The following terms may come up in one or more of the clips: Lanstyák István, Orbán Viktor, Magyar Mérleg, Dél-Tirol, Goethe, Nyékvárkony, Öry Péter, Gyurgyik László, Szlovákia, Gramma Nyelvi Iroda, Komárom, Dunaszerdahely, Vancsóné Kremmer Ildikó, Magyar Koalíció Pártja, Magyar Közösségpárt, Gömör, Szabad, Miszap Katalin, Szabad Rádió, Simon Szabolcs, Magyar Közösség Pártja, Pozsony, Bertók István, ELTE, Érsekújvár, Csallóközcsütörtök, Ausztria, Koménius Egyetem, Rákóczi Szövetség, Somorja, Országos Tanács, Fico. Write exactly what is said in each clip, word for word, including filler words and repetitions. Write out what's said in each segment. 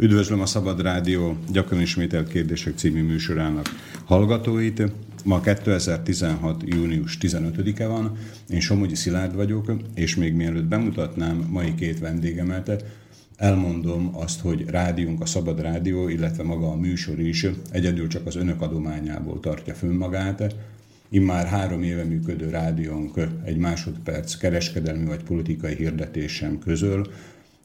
Üdvözlöm a Szabad Rádió gyakran ismételt kérdések című műsorának hallgatóit. Ma kétezer-tizenhat június tizenötödike van, én Somogyi Szilárd vagyok, és még mielőtt bemutatnám mai két vendégemet, elmondom azt, hogy rádiónk, a Szabad Rádió, illetve maga a műsor is egyedül csak az önök adományából tartja fönn magát. Immár három éve működő rádiónk egy másodperc kereskedelmi vagy politikai hirdetés sem közöl.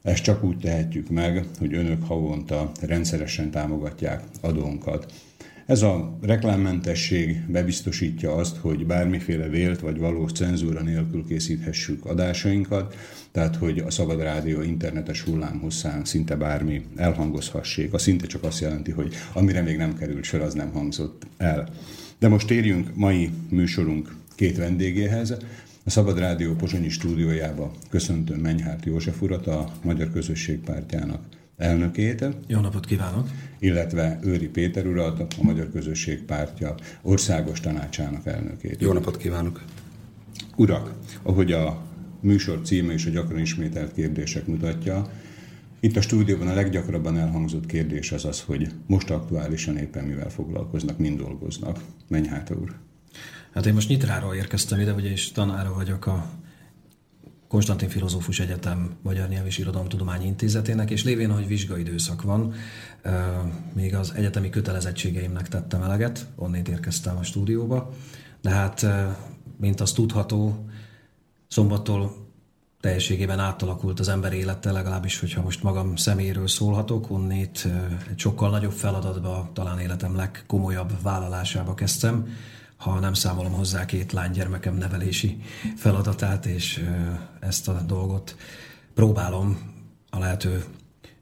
Ezt csak úgy tehetjük meg, hogy önök havonta rendszeresen támogatják adónkat. Ez a reklámmentesség bebiztosítja azt, hogy bármiféle vélt vagy valós cenzúra nélkül készíthessük adásainkat, tehát hogy a Szabad Rádió internetes hullámhosszán szinte bármi elhangozhassék. A szinte csak azt jelenti, hogy amire még nem került sor, az nem hangzott el. De most térjünk mai műsorunk két vendégéhez. A Szabad Rádió pozsonyi stúdiójába köszöntöm Menyhárt József urat, a Magyar Közösségpártjának elnökét. Jó napot kívánok! Illetve Öry Péter urat, a Magyar Közösségpártja Országos Tanácsának elnökét. Jó napot kívánok! Urak, ahogy a műsor címe és a gyakran ismételt kérdések mutatja, itt a stúdióban a leggyakrabban elhangzott kérdés az az, hogy most aktuálisan éppen mivel foglalkoznak, mind dolgoznak. Menyhárt úr! Hát én most Nyitráról érkeztem ide, ugye, és tanára vagyok a Konstantin Filozofus Egyetem Magyar Nyelvi és Irodalomtudományi Intézetének, és lévén, hogy vizsgaidőszak van, még az egyetemi kötelezettségeimnek tettem eleget, onnét érkeztem a stúdióba, de hát, mint az tudható, szombattól teljességében átalakult az ember élete, legalábbis, hogyha most magam személyről szólhatok, onnét egy sokkal nagyobb feladatba, talán életem legkomolyabb vállalásába kezdtem, ha nem számolom hozzá két lánygyermekem nevelési feladatát, és ezt a dolgot próbálom a lehető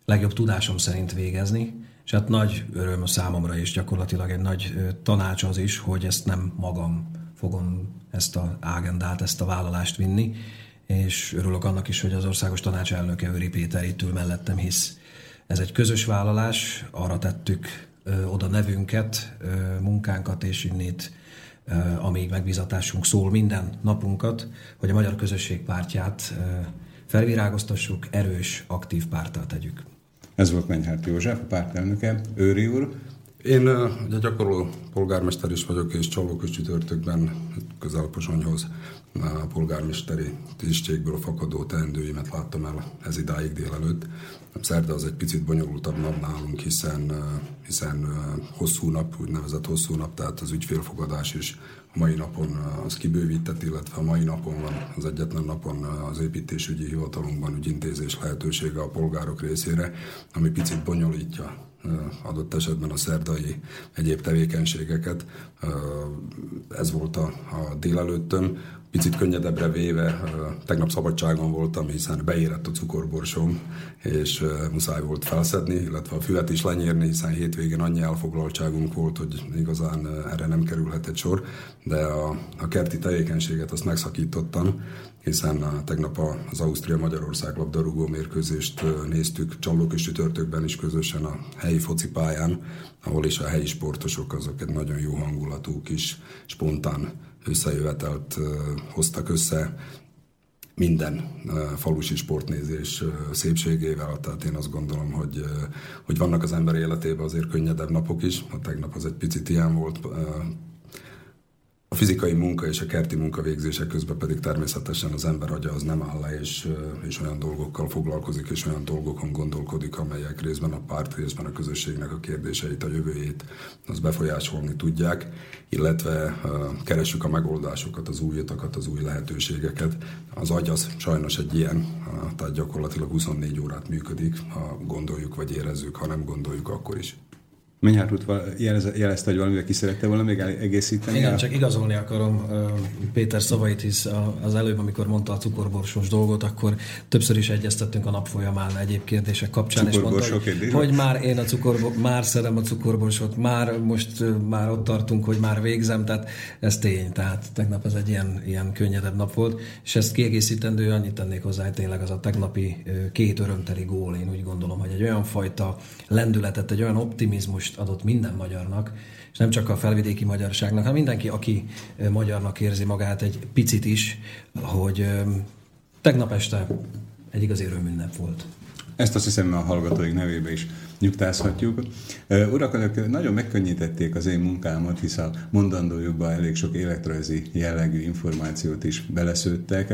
legjobb tudásom szerint végezni, és hát nagy öröm a számomra, és gyakorlatilag egy nagy tanács az is, hogy ezt nem magam fogom ezt a agendát, ezt a vállalást vinni, és örülök annak is, hogy az Országos Tanács elnöke Öry Péter itt ül mellettem, hisz ez egy közös vállalás, arra tettük oda nevünket, munkánkat, és innét amíg megbízatásunk szól, minden napunkat, hogy a Magyar Közösség Pártját felvirágoztassuk, erős, aktív párttá tegyük. Ez volt Menyhárt József, a pártelnöke. Öry úr? Én ugye gyakorló polgármester is vagyok, és Csallóközcsütörtökben, közel Pozsonyhoz, a polgármesteri tisztségből fakadó teendőimet láttam el ez idáig délelőtt. Szerda az egy picit bonyolultabb nap nálunk, hiszen, hiszen hosszú nap, úgynevezett hosszú nap, tehát az ügyfélfogadás is a mai napon az kibővített, illetve a mai napon van, az egyetlen napon az építésügyi hivatalunkban ügyintézés lehetősége a polgárok részére, ami picit bonyolítja adott esetben a szerdai egyéb tevékenységeket. Ez volt a, a délelőttön. Picit könnyedebbre véve, tegnap szabadságon voltam, hiszen beérett a cukorborsom, és muszáj volt felszedni, illetve a füvet is lenyírni, hiszen hétvégén annyi elfoglaltságunk volt, hogy igazán erre nem kerülhet egy sor, de a, a kerti tevékenységet azt megszakítottam, hiszen tegnap az Ausztria-Magyarország labdarúgó mérkőzést néztük Csallóközcsütörtökben is közösen a helyi focipályán, ahol is a helyi sportosok azok egy nagyon jó hangulatú kis spontán összejövetelt uh, hoztak össze minden uh, falusi sportnézés uh, szépségével, tehát én azt gondolom, hogy, uh, hogy vannak az ember életében azért könnyedebb napok is, a tegnap az egy picit ilyen volt, uh, a fizikai munka és a kerti munka végzése közben pedig természetesen az ember agya az nem áll le, és, és olyan dolgokkal foglalkozik, és olyan dolgokon gondolkodik, amelyek részben a párt, részben a közösségnek a kérdéseit, a jövőjét, az befolyásolni tudják, illetve uh, keresjük a megoldásokat, az új utakat, az új lehetőségeket. Az agy az sajnos egy ilyen, uh, tehát gyakorlatilag huszonnégy órát működik, ha gondoljuk vagy érezzük, ha nem gondoljuk, akkor is. Menyhárt úr jelezte, hogy valamivel ki szerette volna még egészíteni. Igen, el? Csak igazolni akarom Péter szavait, hisz az előbb, amikor mondta a cukorborsos dolgot, akkor többször is egyeztettünk a nap folyamán egyéb kérdések kapcsán, és mondta, hogy, hogy már én a cukorborsot, már szerem a cukorborsot, már most már ott tartunk, hogy már végzem, tehát ez tény, tehát tegnap ez egy ilyen, ilyen könnyedebb nap volt, és ezt kiegészítendő, annyit tennék hozzá, tényleg az a tegnapi két örömteli gól, én úgy gondolom, hogy egy olyan fajta lendületet, egy olyan optimizmus adott minden magyarnak, és nem csak a felvidéki magyarságnak, hanem mindenki, aki magyarnak érzi magát egy picit is, hogy tegnap este egy igazi örömünnep volt. Ezt azt hiszem a hallgatóik nevében is nyugtázhatjuk. Urak, nagyon megkönnyítették az én munkámat, hisz a mondandójukban elég sok életrajzi jellegű információt is beleszőttek.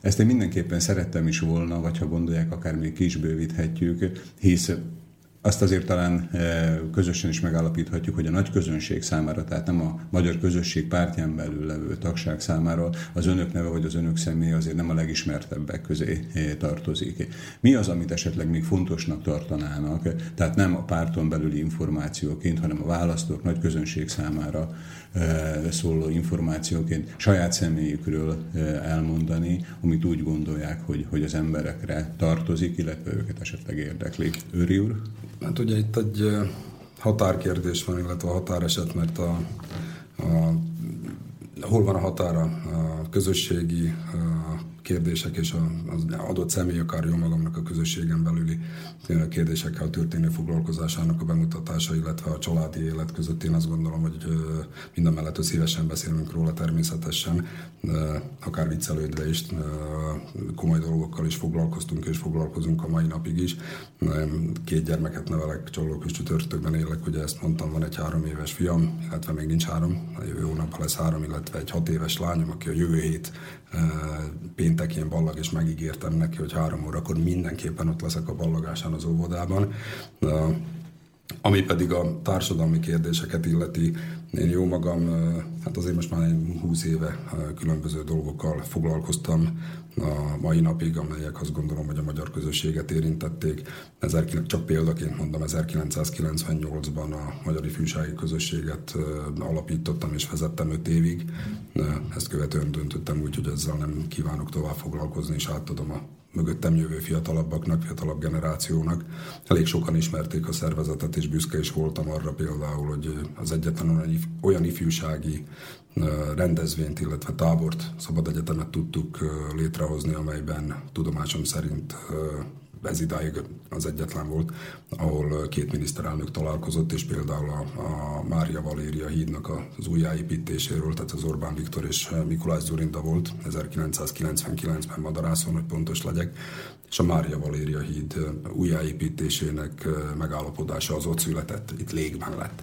Ezt én mindenképpen szerettem is volna, vagy ha gondolják, akár még ki is bővíthetjük, hisz azt azért talán közösen is megállapíthatjuk, hogy a nagy közönség számára, tehát nem a Magyar Közösség Pártján belül levő tagság számára az önök neve vagy az önök személy azért nem a legismertebbek közé tartozik. Mi az, amit esetleg még fontosnak tartanának, tehát nem a párton belüli információként, hanem a választók nagy közönség számára szóló információként saját személyükről elmondani, amit úgy gondolják, hogy, hogy az emberekre tartozik, illetve őket esetleg érdekli. Öry úr? Hát ugye itt egy határkérdés van, illetve a határeset, mert a, a, hol van a határa a közösségi a kérdések és az adott személy, akár jó magamnak a közösségen belüli kérdésekkel történő foglalkozásának a bemutatása, illetve a családi élet között. Én azt gondolom, hogy minden mellett szívesen beszélünk róla természetesen, akár viccelődve is, komoly dolgokkal is foglalkoztunk és foglalkozunk a mai napig is. Két gyermeket nevelek, Csallóközcsütörtökben élek, ugye ezt mondtam, van egy három éves fiam, illetve még nincs három, a jövő hónapban lesz három, illetve egy hat éves lányom, aki a jövő hét péntekén ballag, és megígértem neki, hogy három órakor mindenképpen ott leszek a ballagásán az óvodában. Ami pedig a társadalmi kérdéseket illeti, én jó magam, hát azért most már húsz éve különböző dolgokkal foglalkoztam a mai napig, amelyek azt gondolom, hogy a magyar közösséget érintették. Csak példaként mondom, ezerkilencszázkilencvennyolcban a Magyar Ifjúsági Közösséget alapítottam és vezettem öt évig. Ezt követően döntöttem úgy, hogy ezzel nem kívánok tovább foglalkozni, és átadom a mögöttem jövő fiatalabbaknak, fiatalabb generációnak. Elég sokan ismerték a szervezetet, és büszke is voltam arra például, hogy az egyetlen olyan ifjúsági rendezvényt, illetve tábort, Szabad Egyetemet tudtuk létrehozni, amelyben tudomásom szerint ez idáig az egyetlen volt, ahol két miniszterelnök találkozott, és például a, a Mária Valéria Hídnak az újjáépítéséről, tehát az Orbán Viktor és Mikuláš Dzurinda volt, ezerkilencszázkilencvenkilencben Madarászon, hogy pontos legyek, és a Mária Valéria Híd újjáépítésének megállapodása az ott született, itt légben lett.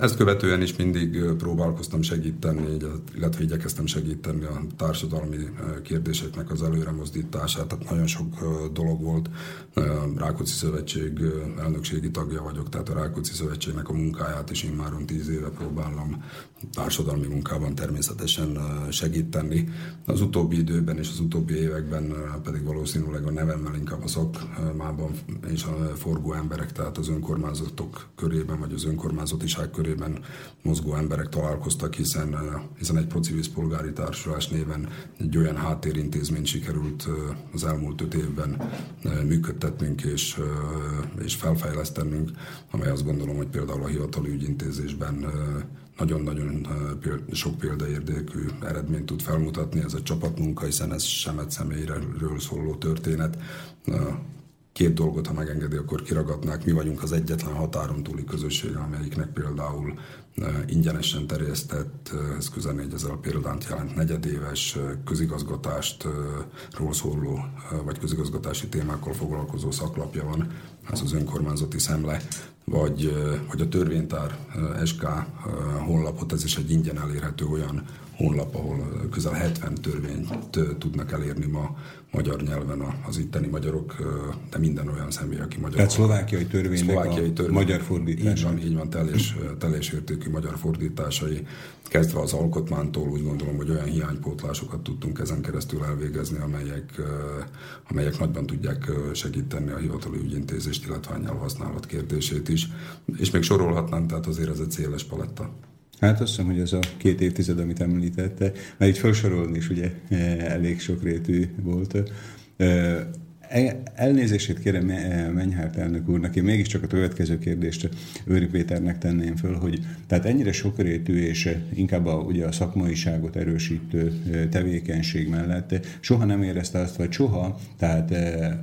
Ezt követően is mindig próbálkoztam segíteni, illetve igyekeztem segíteni a társadalmi kérdéseknek az előremozdítását, tehát nagyon sok dolog volt. Rákóczi Szövetség elnökségi tagja vagyok, tehát a Rákóczi Szövetségnek a munkáját is immáron tíz éve próbálom társadalmi munkában természetesen segíteni. Az utóbbi időben és az utóbbi években pedig valószínűleg a nevemmel inkább a szakmában és a forgó emberek, tehát az önkormányzatok körében, vagy az önkormányzatok körében mozgó emberek találkoztak, hiszen, hiszen egy Pro Civiss polgári társulás néven egy olyan háttérintézményt sikerült az elmúlt öt évben működtetnünk és, és felfejlesztenünk, amely azt gondolom, hogy például a hivatali ügyintézésben nagyon-nagyon sok példaértékű eredményt tud felmutatni. Ez a csapatmunka, hiszen ez sem egy személyről szóló történet. Két dolgot, ha megengedi, akkor kiragadnák. Mi vagyunk az egyetlen határon túli közösség, amelyiknek például ingyenesen terjesztett, ez közel négyezer példányt jelent, negyedéves közigazgatástról szóló, vagy közigazgatási témákkal foglalkozó szaklapja van, ez az önkormányzati szemle, vagy, vagy a törvénytár es ká honlapot, ez is egy ingyen elérhető olyan honlap, ahol közel hetven törvényt tudnak elérni ma magyar nyelven az itteni magyarok, de minden olyan személy, aki magyar. Tehát szlovákiai törvénynek a törvény, magyar fordítása. Így van, így van teljes, teljes értékű magyar fordításai, kezdve az alkotmánytól, úgy gondolom, hogy olyan hiánypótlásokat tudtunk ezen keresztül elvégezni, amelyek, amelyek nagyban tudják segíteni a hivatali ügyintézést, illetve a nyelvhasználat kérdését is. És még sorolhatnám, tehát azért ez egy széles paletta. Hát azt hiszem, hogy ez a két évtized, amit említette, mert így felsorolni is ugye elég sokrétű volt. Elnézését kérem Menyhárt elnök úrnak, én mégiscsak a következő kérdést Öry Péternek tenném föl, hogy tehát ennyire sokrétű és inkább a, ugye a szakmaiságot erősítő tevékenység mellett soha nem érezte azt, vagy soha, tehát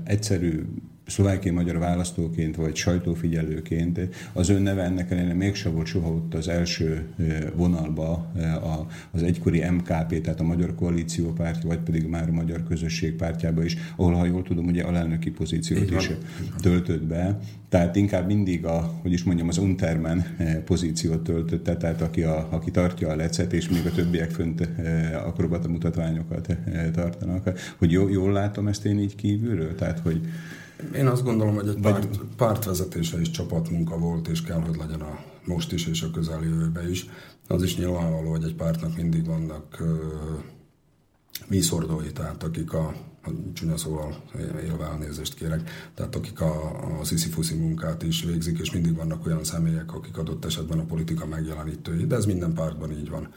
egyszerű szlovákiai magyar választóként vagy sajtófigyelőként az ön neve ennek ellenére mégsem volt soha ott az első vonalba az egykori em ká pé, tehát a Magyar Koalíció Pártja, vagy pedig már a Magyar Közösség Pártjába is, ahol, ha jól tudom, ugye alelnöki pozíciót is töltött be. Tehát inkább mindig a, hogy is mondjam, az unterman pozíciót töltötte, tehát aki, a, aki tartja a lecet, és még a többiek fönt akrobata mutatványokat tartanak. Hogy jól, jól látom ezt én így kívülről? Tehát, hogy én azt gondolom, hogy egy párt, pártvezetése is csapatmunka volt, és kell, hogy legyen a most is, és a közeljövőben is. Az is nyilvánvaló, hogy egy pártnak mindig vannak uh, vízhordói, tehát akik a, a csúnya szóval élve elnézést kérek, tehát akik a, a sziszifuszi munkát is végzik, és mindig vannak olyan személyek, akik adott esetben a politika megjelenítői, de ez minden pártban így van.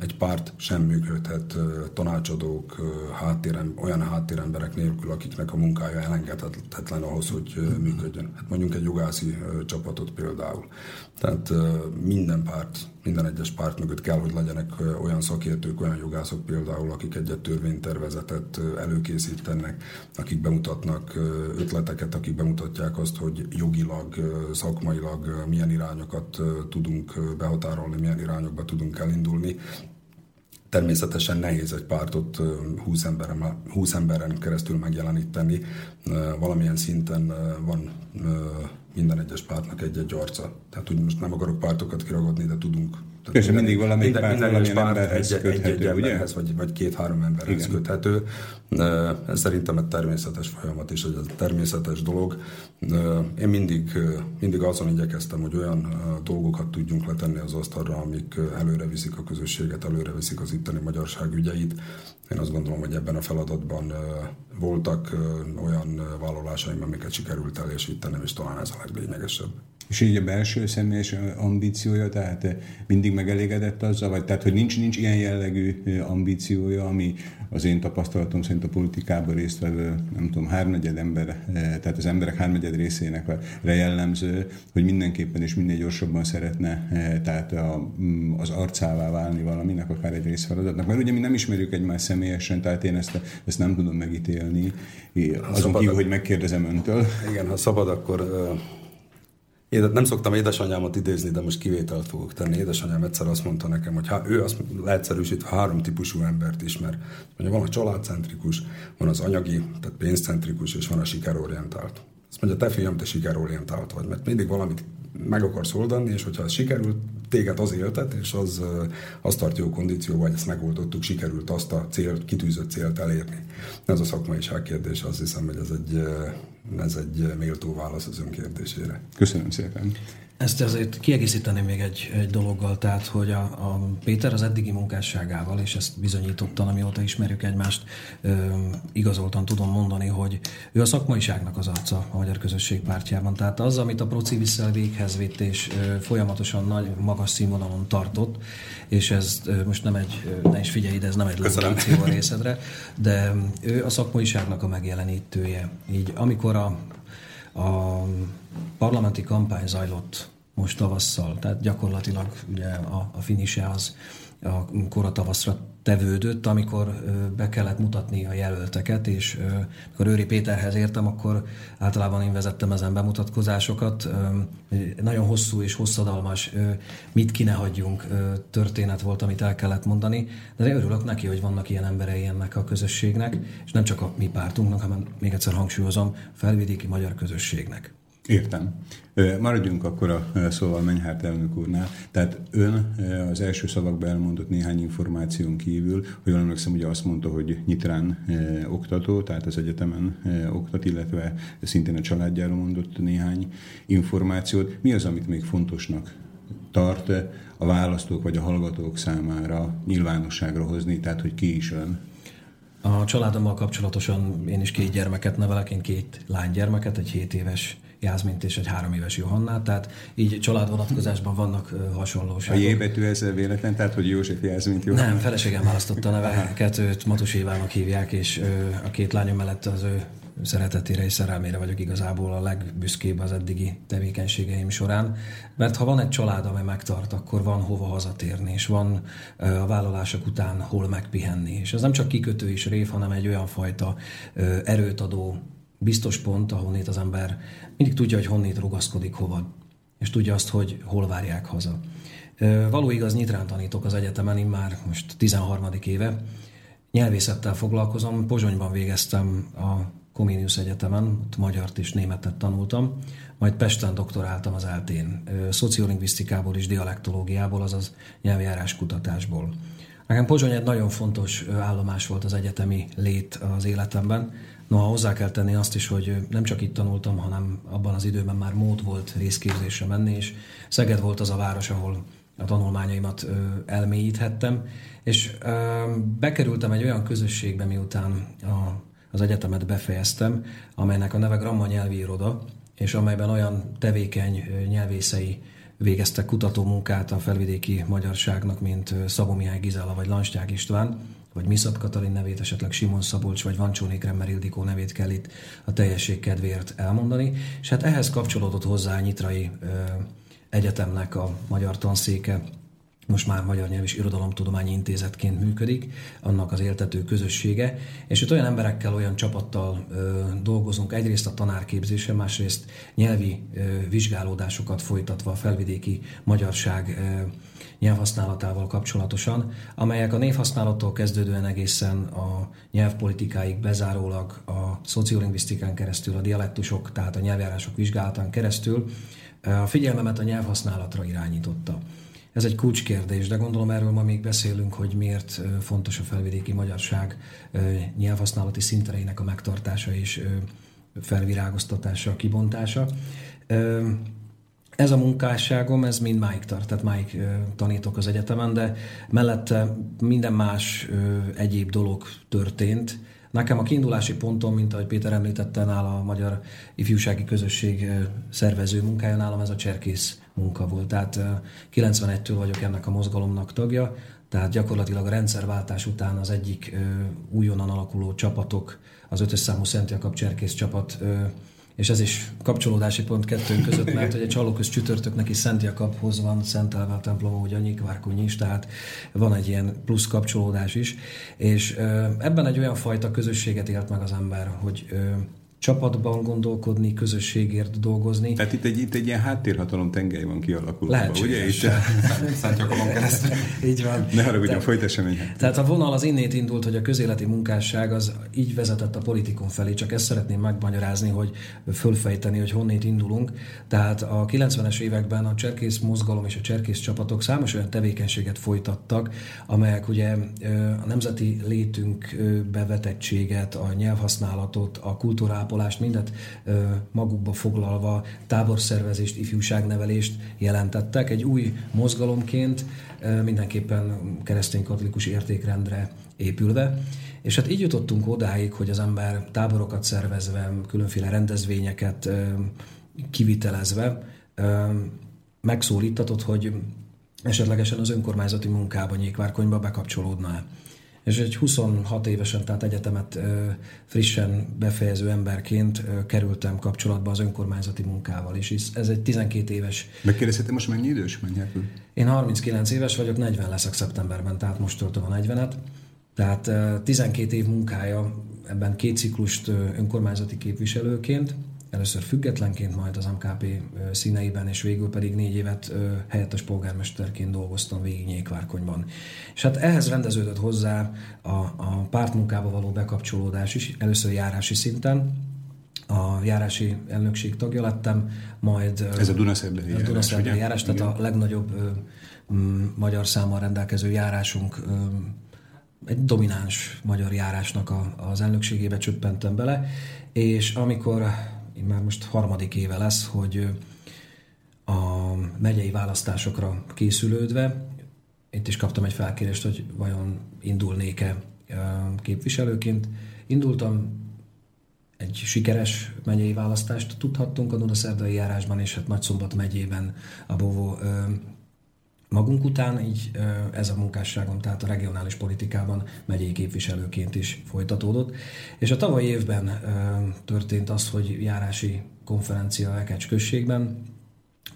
Egy párt sem működhet tanácsadók, háttérem, olyan háttéremberek nélkül, akiknek a munkája elengedhetetlen ahhoz, hogy működjön. Hát mondjuk egy jogászi csapatot például. Tehát minden párt, minden egyes párt mögött kell, hogy legyenek olyan szakértők, olyan jogászok például, akik egy törvénytervezetet előkészítenek, akik bemutatnak ötleteket, akik bemutatják azt, hogy jogilag, szakmailag milyen irányokat tudunk behatárolni, milyen irányokba tudunk elindulni. Természetesen nehéz egy pártot húsz emberen keresztül megjeleníteni. Valamilyen szinten van minden egyes pártnak egy-egy arca. Tehát úgy most nem akarok pártokat kiragadni, de tudunk. És mindig valamelyik minden, párt valamilyen emberhez egy, köthető, egy, egy emberhez, vagy, vagy két-három emberhez igen. köthető. Ez szerintem egy természetes folyamat és egy természetes dolog. Én mindig, mindig azon igyekeztem, hogy olyan dolgokat tudjunk letenni az asztalra, amik előre viszik a közösséget, előre viszik az itteni magyarság ügyeit. Én azt gondolom, hogy ebben a feladatban voltak olyan vállalásaim, amiket sikerült teljesítenem, és talán ez a leglényegesebb. És így a belső személyes ambíciója, tehát mindig megelégedett azzal, vagy tehát, hogy nincs, nincs ilyen jellegű ambíciója, ami az én tapasztalatom szerint a politikában résztvevő, nem tudom, háromnegyed ember, tehát az emberek háromnegyed részének jellemző, hogy mindenképpen és minél gyorsabban szeretne tehát a, az arcává válni valaminek, akár egy részfeladatnak. Mert ugye mi nem ismerjük egymást személyesen, tehát én ezt, ezt nem tudom megítélni, azon kívül, hogy megkérdezem öntől. Igen, ha szabad, akkor... Én nem szoktam édesanyámat idézni, de most kivételt fogok tenni. Édesanyám egyszer azt mondta nekem, hogy há, ő azt leegyszerűsítve három típusú embert ismer. Mondja, van a családcentrikus, van az anyagi, tehát pénzcentrikus, és van a sikerorientált. Azt mondja, te fiam, te sikerorientált vagy, mert mindig valamit meg akarsz oldani, és hogyha ez sikerült, téged az éltet, és az, az tart jó kondícióban, hogy ezt megoldottuk, sikerült azt a célt, kitűzött célt elérni. Ez a szakmaiság kérdés, azt hiszem, hogy ez egy, ez egy méltó válasz az ön kérdésére. Köszönöm szépen. Ezt azért kiegészíteném még egy, egy dologgal, tehát, hogy a, a Péter az eddigi munkásságával, és ezt bizonyítottan, amióta ismerjük egymást, ö, igazoltan tudom mondani, hogy ő a szakmaiságnak az arca a Magyar Közösség Pártjában. Tehát az, amit a Pro Civisszel véghez vitt, és ö, folyamatosan nagy, magas színvonalon tartott, és ez ö, most nem egy, ö, ne is figyelj ide, ez nem egy leveláció a részedre, de ő a szakmaiságnak a megjelenítője. Így amikor a, a parlamenti kampány zajlott most tavasszal, tehát gyakorlatilag ugye a, a finise az a kora tavaszra tevődött, amikor be kellett mutatni a jelölteket, és amikor Öry Péterhez értem, akkor általában én vezettem ezen bemutatkozásokat. Nagyon hosszú és hosszadalmas mit ki ne hagyjunk történet volt, amit el kellett mondani, de örülök neki, hogy vannak ilyen emberei ennek a közösségnek, és nem csak a mi pártunknak, hanem még egyszer hangsúlyozom, felvidéki magyar közösségnek. Értem. Maradjunk akkor a szóval Menyhárt elnök úrnál. Tehát ön az első szavakban elmondott néhány információn kívül, hogy jól emlékszem, ugye azt mondta, hogy Nyitrán oktató, tehát az egyetemen oktat, illetve szintén a családjáról mondott néhány információt. Mi az, amit még fontosnak tart a választók vagy a hallgatók számára nyilvánosságra hozni, tehát hogy ki is ön? A családommal kapcsolatosan én is két gyermeket nevelek, én két lánygyermeket, egy hét éves Jászmint és egy három éves Johannát, tehát így családvonatkozásban vannak hasonlóságok. A J betű ezzel véletlen, tehát hogy József Jászmint Johannát? Nem, feleségem választotta a neveket, őt Matus Évának hívják, és a két lányom mellett az ő szeretetére és szerelmére vagyok igazából a legbüszkébb az eddigi tevékenységeim során, mert ha van egy család, amely megtart, akkor van hova hazatérni, és van a vállalások után hol megpihenni, és ez nem csak kikötő és rév, hanem egy olyan fajta erőt adó biztos pont, ahonnét az ember mindig tudja, hogy honnét rugaszkodik hova, és tudja azt, hogy hol várják haza. Való igaz, Nyitrán tanítok az egyetemen, én már most tizenharmadik éve. Nyelvészettel foglalkozom, Pozsonyban végeztem a Koménius Egyetemen, ott magyart és németet tanultam, majd Pesten doktoráltam az é el té-n, szociolingvisztikából és dialektológiából, azaz nyelvjárás kutatásból. Nekem Pozsony egy nagyon fontos állomás volt az egyetemi lét az életemben. Noha hozzá kell tenni azt is, hogy nem csak itt tanultam, hanem abban az időben már mód volt részképzésre menni, és Szeged volt az a város, ahol a tanulmányaimat elmélyíthettem, és bekerültem egy olyan közösségbe, miután a, az egyetemet befejeztem, amelynek a neve Gramma Nyelvi Iroda, és amelyben olyan tevékeny nyelvészei végeztek kutatómunkát a felvidéki magyarságnak, mint Szabomián Gizella, vagy Lanstyák István, vagy Miszap Katalin nevét, esetleg Simon Szabolcs, vagy Vancsóné Kremmer Ildikó nevét kell itt a teljesség kedvéért elmondani. És hát ehhez kapcsolódott hozzá a Nyitrai ö, Egyetemnek a magyar tanszéke, most már Magyar Nyelv és Irodalomtudományi Intézetként működik, annak az éltető közössége, és itt olyan emberekkel, olyan csapattal ö, dolgozunk, egyrészt a tanárképzésen, másrészt nyelvi ö, vizsgálódásokat folytatva a felvidéki magyarság ö, nyelvhasználatával kapcsolatosan, amelyek a névhasználattól kezdődően egészen a nyelvpolitikáig bezárólag a szociolingvisztikán keresztül, a dialektusok, tehát a nyelvjárások vizsgálatán keresztül a figyelmemet a nyelvhasználatra irányította. Ez egy kulcskérdés, de gondolom erről ma még beszélünk, hogy miért fontos a felvidéki magyarság nyelvhasználati szintereinek a megtartása és felvirágoztatása, kibontása. Ez a munkásságom, ez mind máig tart, tehát máig tanítok az egyetemen, de mellette minden más egyéb dolog történt. Nekem a kiindulási pontom, mint ahogy Péter említette, nála a Magyar Ifjúsági Közösség szervező munkája, nálam ez a cserkész munka volt. Tehát kilencvenegytől vagyok ennek a mozgalomnak tagja, tehát gyakorlatilag a rendszerváltás után az egyik újonnan alakuló csapatok, az ötös számú Szent Jakab cserkész csapat, és ez is kapcsolódási pont kettőnk között, mert hogy a Csallóközcsütörtöknek is Szent Jakabhoz van szentelve a templom, ugye a Nyékvárkony is, tehát van egy ilyen plusz kapcsolódás is, és ebben egy olyan fajta közösséget élt meg az ember, hogy csapatban gondolkodni, közösségért dolgozni. Tehát itt egy, itt egy ilyen háttérhatalom tengely van kialakulva. Lehetséges. Ugye? Itt Szent Jakabon keresztül. Így van. Ne haragudjon, folytassam én. Tehát a vonal az innét indult, hogy a közéleti munkásság az így vezetett a politikum felé. Csak ezt szeretném megmagyarázni, hogy fölfejteni, hogy honnét indulunk. Tehát a kilencvenes években a cserkész mozgalom és a cserkész csapatok számos olyan tevékenységet folytattak, amelyek ugye a nemzeti létünk bevetettséget, a nyelvhasználatot, a kultúrápolást, mindet magukba foglalva táborszervezést, ifjúságnevelést jelentettek. Egy új mozgalomként mindenképpen keresztény-katolikus értékrendre épülve. És hát így jutottunk odáig, hogy az ember táborokat szervezve, különféle rendezvényeket kivitelezve megszólítatott, hogy esetlegesen az önkormányzati munkában, Nyékvárkonyba bekapcsolódna-e. És egy huszonhat évesen, tehát egyetemet frissen befejező emberként kerültem kapcsolatba az önkormányzati munkával, és ez egy tizenkét éves... Megkérdezhetem, most mennyi idős Menyhárt úr? Én harminckilenc éves vagyok, negyven leszek szeptemberben, tehát most töltöm a negyvenet. Tehát tizenkét év munkája, ebben két ciklust önkormányzati képviselőként, először függetlenként, majd az em ká pé színeiben, és végül pedig négy évet helyettes polgármesterként dolgoztam végig Nyékvárkonyban. És hát ehhez rendeződött hozzá a, a pártmunkába való bekapcsolódás is, először járási szinten, a járási elnökség tagja lettem, majd... Ez a Dunaszerdahelyi járás, Dunaszerdahelyi járás, tehát igen. A legnagyobb m- magyar számmal rendelkező járásunk, m- egy domináns magyar járásnak a, az elnökségébe csöppentem bele, és amikor... Én már most harmadik éve lesz, hogy a megyei választásokra készülődve, itt is kaptam egy felkérést, hogy vajon indulnék-e képviselőként. Indultam, egy sikeres megyei választást tudhattunk a Dunaszerdahely járásban, és hát Nagyszombat megyében a Bovó magunk után, így ez a munkásságom, tehát a regionális politikában megyei képviselőként is folytatódott. És a tavalyi évben történt az, hogy járási konferencia Ekecs községben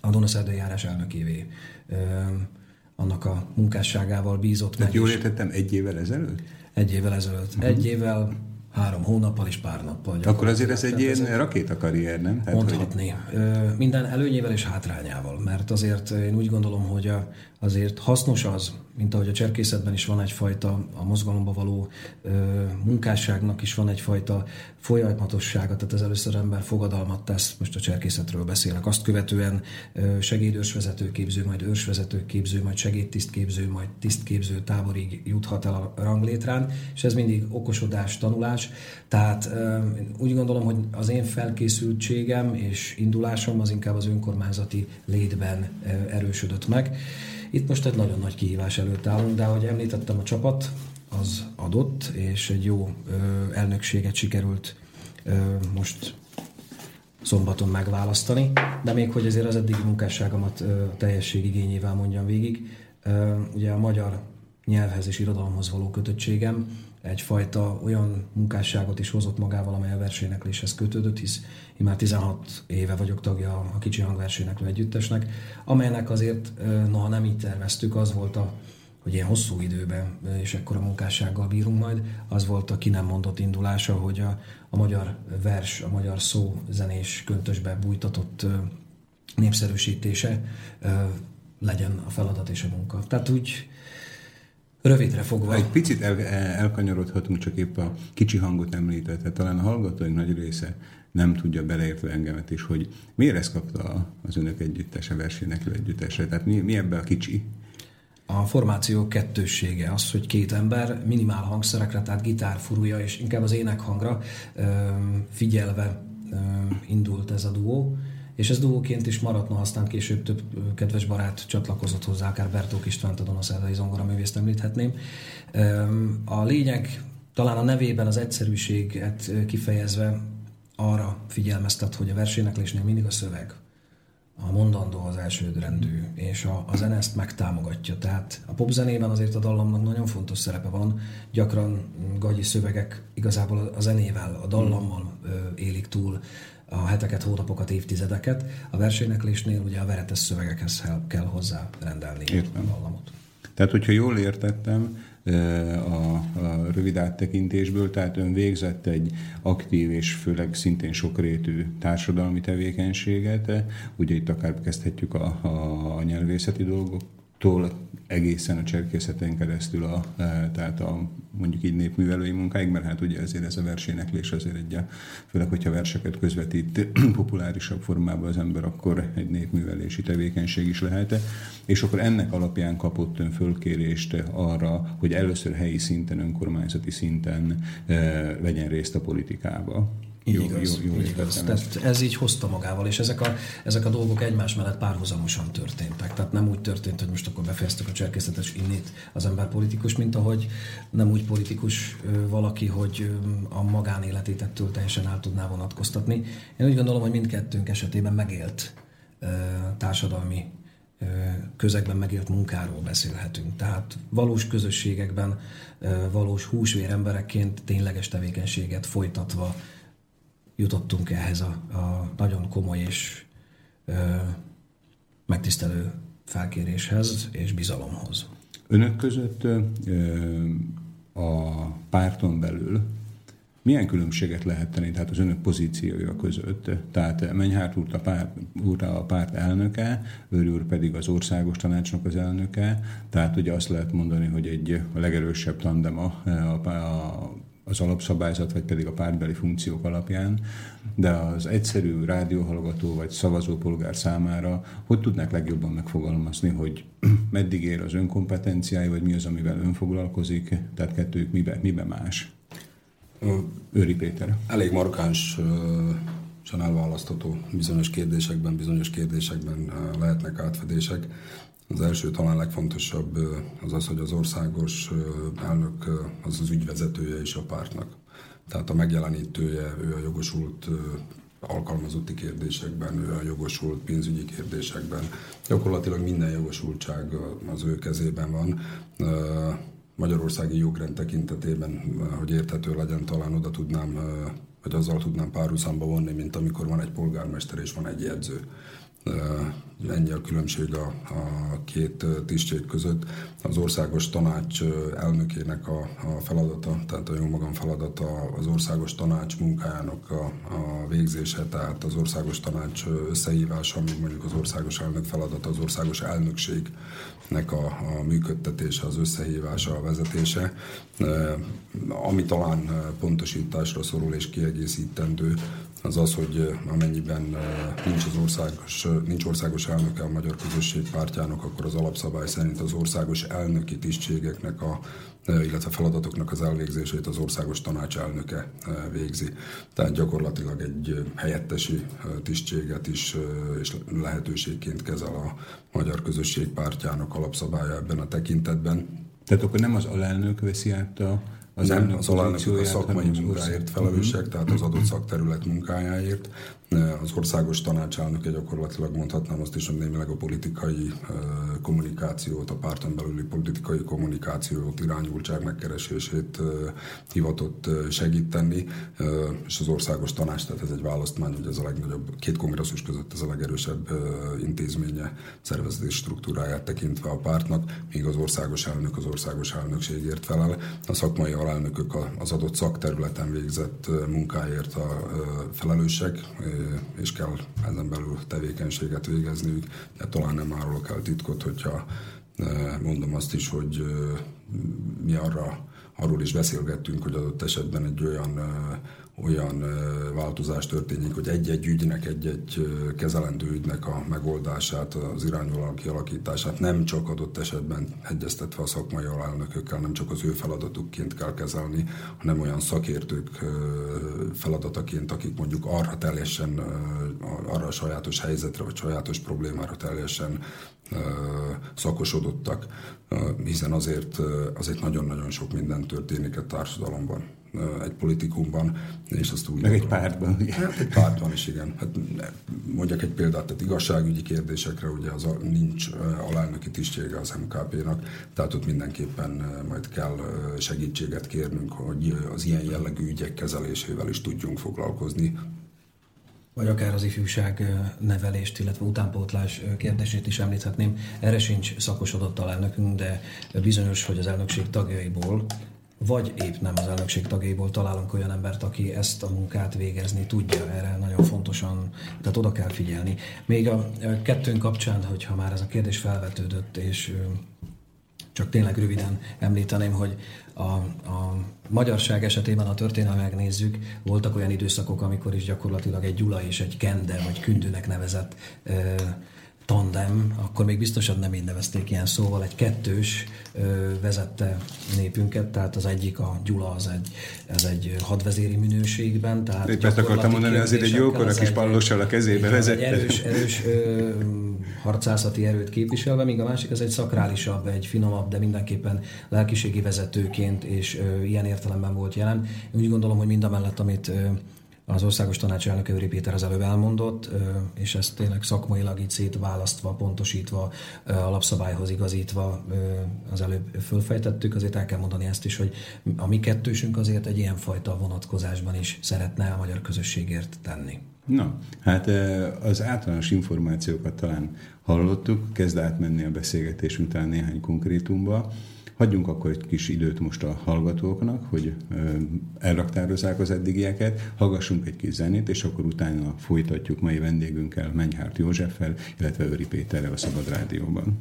a Dunaszerdahelyi járás elnökévé annak a munkásságával bízott meg. Tehát jól értettem, egy évvel ezelőtt? Egy évvel ezelőtt. Uh-huh. Egy évvel három hónappal és pár nappal. Akkor azért ez egy ilyen rakétakarrier, nem? Tehát, mondhatni. Hogy... Minden előnyével és hátrányával, mert azért én úgy gondolom, hogy azért hasznos az, mint ahogy a cserkészetben is van egyfajta, a mozgalomba való munkásságnak is van egyfajta folyamatossága, tehát az először ember fogadalmat tesz, most a cserkészetről beszélek, azt követően segédőrsvezető képző, majd őrsvezető képző, majd segédtiszt képző, majd tisztképző táborig juthat el a ranglétrán, és ez mindig okosodás, tanulás, tehát úgy gondolom, hogy az én felkészültségem és indulásom az inkább az önkormányzati létben erősödött meg. Itt most egy nagyon nagy kihívás előtt állunk, de ahogy említettem, a csapat az adott, és egy jó ö, elnökséget sikerült ö, most szombaton megválasztani, de még hogy azért az eddigi munkásságomat ö, teljesség igényével mondjam végig, ö, ugye a magyar nyelvhez és irodalomhoz való kötöttségem egyfajta olyan munkásságot is hozott magával, amely a versénekléshez kötődött, hisz én már tizenhat éve vagyok tagja a kicsi hangverséneklő együttesnek, amelynek azért, noha nem így terveztük, az volt a, hogy ilyen hosszú időben és ekkora munkássággal bírunk majd, az volt a ki nem mondott indulása, hogy a, a magyar vers, a magyar szó zenés köntösbe bújtatott népszerűsítése legyen a feladat és a munka. Tehát úgy rövidre fogva. Egy picit el, elkanyarodhatunk, csak épp a kicsi hangot említett. Talán a hallgatóink nagy része nem tudja, beleértve engemet is, hogy miért ezt kapta az önök együttese, verséneklő együttese? Tehát mi, mi ebbe a kicsi? A formáció kettőssége az, hogy két ember minimál hangszerekre, tehát gitár, furúja és inkább az énekhangra figyelve indult ez a duó. És ez dugóként is maradt, no, aztán később több kedves barát csatlakozott hozzá, akár Bertók Istvánt, a Dunaszerdahely zongoraművészt említhetném. A lényeg talán a nevében az egyszerűséget kifejezve arra figyelmeztet, hogy a verséneklésnél mindig a szöveg, a mondandó az elsődrendű, és a, a zene ezt megtámogatja. Tehát a popzenében azért a dallamnak nagyon fontos szerepe van, gyakran gagyi szövegek igazából a zenével, a dallammal élik túl a heteket, hónapokat, évtizedeket. A verséneklésnél ugye a veretes szövegekhez kell hozzá rendelni a dallamot. Tehát, hogyha jól értettem a, a rövid áttekintésből, tehát ön végzett egy aktív és főleg szintén sokrétű társadalmi tevékenységet, ugye itt akár kezdhetjük a, a nyelvészeti dolgoktól egészen a cserkészeten keresztül a, tehát a mondjuk így népművelői munkáig, mert hát ugye ezért ez a verséneklés azért egy, a, főleg hogyha verseket közvetít populárisabb formában az ember, akkor egy népművelési tevékenység is lehet. És akkor ennek alapján kapott ön fölkérést arra, hogy először helyi szinten, önkormányzati szinten e, vegyen részt a politikába. Jó, igaz, jó, jó, igaz. Tehát ez így hozta magával, és ezek a, ezek a dolgok egymás mellett párhuzamosan történtek. Tehát nem úgy történt, hogy most akkor befejeztük a cserkészetet, és innét az ember politikus, mint ahogy nem úgy politikus valaki, hogy a magánéletét ettől teljesen el tudná vonatkoztatni. Én úgy gondolom, hogy mindkettőnk esetében megélt társadalmi közegben megélt munkáról beszélhetünk. Tehát valós közösségekben, valós húsvér emberekként tényleges tevékenységet folytatva jutottunk ehhez a, a nagyon komoly és ö, megtisztelő felkéréshez és bizalomhoz. Önök között ö, a párton belül milyen különbséget lehet tenni, tehát az önök pozíciója között? Tehát Menyhárt úr a párt, úr a párt elnöke, Öry úr pedig az Országos Tanácsnak az elnöke, tehát ugye azt lehet mondani, hogy egy a legerősebb tandem a, a, a az alapszabályzat, vagy pedig a pártbeli funkciók alapján, de az egyszerű rádióhallgató vagy szavazópolgár számára hogy tudnák legjobban megfogalmazni, hogy meddig ér az önkompetenciája, vagy mi az, amivel ön foglalkozik, tehát kettőjük miben, miben más? Öry Péter. Elég markánsan elválasztható bizonyos kérdésekben, bizonyos kérdésekben lehetnek átfedések. Az első, talán legfontosabb az az, hogy az országos elnök az az ügyvezetője is a pártnak. Tehát a megjelenítője, ő a jogosult alkalmazotti kérdésekben, ő a jogosult pénzügyi kérdésekben. Gyakorlatilag minden jogosultság az ő kezében van. Magyarországi jogrend tekintetében, hogy érthető legyen, talán oda tudnám, vagy azzal tudnám párhuzamba vonni, mint amikor van egy polgármester és van egy jegyző. lengyel különbség a, a két tisztség között. Az Országos Tanács elnökének a, a feladata, tehát a jó magam feladata az Országos Tanács munkájának a, a végzése, tehát az Országos Tanács összehívása, mint mondjuk az országos elnök feladata, az országos elnökségnek a, a működtetése, az összehívása, a vezetése, ami talán pontosításra szorul és kiegészítendő, az az, hogy amennyiben nincs, az országos, nincs országos elnöke a Magyar Közösség Pártjának, akkor az alapszabály szerint az országos elnöki tisztségeknek, a, illetve feladatoknak az elvégzését az Országos Tanács elnöke végzi. Tehát gyakorlatilag egy helyettesi tisztséget is és lehetőségként kezel a Magyar Közösség Pártjának alapszabálya ebben a tekintetben. Tehát akkor nem az alelnök veszi át a... Az nem, az alelnökök a szakmai munkáért felelősek, uh-huh. tehát az adott szakterület munkájáért. Az Országos Tanács elnöke gyakorlatilag mondhatnám azt is, hogy némileg a politikai kommunikációt, a párton belüli politikai kommunikációt, irányultság megkeresését hivatott segíteni, és az Országos Tanács, tehát ez egy választmány, hogy ez a legnagyobb, két kongresszus között ez a legerősebb intézménye, szervezés struktúráját tekintve a pártnak, míg az országos elnök az országos elnökségért felel. A szakmai alelnökök az adott szakterületen végzett munkáért a felelősek, és kell ezen belül tevékenységet végezniük, de talán nem árulok el titkot, hogyha mondom azt is, hogy mi arra, arról is beszélgettünk, hogy adott esetben egy olyan, olyan változás történik, hogy egy-egy ügynek, egy-egy kezelendő ügynek a megoldását, az irányvonal kialakítását nem csak adott esetben egyeztetve a szakmai alelnökökkel, nem csak az ő feladatukként kell kezelni, hanem olyan szakértők feladataként, akik mondjuk arra teljesen, arra a sajátos helyzetre vagy sajátos problémára teljesen szakosodottak, hiszen azért, azért nagyon-nagyon sok minden történik a társadalomban, egy politikumban, és azt úgy... Meg egy pártban. Hát egy pártban is, igen. Hát mondjak egy példát, tehát igazságügyi kérdésekre ugye az a, nincs alelnöki tisztsége az em ká pénak, tehát ott mindenképpen majd kell segítséget kérnünk, hogy az ilyen jellegű ügyek kezelésével is tudjunk foglalkozni. Vagy akár az ifjúság nevelést, illetve utánpótlás kérdését is említhetném. Erre sincs szakosodott alelnökünk, de bizonyos, hogy az elnökség tagjaiból, vagy épp nem az elnökség tagjaiból találunk olyan embert, aki ezt a munkát végezni tudja. Erre nagyon fontosan, tehát oda kell figyelni. Még a kettőnk kapcsán, hogyha már ez a kérdés felvetődött, és csak tényleg röviden említeném, hogy a, a magyarság esetében, ha történelmet megnézzük, voltak olyan időszakok, amikor is gyakorlatilag egy Gyula és egy Kende, vagy Kündűnek nevezett eh, tandem, akkor még biztosan nem így nevezték ilyen szóval, egy kettős eh, vezette népünket, tehát az egyik, a Gyula, az egy, ez egy hadvezéri minőségben. Tehát épp ezt akartam mondani, azért egy jókora kis pallossal a kezébe vezette. Erős, erős eh, harcászati erőt képviselve, míg a másik az egy szakrálisabb, egy finomabb, de mindenképpen lelkiségi vezetőként és ö, ilyen értelemben volt jelen. Én úgy gondolom, hogy mindamellett, amit ö, az Országos Tanács elnöke Öry Péter az előbb elmondott, ö, és ezt tényleg szakmailag így szétválasztva, pontosítva, ö, a lapszabályhoz igazítva ö, az előbb fölfejtettük, azért el kell mondani ezt is, hogy a mi kettősünk azért egy ilyenfajta vonatkozásban is szeretne a magyar közösségért tenni. Na, hát az általános információkat talán hallottuk, kezd átmenni a beszélgetés után néhány konkrétumba. Hagyjunk akkor egy kis időt most a hallgatóknak, hogy elraktározzák az eddigieket, hallgassunk egy kis zenét, és akkor utána folytatjuk mai vendégünkkel, Menyhárt Józseffel, illetve Öry Péterrel a Szabad Rádióban.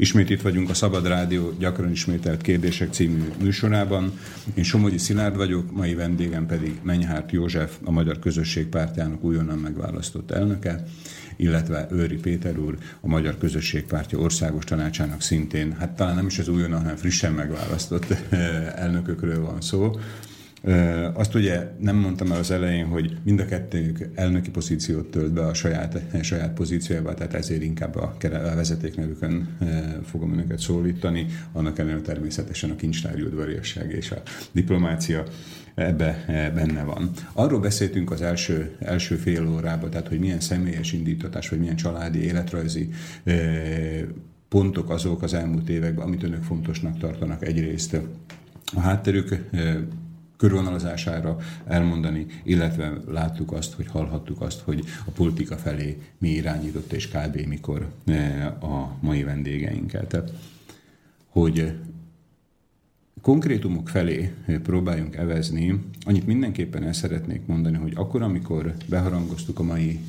Ismét itt vagyunk a Szabad Rádió gyakran ismételt kérdések című műsorában. Én Somogyi Szilárd vagyok, mai vendégem pedig Menyhárt József, a Magyar Közösségpártjának újonnan megválasztott elnöke, illetve Öry Péter úr, a Magyar Közösségpártja Országos Tanácsának szintén, hát talán nem is az újonnan, hanem frissen megválasztott elnökökről van szó. Azt ugye nem mondtam el az elején, hogy mind a kettőjük elnöki pozíciót tölt be a saját, saját pozíciójába, tehát ezért inkább a vezetéknevükön fogom önöket szólítani, annak ellenére természetesen a kincstárgyúdvariasság és a diplomácia ebbe benne van. Arról beszéltünk az első, első fél órában, tehát hogy milyen személyes indítatás, vagy milyen családi, életrajzi pontok azok az elmúlt években, amit önök fontosnak tartanak egyrészt a hátterük körvonalazására elmondani, illetve láttuk azt, hogy hallhattuk azt, hogy a politika felé mi irányított, és kb. Mikor a mai vendégeinkkel. Hogy konkrétumok felé próbáljunk evezni, annyit mindenképpen el szeretnék mondani, hogy akkor, amikor beharangoztuk a mai,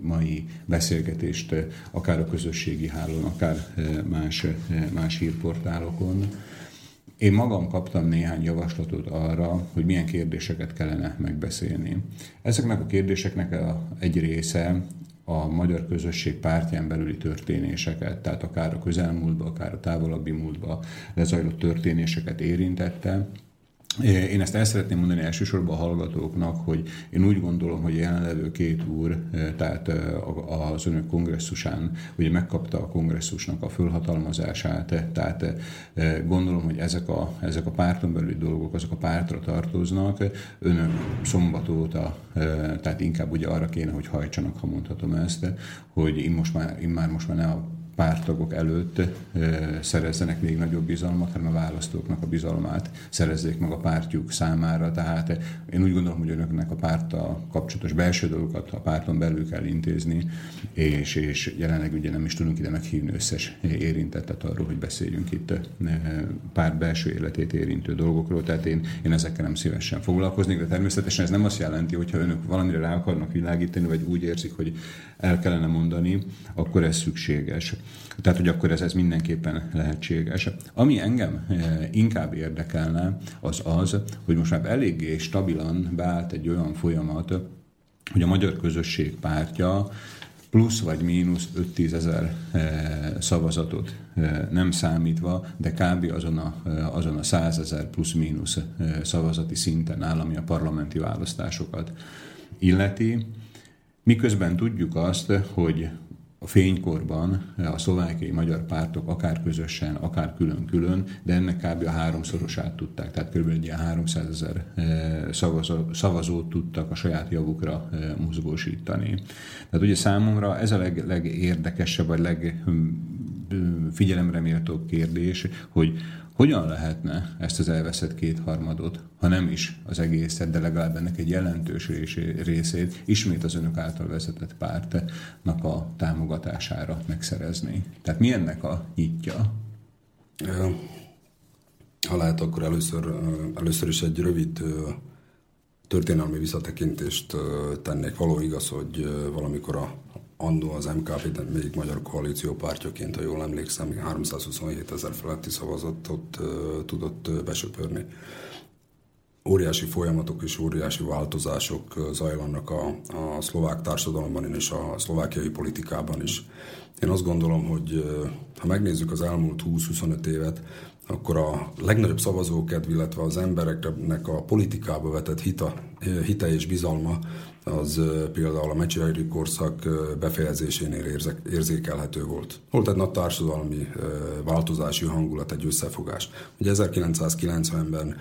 mai beszélgetést, akár a közösségi hálón, akár más, más hírportálokon, én magam kaptam néhány javaslatot arra, hogy milyen kérdéseket kellene megbeszélni. Ezeknek a kérdéseknek a, egy része a Magyar Közösség Pártján belüli történéseket, tehát akár a közelmúltba, akár a távolabbi múltba lezajlott történéseket érintette. Én ezt el szeretném mondani elsősorban a hallgatóknak, hogy én úgy gondolom, hogy jelenlevő két úr, tehát az önök kongresszusán, ugye megkapta a kongresszusnak a fölhatalmazását, tehát gondolom, hogy ezek a, ezek a párton belüli dolgok, azok a pártra tartoznak. Önök szombat óta, tehát inkább ugye arra kéne, hogy hajtsanak, ha mondhatom ezt, hogy én most már, én már most már ne a párttagok előtt e, szerezzenek még nagyobb bizalmat, hanem a választóknak a bizalmát szerezzék meg a pártjuk számára. Tehát e, én úgy gondolom, hogy önöknek a párttal kapcsolatos belső dolgokat a párton belül kell intézni, és, és jelenleg ugye nem is tudunk ide meghívni összes érintettet arról, hogy beszéljünk itt e, párt belső életét érintő dolgokról. Tehát én, én ezekkel nem szívesen foglalkoznék, de természetesen ez nem azt jelenti, hogyha önök valamire rá akarnak világítani, vagy úgy érzik, hogy el kellene mondani, akkor ez szükséges. Tehát, hogy akkor ez, ez mindenképpen lehetséges. Ami engem inkább érdekelne, az az, hogy most már eléggé stabilan beállt egy olyan folyamat, hogy a Magyar Közösség Pártja plusz vagy mínusz öt-tízezer szavazatot nem számítva, de kb. azon a, azon a százezer plusz-mínusz szavazati szinten áll, ami a parlamenti választásokat illeti. Miközben tudjuk azt, hogy a fénykorban a szlovákiai magyar pártok akár közösen, akár külön-külön, de ennek kb. A háromszorosát tudták, tehát kb. Egy ilyen háromszázezer szavazót tudtak a saját javukra mozgósítani. Tehát ugye számomra ez a leg, legérdekesebb, vagy legfigyelemre méltó kérdés, hogy hogyan lehetne ezt az elveszett kétharmadot, ha nem is az egészet, de legalább ennek egy jelentős részét ismét az önök által vezetett pártnak a támogatására megszerezni? Tehát mi ennek a nyitja? Ha lehet, akkor először, először is egy rövid történelmi visszatekintést tennék. Való igaz, hogy valamikor a annó az em ká pé, még Magyar Koalíció Pártjaként, ha jól emlékszem, háromszázhuszonhétezer feletti szavazatot uh, tudott uh, besöpörni. Óriási folyamatok és óriási változások uh, zajlanak a, a szlovák társadalomban és a szlovákiai politikában is. Én azt gondolom, hogy uh, ha megnézzük az elmúlt húsz-huszonöt évet, akkor a legnagyobb szavazókedv, illetve az embereknek a politikába vetett hita, hite és bizalma, az például a Mečiari korszak befejezésénél érzékelhető volt. Volt egy nagy társadalmi változási hangulat, egy összefogás. Ugye ezerkilencszázkilencvenben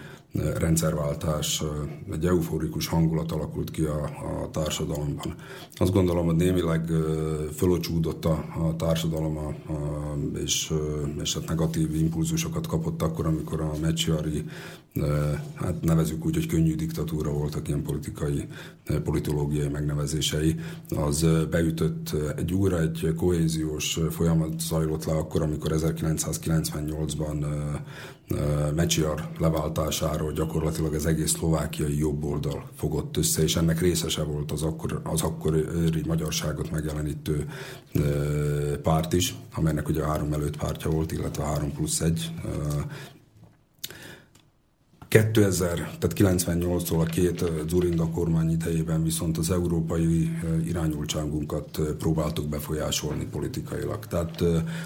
rendszerváltás, egy euforikus hangulat alakult ki a, a társadalomban. Azt gondolom, hogy némileg fölocsúdott a, a társadalom, a, a, és, és hát negatív impulzusokat kapott akkor, amikor a Mečiari, hát nevezzük úgy, hogy könnyű diktatúra voltak ilyen politikai, politológiai megnevezései, az beütött egy újra, egy kohéziós folyamat zajlott le akkor, amikor ezerkilencszázkilencvennyolcban Mečiar leváltásáról gyakorlatilag az egész szlovákiai jobboldal fogott össze, és ennek részese volt az, akkor, az akkori magyarságot megjelenítő pár párt is, amelynek ugye három előtt pártja volt, illetve három plusz egy. kétezer, tehát kilencvennyolctól a két Dzurinda kormány idejében viszont az európai irányultságunkat próbáltuk befolyásolni politikailag. Tehát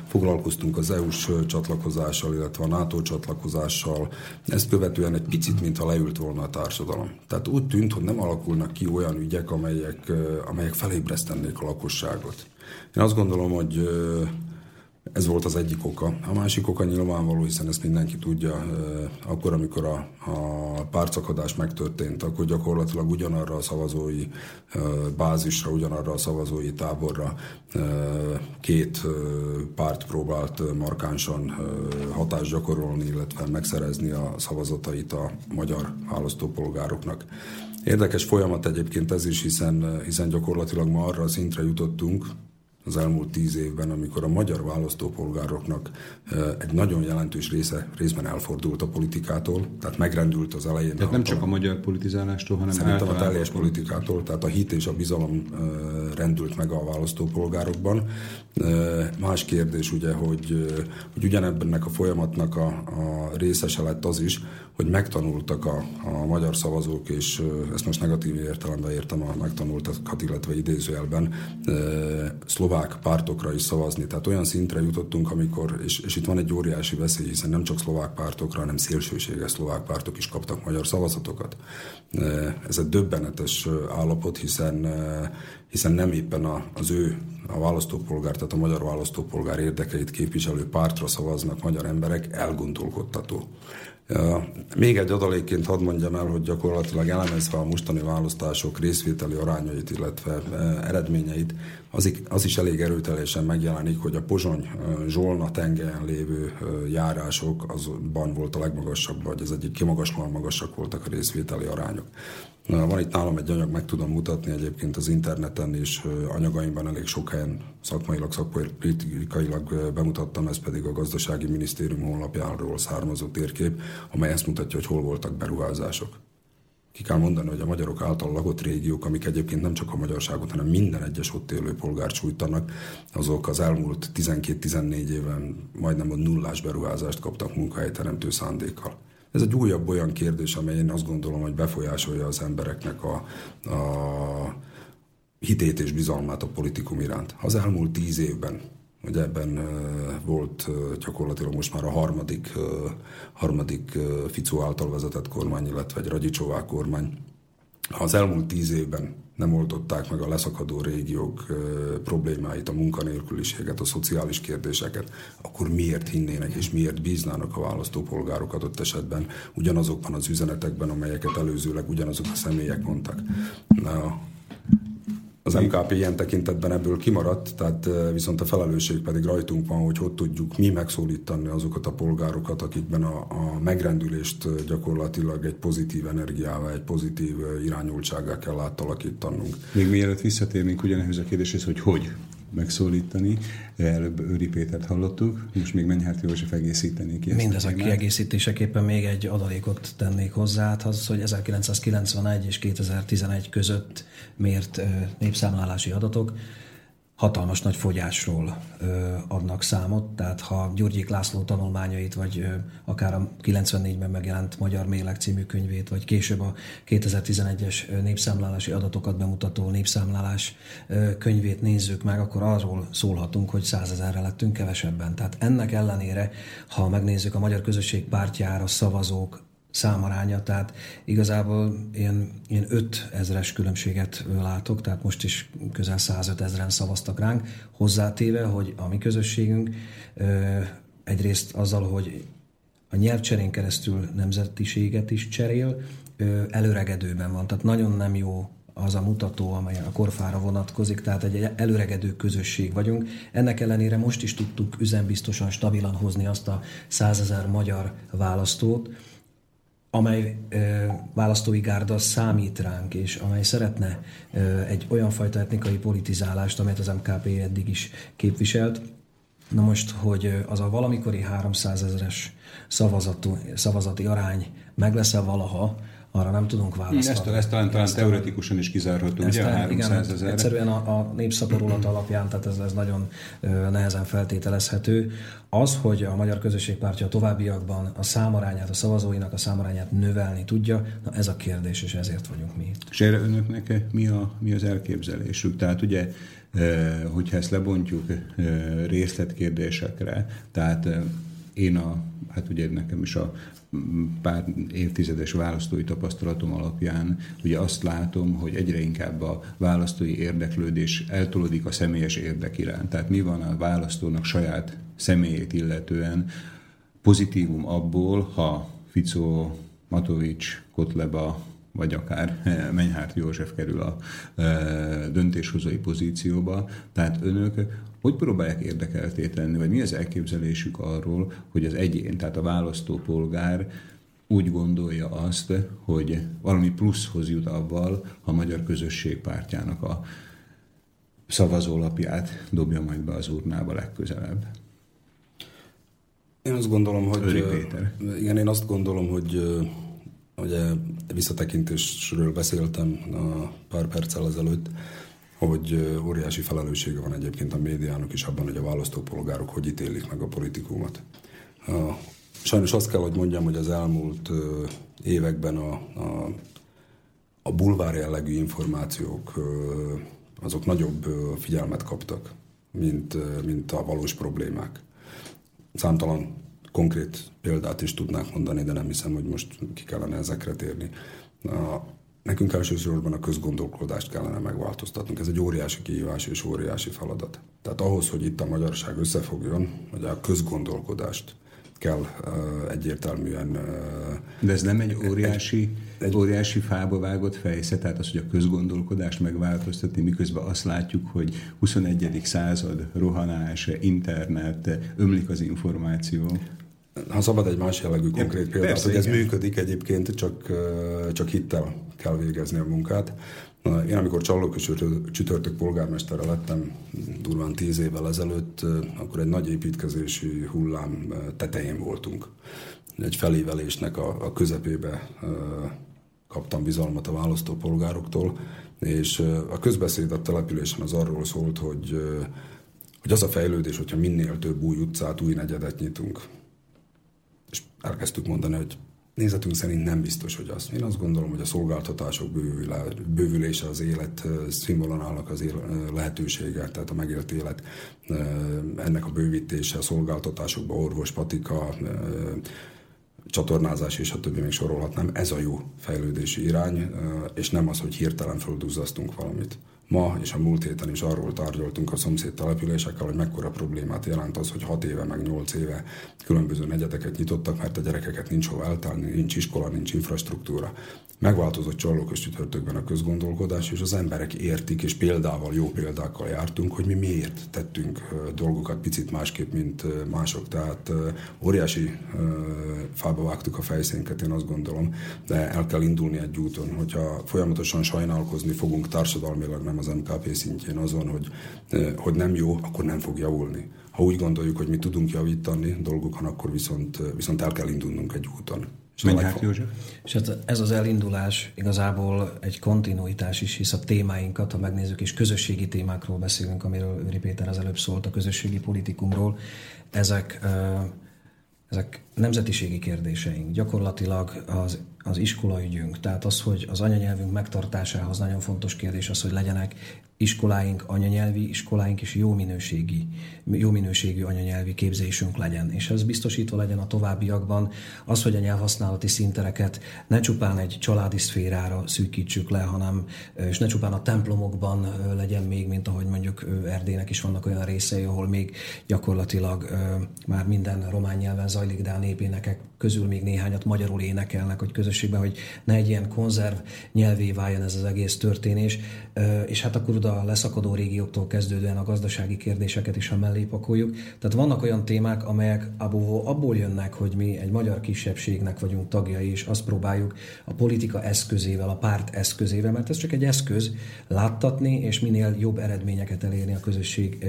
foglalkoztunk az é u-s csatlakozással, illetve a NATO csatlakozással, ezt követően egy picit, mintha leült volna a társadalom. Tehát úgy tűnt, hogy nem alakulnak ki olyan ügyek, amelyek, amelyek felébresztenék a lakosságot. Én azt gondolom, hogy ez volt az egyik oka. A másik oka nyilvánvaló, hiszen ezt mindenki tudja, akkor, amikor a, a pártszakadás megtörtént, akkor gyakorlatilag ugyanarra a szavazói bázisra, ugyanarra a szavazói táborra két párt próbált markánsan hatást gyakorolni, illetve megszerezni a szavazatait a magyar választópolgároknak. Érdekes folyamat egyébként ez is, hiszen, hiszen gyakorlatilag ma arra a szintre jutottunk, az elmúlt tíz évben, amikor a magyar választópolgároknak egy nagyon jelentős része részben elfordult a politikától, tehát megrendült az elején. Tehát nem csak a magyar politizálástól, hanem szerintem a teljes politikától, tehát a hit és a bizalom rendült meg a választópolgárokban. Más kérdés ugye, hogy, hogy ugyanebbennek a folyamatnak a, a részese lett az is, hogy megtanultak a, a magyar szavazók, és ezt most negatív értelemben értem a megtanultakat, illetve idézőjelben, szlovák pártokra is szavazni. Tehát olyan szintre jutottunk, amikor, és, és itt van egy óriási veszély, hiszen nem csak szlovák pártokra, hanem szélsőséges szlovák pártok is kaptak magyar szavazatokat. Ez egy döbbenetes állapot, hiszen, hiszen nem éppen az ő a választópolgár, tehát a magyar választópolgár érdekeit képviselő pártra szavaznak magyar emberek, elgondolkodtató. Még egy adalékként hadd mondjam el, hogy gyakorlatilag elemezve a mostani választások részvételi arányait, illetve eredményeit, az, az is elég erőteljesen megjelenik, hogy a Pozsony-Zsolna tengelyen lévő járások azban volt a legmagasabb, vagy az egyik kimagaslóan magasak voltak a részvételi arányok. Van itt nálam egy anyag, meg tudom mutatni egyébként az interneten, és anyagaimban elég sok helyen szakmailag, szakpolitikailag bemutattam, ez pedig a Gazdasági Minisztérium honlapjáról származó térkép, amely ezt mutatja, hogy hol voltak beruházások. Ki kell mondani, hogy a magyarok által lakott régiók, amik egyébként nem csak a magyarságot, hanem minden egyes ott élő polgárt sújtanak, azok az elmúlt tizenkettő-tizennégy évben majdnem a nullás beruházást kaptak munkahelyteremtő szándékkal. Ez egy újabb olyan kérdés, amely én azt gondolom, hogy befolyásolja az embereknek a, a hitét és bizalmát a politikum iránt. Az elmúlt tíz évben, ugye ebben volt gyakorlatilag most már a harmadik, harmadik Fico által vezetett kormány, illetve egy Radicsová kormány. Az elmúlt tíz évben nem oldották meg a leszakadó régiók problémáit, a munkanélküliséget, a szociális kérdéseket, akkor miért hinnének és miért bíznának a választópolgárok adott esetben ugyanazokban az üzenetekben, amelyeket előzőleg ugyanazok a személyek mondtak. Na, az em ká pé ilyen tekintetben ebből kimaradt, tehát viszont a felelősség pedig rajtunk van, hogy hogy tudjuk mi megszólítani azokat a polgárokat, akikben a, a megrendülést gyakorlatilag egy pozitív energiával, egy pozitív irányultsággal kell átalakítanunk. Még mielőtt visszatérnénk ugyanehhez a kérdéshez, hogy hogy megszólítani. Előbb Öry Pétert hallottuk, most még Menyhárt József egészíteni ki. Mindez a kiegészítéseképpen még egy adalékot tennék hozzá, az, hogy ezerkilencszázkilencvenegy és kétezer-tizenegy között mért népszámlálási adatok hatalmas nagy fogyásról adnak számot, tehát ha Gyurgyik László tanulmányait, vagy akár a kilencvennégyben megjelent Magyar Mérleg című könyvét, vagy később a kétezer-tizenegyes népszámlálási adatokat bemutató népszámlálás könyvét nézzük meg, akkor arról szólhatunk, hogy százezerre lettünk kevesebben. Tehát ennek ellenére, ha megnézzük a Magyar Közösség Pártjára szavazók számaránya, tehát igazából ilyen, ilyen ötezres különbséget látok, tehát most is közel százötezren szavaztak ránk, hozzátéve, hogy a mi közösségünk egyrészt azzal, hogy a nyelvcserén keresztül nemzetiséget is cserél, előregedőben van, tehát nagyon nem jó az a mutató, amely a korfára vonatkozik, tehát egy előregedő közösség vagyunk. Ennek ellenére most is tudtuk üzenbiztosan, stabilan hozni azt a százezer magyar választót, amely ö, választói gárda számít ránk, és amely szeretne ö, egy olyan fajta etnikai politizálást, amelyet az em ká pé eddig is képviselt. Na most, hogy az a valamikori háromszázezres szavazati arány meg lesz-e valaha, arra nem tudunk választani. Ezt, ezt talán, talán teoretikusan is kizárható, ugye a háromszázezer? Egyszerűen a, a népszaporulat alapján, tehát ez, ez nagyon ö, nehezen feltételezhető. Az, hogy a Magyar Közösségpártja a továbbiakban a számarányát, a szavazóinak a számarányát növelni tudja, na ez a kérdés, és ezért vagyunk mi itt. És erre önöknek mi, a, mi az elképzelésük? Tehát ugye, hogyha ezt lebontjuk részletkérdésekre, tehát én a, hát ugye nekem is a pár évtizedes választói tapasztalatom alapján ugye azt látom, hogy egyre inkább a választói érdeklődés eltolódik a személyes érdek iránt. Tehát mi van a választónak saját személyét illetően pozitívum abból, ha Fico, Matovics, Kotleba, vagy akár Menyhárt József kerül a döntéshozói pozícióba. Tehát önök hogy próbálják érdekeltté tenni, vagy mi az elképzelésük arról, hogy az egyén, tehát a választópolgár úgy gondolja azt, hogy valami pluszhoz jut avval, ha a Magyar Közösségpártjának a szavazólapját dobja majd be az urnába legközelebb? Én azt gondolom, hogy... Öry Péter. Igen, én azt gondolom, hogy... Ugye visszatekintésről beszéltem pár perccel ezelőtt, hogy óriási felelőssége van egyébként a médiának is abban, hogy a választópolgárok hogy ítélik meg a politikumot. Sajnos azt kell, hogy mondjam, hogy az elmúlt években a, a, a bulvár jellegű információk azok nagyobb figyelmet kaptak, mint, mint a valós problémák. Számtalan konkrét példát is tudnánk mondani, de nem hiszem, hogy most ki kellene ezekre térni. Na, nekünk elsősorban a közgondolkodást kellene megváltoztatnunk. Ez egy óriási kihívás és óriási feladat. Tehát ahhoz, hogy itt a magyarság összefogjon, hogy a közgondolkodást kell uh, egyértelműen... Uh, de ez nem egy óriási, egy, egy óriási fába vágott fejsze, tehát az, hogy a közgondolkodást megváltoztatni, miközben azt látjuk, hogy huszonegyedik század, rohanás, internet, ömlik az információ... Ha szabad egy más jellegű konkrét példát, persze, hogy ez igen. Működik egyébként, csak, csak hittel kell végezni a munkát. Én amikor Csallóközcsütörtök polgármestere lettem durván tíz évvel ezelőtt, akkor egy nagy építkezési hullám tetején voltunk. Egy felévelésnek a, a közepébe kaptam bizalmat a választópolgároktól, és a közbeszéd a településen az arról szólt, hogy, hogy az a fejlődés, hogyha minél több új utcát, új negyedet nyitunk. És elkezdtük mondani, hogy nézetünk szerint nem biztos, hogy az. Én azt gondolom, hogy a szolgáltatások bővülése, az élet színvonalának az lehetősége, tehát a megélt élet, ennek a bővítése, a szolgáltatásokba orvos, patika, csatornázás és a többi még sorolhatnám. Ez a jó fejlődési irány, és nem az, hogy hirtelen földuzzasztunk valamit. Ma és a múlt héten is arról tárgyaltunk a szomszéd településekkel, hogy mekkora problémát jelent az, hogy hat éve, meg nyolc éve különböző negyedeket nyitottak, mert a gyerekeket nincs hova eltálni, nincs iskola, nincs infrastruktúra. Megváltozott Csallóközcsütörtökben a közgondolkodás, és az emberek értik, és példával, jó példákkal jártunk, hogy mi miért tettünk dolgokat picit másképp, mint mások. Tehát óriási fába vágtuk a fejszénket, én azt gondolom, de el kell indulni egy úton, hogyha folyamatosan sajnálkozni fogunk társadalmilag, nem az em ká pé szintjén azon, hogy, hogy nem jó, akkor nem fog javulni. Ha úgy gondoljuk, hogy mi tudunk javítani dolgokon, akkor viszont, viszont el kell indulnunk egy úton. Menyhárt József? És hát ez az elindulás igazából egy kontinuitás is, hisz a témáinkat, ha megnézzük, és közösségi témákról beszélünk, amiről Öry Péter az előbb szólt, a közösségi politikumról. Ezek, ezek nemzetiségi kérdéseink. Gyakorlatilag az, az iskolaügyünk, tehát az, hogy az anyanyelvünk megtartásához nagyon fontos kérdés az, hogy legyenek iskoláink, anyanyelvi iskoláink és jó minőségi, jó minőségű anyanyelvi képzésünk legyen. És ez biztosítva legyen a továbbiakban az, hogy a nyelvhasználati szintereket ne csupán egy családi szférára szűkítsük le, hanem és ne csupán a templomokban legyen még, mint ahogy mondjuk Erdélynek is vannak olyan részei, ahol még gyakorlatilag már minden román nyelven zajlik, de a népénekek közül még néhányat magyarul énekelnek, hogy közösségben, hogy ne egy ilyen konzerv nyelvé váljon ez az egész történés. És hát akkor a leszakadó régióktól kezdődően a gazdasági kérdéseket is, ha mellé pakoljuk. Tehát vannak olyan témák, amelyek abból jönnek, hogy mi egy magyar kisebbségnek vagyunk tagjai, és azt próbáljuk a politika eszközével, a párt eszközével, mert ez csak egy eszköz, láttatni, és minél jobb eredményeket elérni a közösség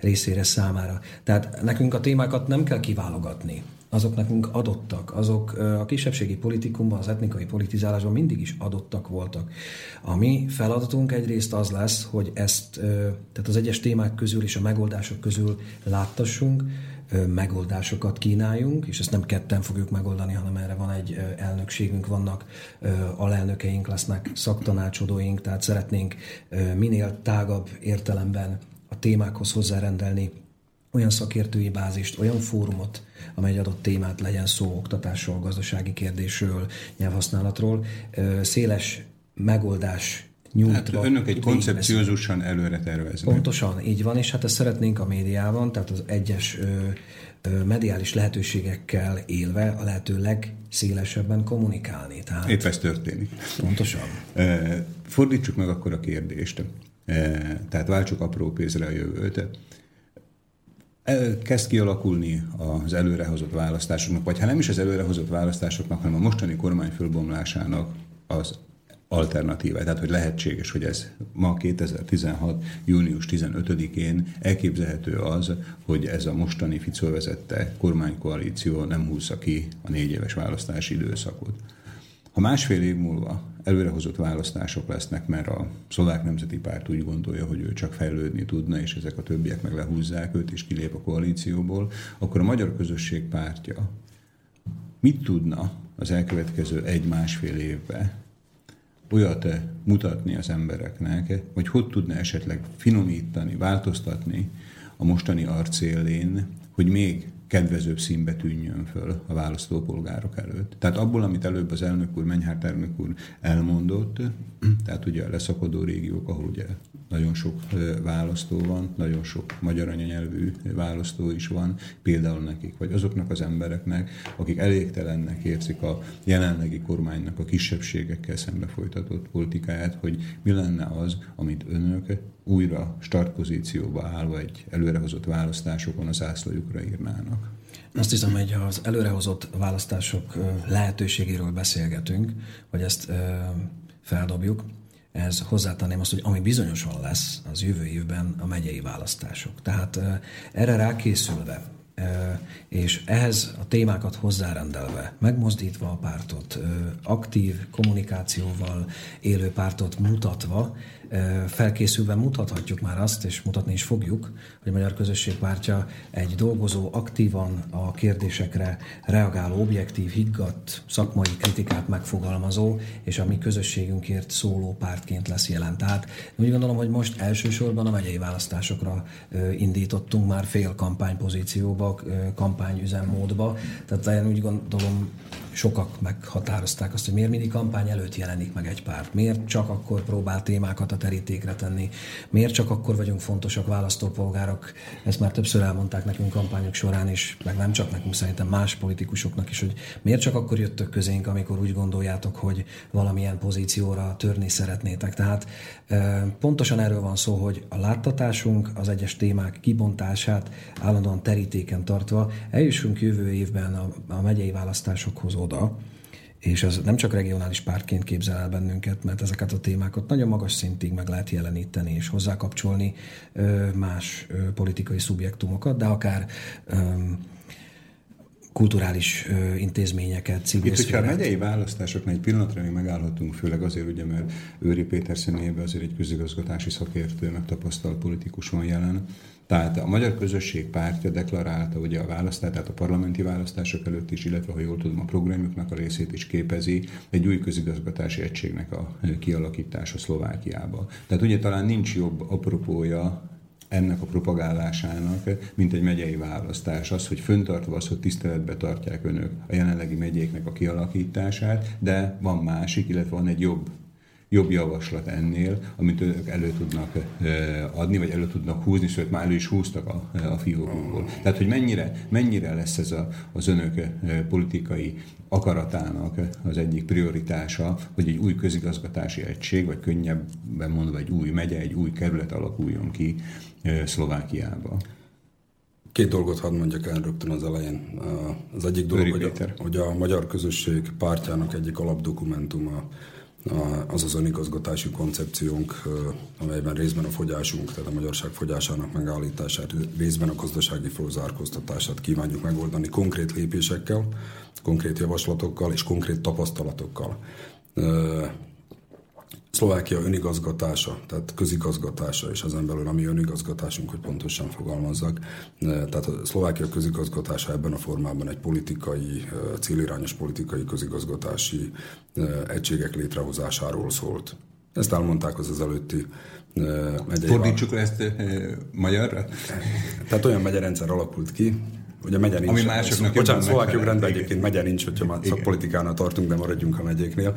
részére számára. Tehát nekünk a témákat nem kell kiválogatni. azok nekünk adottak. Azok a kisebbségi politikumban, az etnikai politizálásban mindig is adottak voltak. A mi feladatunk egyrészt az lesz, hogy ezt, tehát az egyes témák közül és a megoldások közül láttassunk, megoldásokat kínáljunk, és ezt nem ketten fogjuk megoldani, hanem erre van egy elnökségünk, vannak alelnökeink, lesznek szaktanácsadóink, tehát szeretnénk minél tágabb értelemben a témákhoz hozzárendelni olyan szakértői bázist, olyan fórumot, amely adott témát, legyen szó oktatásról, gazdasági kérdésről, nyelvhasználatról, széles megoldás nyújtva. Hát önök egy koncepciózusan előre terveznek. Pontosan, így van, és hát ezt szeretnénk a médiában, tehát az egyes ö, ö, mediális lehetőségekkel élve a lehető legszélesebben kommunikálni. Tehát... épp ez történik. Pontosan. E, fordítsuk meg akkor a kérdést. E, tehát váltsuk apró pénzre a jövőt. Kezd kialakulni az előrehozott választásoknak, vagy ha nem is az előrehozott választásoknak, hanem a mostani kormány fölbomlásának az alternatívája, tehát hogy lehetséges, hogy ez ma kétezer-tizenhat június tizenötödikén elképzelhető az, hogy ez a mostani Fico vezette kormánykoalíció nem húzza ki a négy éves választási időszakot. Ha másfél év múlva előrehozott választások lesznek, mert a Szlovák Nemzeti Párt úgy gondolja, hogy ő csak fejlődni tudna, és ezek a többiek meg lehúzzák őt, és kilép a koalícióból, akkor a Magyar Közösség Pártja mit tudna az elkövetkező egy-másfél évben olyat mutatni az embereknek, vagy hogy tudna esetleg finomítani, változtatni a mostani arcélén, hogy még kedvezőbb színbe tűnjön föl a választópolgárok előtt. Tehát abból, amit előbb az elnök úr, Menyhárt elnök úr elmondott, tehát ugye a leszakadó régiók, ahol ugye nagyon sok választó van, nagyon sok magyar anyanyelvű választó is van, például nekik, vagy azoknak az embereknek, akik elégtelennek érzik a jelenlegi kormánynak a kisebbségekkel szembe folytatott politikáját, hogy mi lenne az, amit önök újra startpozícióba állva egy előrehozott választásokon a zászlójukra írnának. Azt hiszem, hogy az előrehozott választások lehetőségéről beszélgetünk, vagy ezt feldobjuk. Ez hozzátenném azt, hogy ami bizonyosan lesz az jövő évben a megyei választások. Tehát erre rákészülve, és ehhez a témákat hozzárendelve, megmozdítva a pártot, aktív kommunikációval élő pártot mutatva, felkészülve mutathatjuk már azt, és mutatni is fogjuk, hogy a Magyar Közösség Pártja egy dolgozó, aktívan a kérdésekre reagáló, objektív, higgadt, szakmai kritikát megfogalmazó, és a mi közösségünkért szóló pártként lesz jelen. Tehát úgy gondolom, hogy most elsősorban a megyei választásokra indítottunk már fél kampánypozícióba, kampányüzemmódba, tehát én úgy gondolom, sokak meghatározták azt, hogy miért mindig kampány előtt jelenik meg egy párt, miért csak akkor próbál témákat a terítékre tenni, miért csak akkor vagyunk fontosak választópolgárok, ezt már többször elmondták nekünk kampányok során is, meg nem csak nekünk, szerintem más politikusoknak is, hogy miért csak akkor jöttök közénk, amikor úgy gondoljátok, hogy valamilyen pozícióra törni szeretnétek. Tehát pontosan erről van szó, hogy a láttatásunk, az egyes témák kibontását állandóan terítéken tartva eljussunk jövő évben a, a megyei választásokhoz oda, és az nem csak regionális pártként képzel el bennünket, mert ezeket a témákat nagyon magas szintig meg lehet jeleníteni és hozzákapcsolni más politikai szubjektumokat, de akár kulturális ö, intézményeket, civil szférát. Itt, hogyha a megyei választásoknál egy pillanatra még megállhatunk, főleg azért ugye, mert Öry Péter személyében azért egy közigazgatási szakértő, meg tapasztalt politikus van jelen. Tehát a Magyar Közösség Pártja deklarálta ugye a választást, tehát a parlamenti választások előtt is, illetve ha jól tudom, a programjuknak a részét is képezi egy új közigazgatási egységnek a kialakítása Szlovákiába. Tehát ugye talán nincs jobb apropója ennek a propagálásának, mint egy megyei választás. Az, hogy föntartva az, hogy tiszteletbe tartják önök a jelenlegi megyéknek a kialakítását, de van másik, illetve van egy jobb, jobb javaslat ennél, amit önök elő tudnak adni, vagy elő tudnak húzni, sőt már elő is húztak a, a fiókból. Tehát, hogy mennyire, mennyire lesz ez a, az önök politikai akaratának az egyik prioritása, hogy egy új közigazgatási egység, vagy könnyebben mondva egy új megye, egy új kerület alakuljon ki Szlovákiába. Két dolgot hadd mondjak el rögtön az elején. Az egyik dolog, hogy a, hogy a Magyar Közösség Pártjának egyik alapdokumentuma az az önigazgatási koncepciónk, amelyben részben a fogyásunk, tehát a magyarság fogyásának megállítását, részben a gazdasági felzárkóztatását kívánjuk megoldani konkrét lépésekkel, konkrét javaslatokkal és konkrét tapasztalatokkal. Szlovákia önigazgatása, tehát közigazgatása, és ezen belül a mi önigazgatásunk, hogy pontosan fogalmazzak, tehát a Szlovákia közigazgatása ebben a formában egy politikai, célirányos politikai közigazgatási egységek létrehozásáról szólt. Ezt elmondták az az előtti megyei... Fordítsuk ezt magyarra? Tehát olyan megyerendszer alakult ki, ugye megye nincs. Ami másoknak bocsánat, szlovákiak rendben egyébként megye nincs, hogyha már szakpolitikánál tartunk, de maradjunk a megyéknél.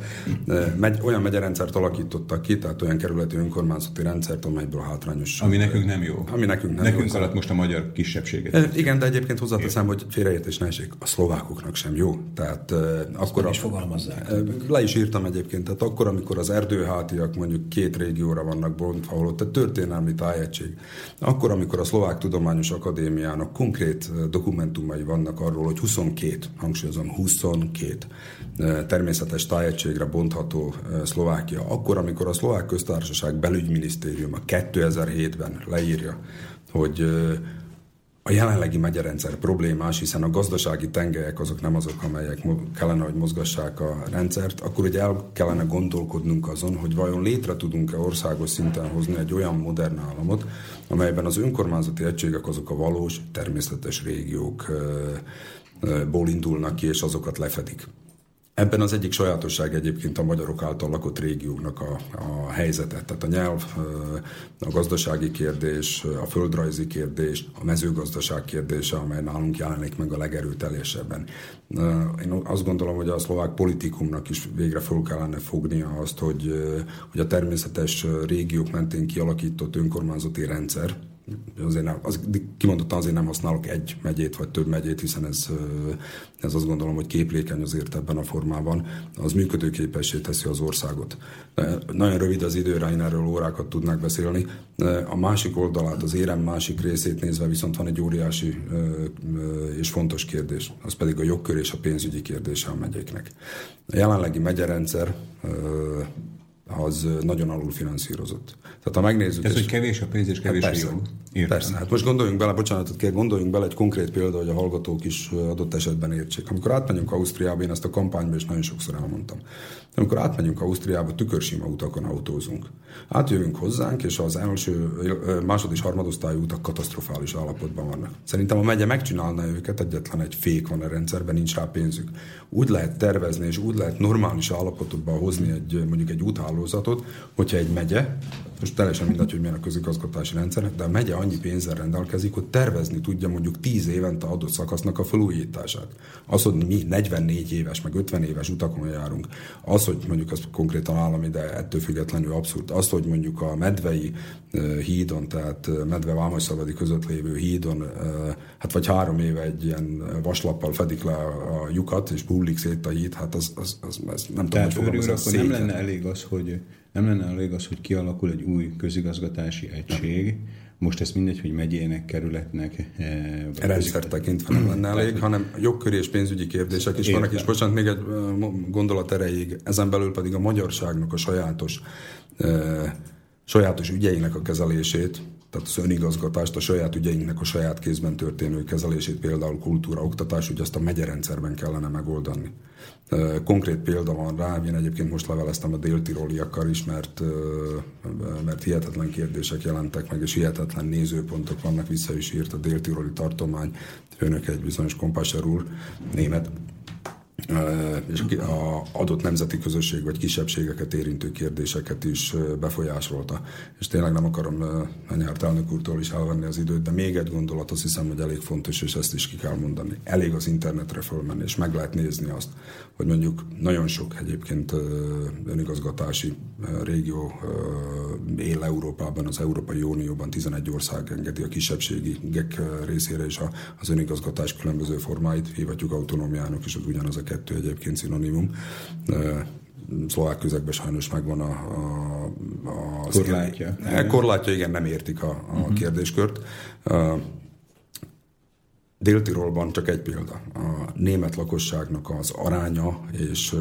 Megy, olyan megyerendszert alakítottak ki, tehát olyan kerületi önkormányzati rendszert, amelyből hátrányos. Ami nekünk nem jó. Ami nekünk nem nekünk jó. Alatt most a magyar kisebbséget. E, igen, de egyébként hozzáteszem, hogy félreértés ne essék, a szlovákoknak sem jó. Tehát e, akkor is fogalmazzák. E, le is írtam egyébként, tehát akkor, amikor az erdőhátiak mondjuk két régióra vannak bontva, ahol ott egy történelmi tájegység, akkor, amikor a Szlovák Tudományos Akadémiának konkrét dokumentum dokumentumai vannak arról, hogy huszonkettő, hangsúlyozom, huszonkettő természetes tájegységre bontható Szlovákia. Akkor, amikor a Szlovák Köztársaság belügyminisztériuma kétezer-hétben leírja, hogy a jelenlegi megyerendszer problémás, hiszen a gazdasági tengelyek azok nem azok, amelyek kellene, hogy mozgassák a rendszert, akkor ugye el kellene gondolkodnunk azon, hogy vajon létre tudunk-e országos szinten hozni egy olyan modern államot, amelyben az önkormányzati egységek azok a valós, természetes régiókból indulnak ki, és azokat lefedik. Ebben az egyik sajátosság egyébként a magyarok által lakott régióknak a, a helyzete. Tehát a nyelv, a gazdasági kérdés, a földrajzi kérdés, a mezőgazdaság kérdése, amely nálunk jelenik meg a legerőteljesebben. Én azt gondolom, hogy a szlovák politikumnak is végre föl kellene fognia azt, hogy, hogy a természetes régiók mentén kialakított önkormányzati rendszer, Azért nem, az, kimondottan azért nem használok egy megyét, vagy több megyét, hiszen ez, ez azt gondolom, hogy képlékeny azért ebben a formában, az működőképessé teszi az országot. De nagyon rövid az időre, én erről órákat tudnák beszélni. A másik oldalát, az érem másik részét nézve viszont van egy óriási és fontos kérdés, az pedig a jogkör és a pénzügyi kérdése a megyéknek. A jelenlegi megyerendszer az nagyon alul finanszírozott. Tehát ha megnézzük... Ez, és... hogy kevés a pénz és kevés hát persze, a jól. Persze. Hát most gondoljunk bele, bocsánatot kér, gondoljunk bele egy konkrét példa, hogy a hallgatók is adott esetben értsék. Amikor átmenjünk Ausztriába, én ezt a kampányban is nagyon sokszor elmondtam. Amikor átmenjünk Ausztriába, tükörsima utakon autózunk. Átjövünk hozzánk, és az első, másod és harmadosztályú utak katasztrofális állapotban vannak. Szerintem a megye megcsinálna őket, egyetlen egy fék van a rendszerben, nincs rá pénzük. Úgy lehet tervezni, és úgy lehet normális állapotba hozni egy, mondjuk egy útháló, hogyha egy megye, most teljesen mindegy, hogy milyen a közigazgatási rendszer, de a megye annyi pénzzel rendelkezik, hogy tervezni tudja mondjuk tíz évente adott szakasznak a felújítását. Az, hogy mi negyvennégy éves, meg ötven éves utakon járunk, az, hogy mondjuk az konkrétan állami, de ettől függetlenül abszurd, az, hogy mondjuk a Medvei hídon, tehát Medve-Vámosszabadi között lévő hídon, hát vagy három éve egy ilyen vaslappal fedik le a lyukat, és hullik szét a híd, hát az, az, az, az nem tudom, hogy fogalmazom. Nem lenne elég az, hogy Hogy nem lenne elég az, hogy kialakul egy új közigazgatási egység, most ez mindegy, hogy megyének, kerületnek... Rendszer tekintve nem lenne elég, tehát, hanem jogköri és pénzügyi kérdések is vannak, és bocsánat, még egy gondolat erejéig, ezen belül pedig a magyarságnak a sajátos, e, sajátos ügyeinek a kezelését, tehát az önigazgatást, a saját ügyeinknek a saját kézben történő kezelését, például kultúra, oktatás, ugye azt a megyerendszerben kellene megoldani. Konkrét példa van rá, én egyébként most leveleztem a déltiroliakkal is, mert, mert hihetetlen kérdések jelentek meg, és hihetetlen nézőpontok vannak, vissza is írt a déltiroli tartomány főnöke, egy bizonyos Kompáser úr, német, és a adott nemzeti közösség vagy kisebbségeket érintő kérdéseket is befolyásolta. És tényleg nem akarom Menyhárt elnök úrtól is elvenni az időt, de még egy gondolat, azt hiszem, hogy elég fontos, és ezt is ki kell mondani. Elég az internetre fölmenni, és meg lehet nézni azt, hogy mondjuk nagyon sok egyébként önigazgatási régió él Európában, az Európai Unióban tizenegy ország engedi a kisebbségek részére is az önigazgatás különböző formáit, hívhatjuk autonómiának, és az ugyanaz a kettő egyébként szinonimum. Szlovák közegben sajnos megvan a, a, a korlátja. Szkérni. Korlátja, igen, nem értik a, a uh-huh. kérdéskört. Dél-Tirolban csak egy példa. A német lakosságnak az aránya és,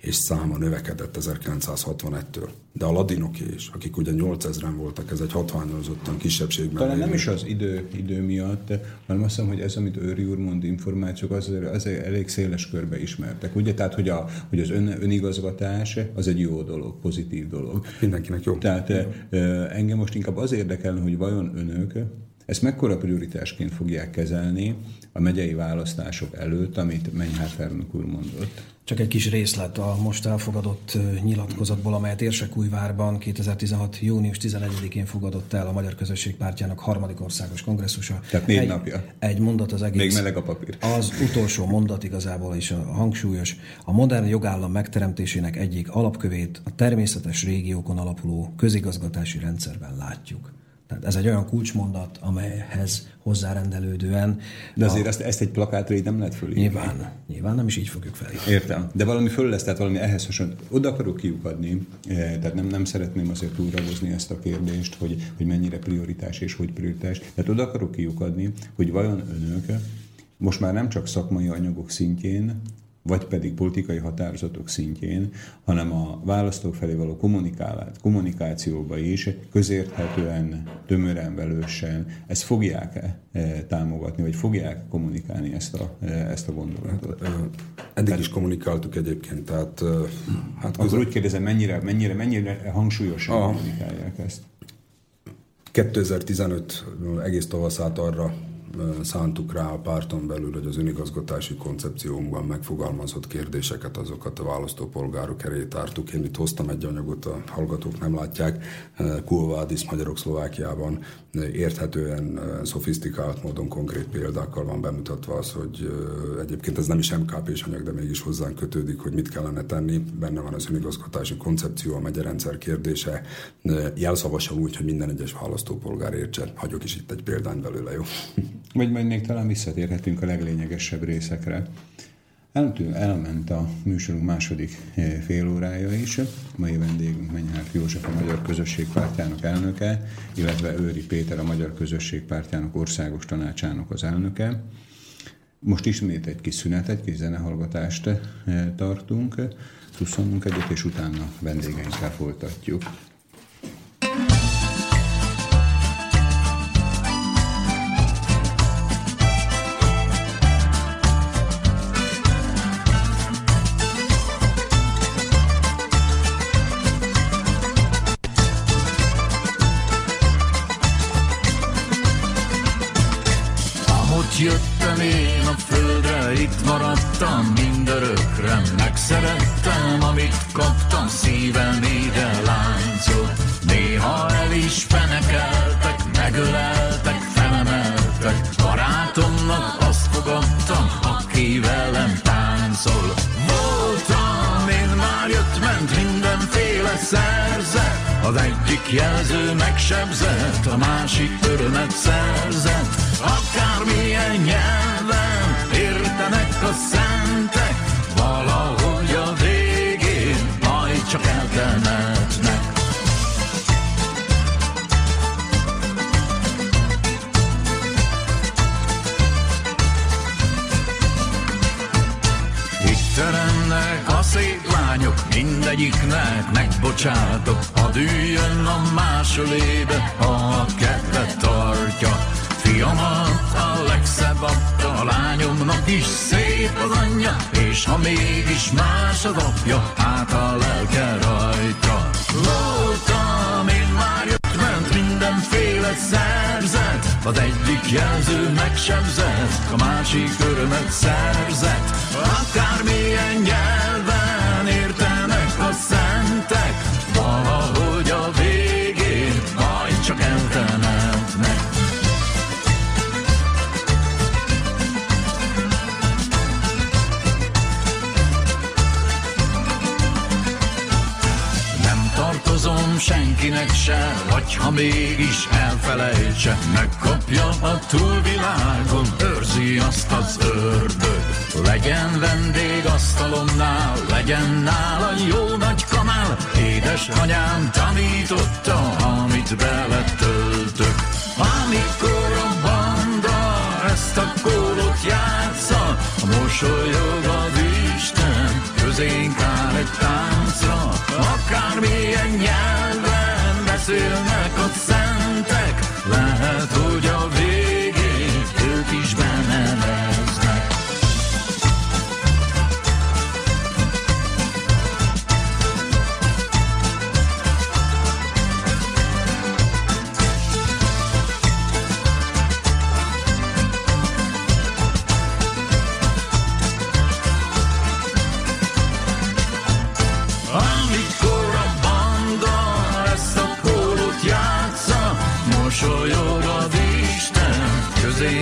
és száma növekedett ezerkilencszázhatvanegytől. De a ladinoké is, akik ugye nyolcezren voltak, ez egy hatványozottan kisebbségben. Talán élő. Nem is az idő, idő miatt, hanem azt hiszem, hogy ez, amit Öry úr mond, információk, az, az elég széles körbe ismertek. Ugye, tehát, hogy, a, hogy az ön, önigazgatás az egy jó dolog, pozitív dolog. Mindenkinek jó. Tehát jó. Engem most inkább az érdekelne, hogy vajon önök ezt mekkora prioritásként fogják kezelni a megyei választások előtt, amit Menyhárt Fernök úr mondott? Csak egy kis részlet a most elfogadott nyilatkozatból, amelyet Érsekújvárban kétezer-tizenhat június tizenegyedikén fogadott el a Magyar Közösségpártjának harmadik országos kongresszusa. Tehát négy egy, napja. Egy mondat az egész. Még meleg a papír. Az utolsó mondat igazából is a hangsúlyos. A modern jogállam megteremtésének egyik alapkövét a természetes régiókon alapuló közigazgatási rendszerben látjuk. Tehát ez egy olyan kulcsmondat, amelyhez hozzárendelődően... De azért a... ezt, ezt egy plakátra így nem lehet fölírni. Nyilván, nyilván nem is így fogjuk felírni. Értem. De valami föl lesz, tehát valami ehhez hasonló. Oda akarok kiukadni, tehát nem, nem szeretném azért túlragozni ezt a kérdést, hogy, hogy mennyire prioritás és hogy prioritás. Tehát oda akarok kiukadni, hogy vajon önök most már nem csak szakmai anyagok szintjén, vagy pedig politikai határozatok szintjén, hanem a választók felé való kommunikációba is közérthetően, tömören, velősen ezt fogják támogatni, vagy fogják kommunikálni ezt a, ezt a gondolatot? Hát, eddig tehát, is kommunikáltuk egyébként. Tehát, hát akkor úgy kérdezem, mennyire, mennyire, mennyire hangsúlyosan a... kommunikálják ezt? kétezer-tizenöt egész tavaszát arra szántuk rá a párton belül, hogy az önigazgatási koncepciónkban megfogalmazott kérdéseket, azokat a választópolgárok elé tártuk. Én itt hoztam egy anyagot, a hallgatók nem látják, Kulvádis Magyarok Szlovákiában érthetően, szofisztikált módon konkrét példákkal van bemutatva az, hogy egyébként ez nem is em ká pés anyag, de mégis hozzánk kötődik, hogy mit kellene tenni. Benne van az önigazgatási koncepció, a megyerendszer kérdése, jelszavasan úgy, hogy minden egyes választópolgár értsen. Hagyok is itt egy példány belőle, jó? Vagy majd még talán visszatérhetünk a leglényegesebb részekre. Eltűnt, elment a műsorunk második fél órája is. Mai vendégünk Menyhárt József, a Magyar Közösségpártjának elnöke, illetve Öry Péter, a Magyar Közösségpártjának országos tanácsának az elnöke. Most ismét egy kis szünetet, egy kis zenehallgatást tartunk, szusszannunk egyet, és utána vendégeinkkel folytatjuk. Jöttem én a földre, itt maradtam mindörökre, megszerettem, amit kaptam, szívem ide láncolt. Néha el is fenekeltek, megöleltek, felemeltek, barátomnak azt fogadtam, aki velem táncol. Voltam, én már jött-ment mindenféle szerzet, az egyik jelző megsebzett, a másik örömet szerzett. Akármilyen nyelven értenek a szentek, valahogy a végén majd csak eltemetnek. Itt teremnek a szép lányok, mindegyiknek megbocsátok, hadd üljön a másolébe, ha a kedvet tartja. Fiamat a legszebb adta, a lányomnak is szép az anyja, és ha mégis más az apja, hát a lelke rajta. Voltam, én már jött-ment mindenféle szerzet, az egyik jelző megsebzett, a másik örömet szerzett. Akármilyen nyelven értenek a szentek, valahogy a végén majd csak eltemetnek. Senkinek se, vagy ha mégis elfelejtse, megkapja a túlvilágon, őrzi azt az ördög. Legyen vendég asztalomnál, legyen nála jó nagy kanál, édesanyám tanította, amit beletöltök. Amikor a banda ezt a kó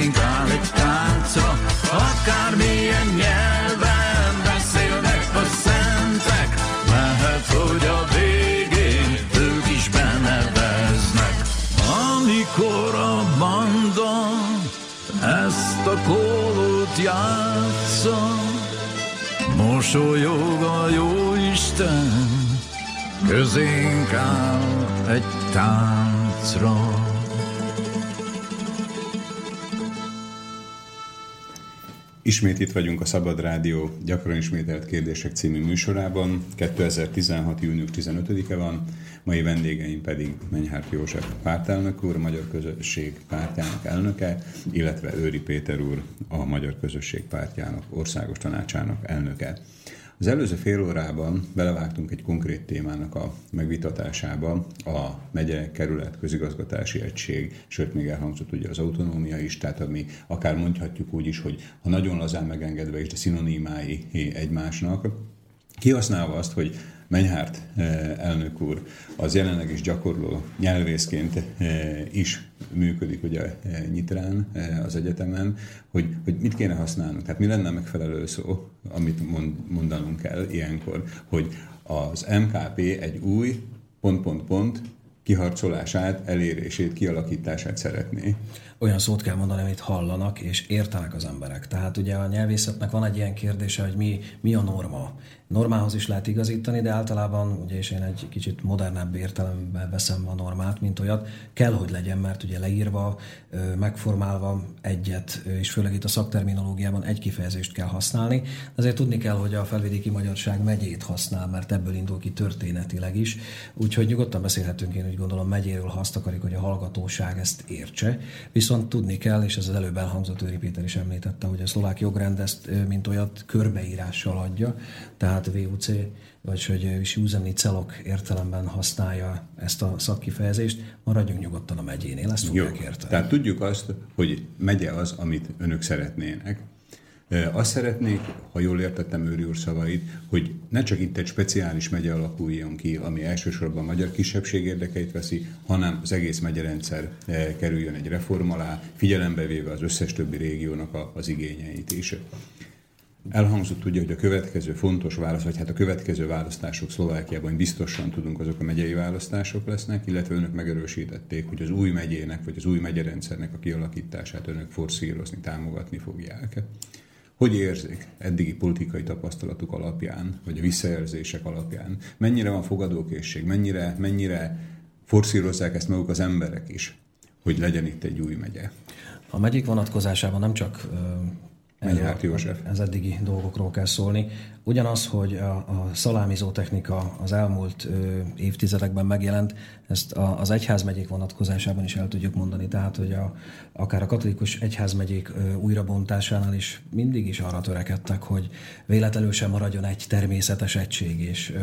Mindig áll egy tánca, akármilyen nyelven beszélnek a szentek, lehet, hogy a végén ők is beneveznek. Amikor a banda ezt a kólót játsza, mosolyog a Jóisten, közénk áll egy táncra. Ismét itt vagyunk a Szabad Rádió gyakran ismételt kérdések című műsorában. kétezer-tizenhat. június tizenötödike van, mai vendégeim pedig Menyhárt József pártelnök úr, a Magyar Közösség Pártjának elnöke, illetve Öry Péter úr, a Magyar Közösség Pártjának Országos Tanácsának elnöke. Az előző fél órában belevágtunk egy konkrét témának a megvitatásába, a megye, kerület, közigazgatási egység, sőt még elhangzott ugye az autonómia is, tehát ami akár mondhatjuk úgy is, hogy ha nagyon lazán megengedve is, de szinonimái egymásnak, kihasználva azt, hogy Menyhárt elnök úr az jelenleg is gyakorló nyelvészként is működik ugye Nyitrán, az egyetemen, hogy, hogy mit kéne használnunk. Tehát mi lenne megfelelő szó, amit mond, mondanunk kell ilyenkor, hogy az em ká pé egy új pont, pont, pont kiharcolását, elérését, kialakítását szeretné. Olyan szót kell mondani, amit hallanak és értenek az emberek. Tehát ugye a nyelvészetnek van egy ilyen kérdése, hogy mi, mi a norma. Normához is lehet igazítani, de általában, ugye, és én egy kicsit modernebb értelemben veszem a normát, mint olyat, kell, hogy legyen, mert ugye leírva, megformálva egyet, és főleg itt a szakterminológiában egy kifejezést kell használni. Azért tudni kell, hogy a felvidéki magyarság megyét használ, mert ebből indul ki történetileg is. Úgyhogy nyugodtan beszélhetünk, én úgy gondolom, megyéről, ha azt akarjuk, hogy a hallgatóság ezt értse. Viszont tudni kell, és ez az előbb elhangzott, Öry Péter is említette, hogy a szlovák jogrend ezt, mint olyat, körbeírással adja, tehát vé u cé, vagyis hogy územní celok értelemben használja ezt a szakkifejezést, maradjunk nyugodtan a megyénél, ezt fogják érteni. Tehát tudjuk azt, hogy megye az, amit önök szeretnének. Azt szeretnék, ha jól értettem Öry úr szavait, hogy ne csak itt egy speciális megye alakuljon ki, ami elsősorban a magyar kisebbség érdekeit veszi, hanem az egész megyerendszer kerüljön egy reform alá, figyelembe véve az összes többi régiónak az igényeit is. Elhangzott ugye, hogy a következő fontos válasz, vagy hát a következő választások Szlovákiában biztosan tudunk, azok a megyei választások lesznek, illetve önök megerősítették, hogy az új megyének, vagy az új megyerendszernek a kialakítását önök forszírozni, támogatni fogják. Hogy érzik eddigi politikai tapasztalatuk alapján, vagy a visszajelzések alapján? Mennyire van fogadókészség? Mennyire, mennyire forszírozzák ezt maguk az emberek is, hogy legyen itt egy új megye? A megyék vonatkozásában nem csak... Menyhárt József. Ez eddigi dolgokról kell szólni. Ugyanaz, hogy a, a szalámizó technika az elmúlt ö, évtizedekben megjelent, ezt a, az egyházmegyék vonatkozásában is el tudjuk mondani. Tehát, hogy a, akár a katolikus egyházmegyék ö, újrabontásánál is mindig is arra törekedtek, hogy véletlenül sem maradjon egy természetes egység. És ö,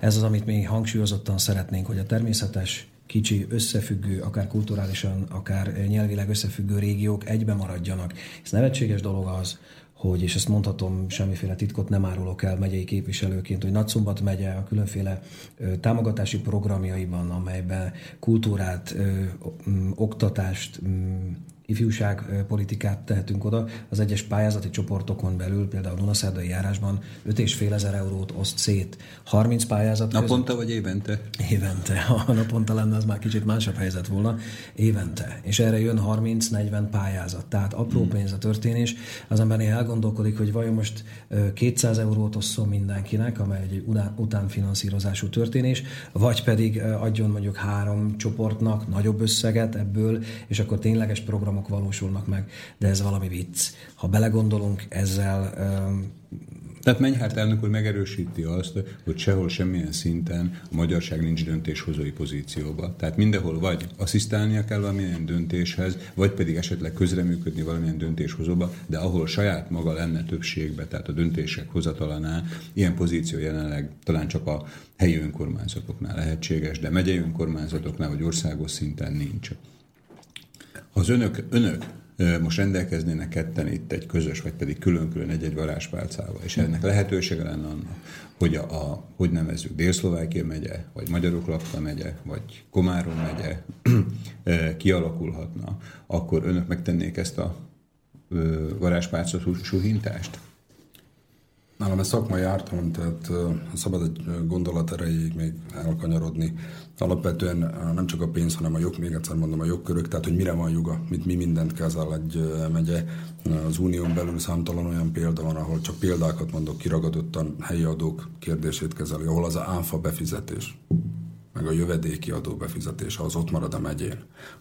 ez az, amit mi hangsúlyozottan szeretnénk, hogy a természetes, kicsi, összefüggő, akár kulturálisan, akár nyelvileg összefüggő régiók egybe maradjanak. Ez nevetséges dolog az, hogy, és ezt mondhatom, semmiféle titkot nem árulok el megyei képviselőként, hogy Nagyszombat megye a különféle ö, támogatási programjaiban, amelyben kultúrát, ö, m, oktatást, m, ifjúságpolitikát tehetünk oda. Az egyes pályázati csoportokon belül, például a Dunaszerdahely járásban öt és fél ezer eurót oszt szét harminc pályázat között. Naponta vagy évente? Évente. Ha naponta lenne, az már kicsit másabb helyzet volna. Évente. És erre jön harminc-negyven pályázat. Tehát apró hmm. pénz a történés. Az ember néha elgondolkodik, hogy vajon most kétszáz eurót osszon mindenkinek, amely egy utánfinanszírozású történés, vagy pedig adjon mondjuk három csoportnak nagyobb összeget ebből, és akkor tényleges program valósulnak meg, de ez valami vicc. Ha belegondolunk ezzel... Um... Tehát Menyhárt elnök úr megerősíti azt, hogy sehol, semmilyen szinten a magyarság nincs döntéshozói pozícióba. Tehát mindenhol vagy asszisztálnia kell valamilyen döntéshez, vagy pedig esetleg közreműködni valamilyen döntéshozóba, de ahol saját maga lenne többségbe, tehát a döntések hozatalánál, ilyen pozíció jelenleg talán csak a helyi önkormányzatoknál lehetséges, de megyei önkormányzatoknál vagy országos szinten nincs. Az önök, önök most rendelkeznének ketten itt egy közös, vagy pedig külön-külön egy-egy varázspálcával. És ennek lehetősége lenne annak, hogy a, a hogy nevezzük, Dél-Szlovákia megye, vagy Magyaroklapta megye, vagy Komárom megye kialakulhatna, akkor önök megtennék ezt a varázspálcos suhintást? Nálam ez szakmai ártalom, tehát szabad egy gondolat erejéig még elkanyarodni. Alapvetően nem csak a pénz, hanem a jog, még egyszer mondom, a jogkörök, tehát hogy mire van joga, mit mi mindent kezel egy megye. Az unión belül számtalan olyan példa van, ahol csak példákat mondok, kiragadottan helyi adók kérdését kezeli, ahol az áfa befizetés, meg a jövedéki adó befizetése, az ott marad a megyén,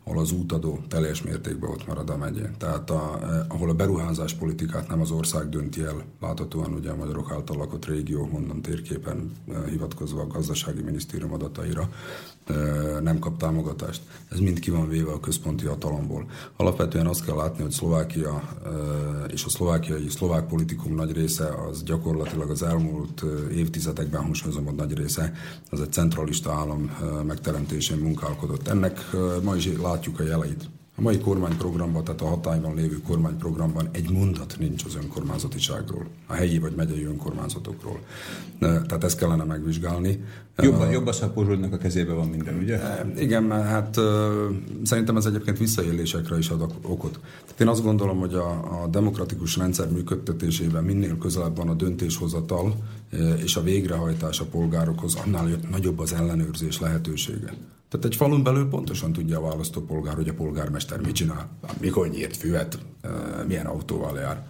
ahol az útadó teljes mértékben ott marad a megyén. Tehát a, ahol a beruházás politikát nem az ország dönti el, láthatóan ugye a magyarok által lakott régió, honnan térképen hivatkozva a gazdasági minisztérium adataira, nem kap támogatást. Ez mind ki van véve a központi hatalomból. Alapvetően azt kell látni, hogy Szlovákia és a szlovákiai szlovák politikum nagy része, az gyakorlatilag az elmúlt évtizedekben, hangsúlyozom, nagy része, az egy centralista állam megteremtésén munkálkodott. Ennek ma is látjuk a jeleit. A mai kormányprogramban, tehát a hatályban lévő kormányprogramban egy mondat nincs az önkormányzatiságról, a helyi vagy megyei önkormányzatokról. Tehát ezt kellene megvizsgálni. Jobban, jobb az, ha Pozsonynak a kezében van minden, ugye? Igen, mert hát szerintem ez egyébként visszaélésekre is ad okot. Tehát én azt gondolom, hogy a, a demokratikus rendszer működtetésében minél közelebb van a döntéshozatal és a végrehajtás a polgárokhoz, annál nagyobb az ellenőrzés lehetősége. Tehát egy falun belül pontosan tudja a választópolgár, hogy a polgármester mit csinál, mikor nyírt füvet, milyen autóval jár.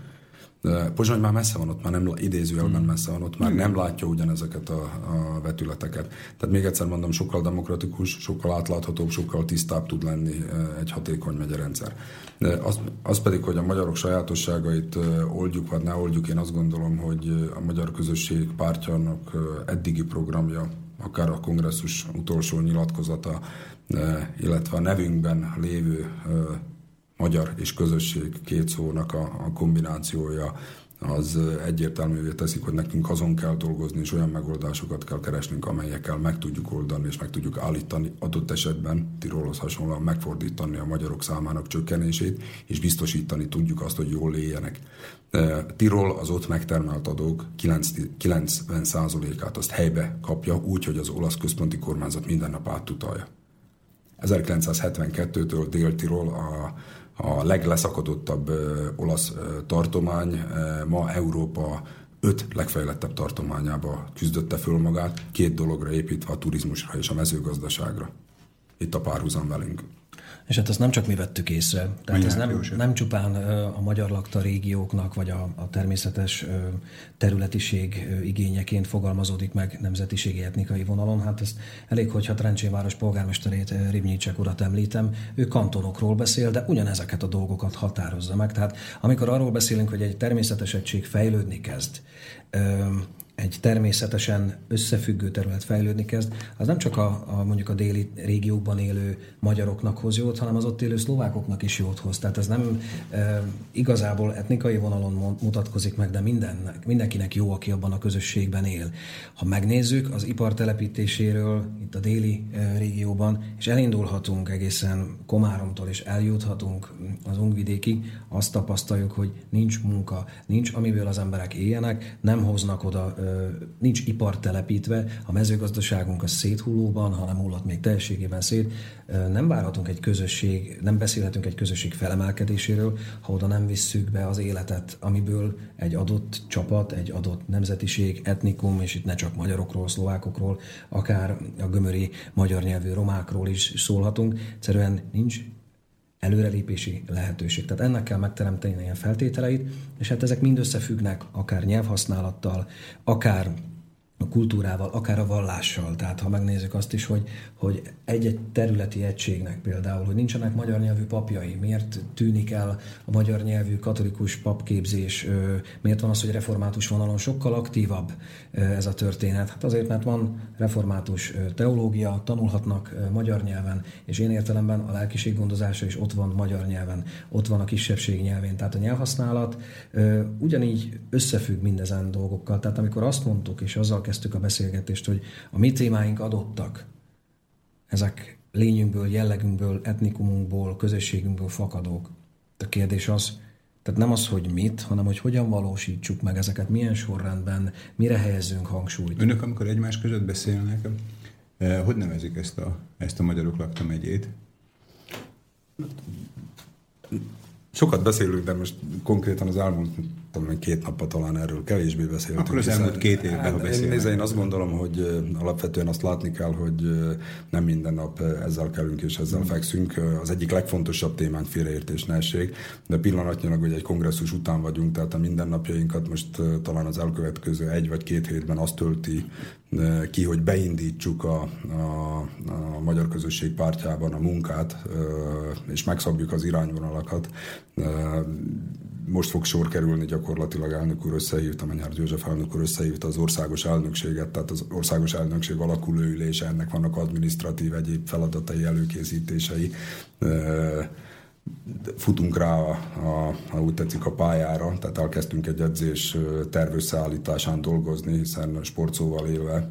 Pozsony már messze van ott, már nem, idézőjelben messze van ott, már nem látja ugyanezeket a, a vetületeket. Tehát még egyszer mondom, sokkal demokratikus, sokkal átláthatóbb, sokkal tisztább tud lenni egy hatékony megyerendszer. Az, az pedig, hogy a magyarok sajátosságait oldjuk, vagy ne oldjuk, én azt gondolom, hogy a Magyar Közösség Pártjának eddigi programja, akár a kongresszus utolsó nyilatkozata, illetve a nevünkben lévő magyar és közösség két szónak a kombinációja, az egyértelművé teszik, hogy nekünk azon kell dolgozni, és olyan megoldásokat kell keresnünk, amelyekkel meg tudjuk oldani, és meg tudjuk állítani adott esetben, Tirolhoz hasonlóan megfordítani a magyarok számának csökkenését, és biztosítani tudjuk azt, hogy jól éljenek. Tirol az ott megtermelt adók kilencven százalékát azt helybe kapja, úgy, hogy az olasz központi kormányzat minden nap átutalja. ezerkilencszázhetvenkettőtől Dél-Tirol a A legleszakadottabb ö, olasz ö, tartomány ö, ma Európa öt legfejlettebb tartományába küzdötte föl magát, két dologra építve, a turizmusra és a mezőgazdaságra. Itt a párhuzam velünk. És hát azt nem csak mi vettük észre, tehát ez nem, nem csupán a magyar lakta régióknak, vagy a, a természetes területiség igényeként fogalmazódik meg nemzetiségi etnikai vonalon. Hát ezt elég, hogyha Trencséváros polgármesterét, Rybnyícsek urat említem, ő kantonokról beszél, de ugyanezeket a dolgokat határozza meg. Tehát amikor arról beszélünk, hogy egy természetes egység fejlődni kezd, egy természetesen összefüggő terület fejlődni kezd, az nem csak a, a mondjuk a déli régióban élő magyaroknak hoz jót, hanem az ott élő szlovákoknak is jót hoz. Tehát ez nem e, igazából etnikai vonalon mutatkozik meg, de minden, mindenkinek jó, aki abban a közösségben él. Ha megnézzük, az ipar telepítéséről itt a déli e, régióban, és elindulhatunk egészen Komáromtól, és eljuthatunk az Ungvidékig, azt tapasztaljuk, hogy nincs munka, nincs amiből az emberek éljenek, nem hoznak oda, nincs ipar telepítve, a mezőgazdaságunk a széthullóban, hanem hullott még teljességében szét. Nem várhatunk egy közösség, nem beszélhetünk egy közösség felemelkedéséről, ha oda nem visszük be az életet, amiből egy adott csapat, egy adott nemzetiség, etnikum, és itt ne csak magyarokról, szlovákokról, akár a gömöri magyar nyelvű romákról is szólhatunk. Egyszerűen nincs előrelépési lehetőség. Tehát ennek kell megteremteni ilyen feltételeit, és hát ezek mind összefüggnek akár nyelvhasználattal, akár a kultúrával, akár a vallással. Tehát ha megnézzük azt is, hogy, hogy egy-egy területi egységnek például, hogy nincsenek magyar nyelvű papjai, miért tűnik el a magyar nyelvű katolikus papképzés, miért van az, hogy református vonalon sokkal aktívabb ez a történet? Hát azért, mert van református teológia, tanulhatnak magyar nyelven, és én értelemben a lelkiség gondozása is ott van magyar nyelven, ott van a kisebbség nyelvén. Tehát a nyelvhasználat ugyanígy összefügg mindezen dolgokkal. Tehát amikor azt mondtuk, és azzal kezdtük a beszélgetést, hogy a mi témáink adottak, ezek lényünkből, jellegünkből, etnikumunkból, közösségünkből fakadók. A kérdés az, tehát nem az, hogy mit, hanem hogy hogyan valósítsuk meg ezeket, milyen sorrendben, mire helyezzünk hangsúlyt. Önök, amikor egymás között beszélnek, eh, hogy nevezik ezt a, ezt a magyarok lakta megyét? Sokat beszélünk, de most konkrétan az elmúlt két nappal talán erről kevésbé beszéltünk. Akkor az elmúlt két évben, hát, ha beszélünk. Én, én azt gondolom, hogy alapvetően azt látni kell, hogy nem minden nap ezzel kelünk és ezzel mm. fekszünk. Az egyik legfontosabb témánk félreértés ne essék, de pillanatnyilag, hogy egy kongresszus után vagyunk, tehát a mindennapjainkat most talán az elkövetkező egy vagy két hétben azt tölti ki, hogy beindítsuk a, a, a Magyar Közösség Pártjában a munkát, és megszabjuk az irányvonalakat. Most fog sor kerülni gyakorlatilag, elnök úr összehívta, Menyhárt József elnök úr összehívta az országos elnökséget, tehát az országos elnökség alakuló ülése, ennek vannak adminisztratív egyéb feladatai, előkészítései. Futunk rá, a, a, ha úgy tetszik, a pályára, tehát elkezdtünk egy edzés tervösszeállításán dolgozni, hiszen sportszóval élve,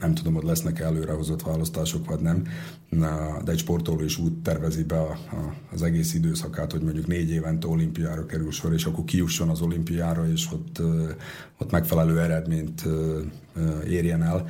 nem tudom, hogy lesznek előrehozott választások, vagy nem, de egy sportoló is úgy tervezi be a, a, az egész időszakát, hogy mondjuk négy évente olimpiára kerül sor, és akkor kijusson az olimpiára, és ott, ott megfelelő eredményt érjen el.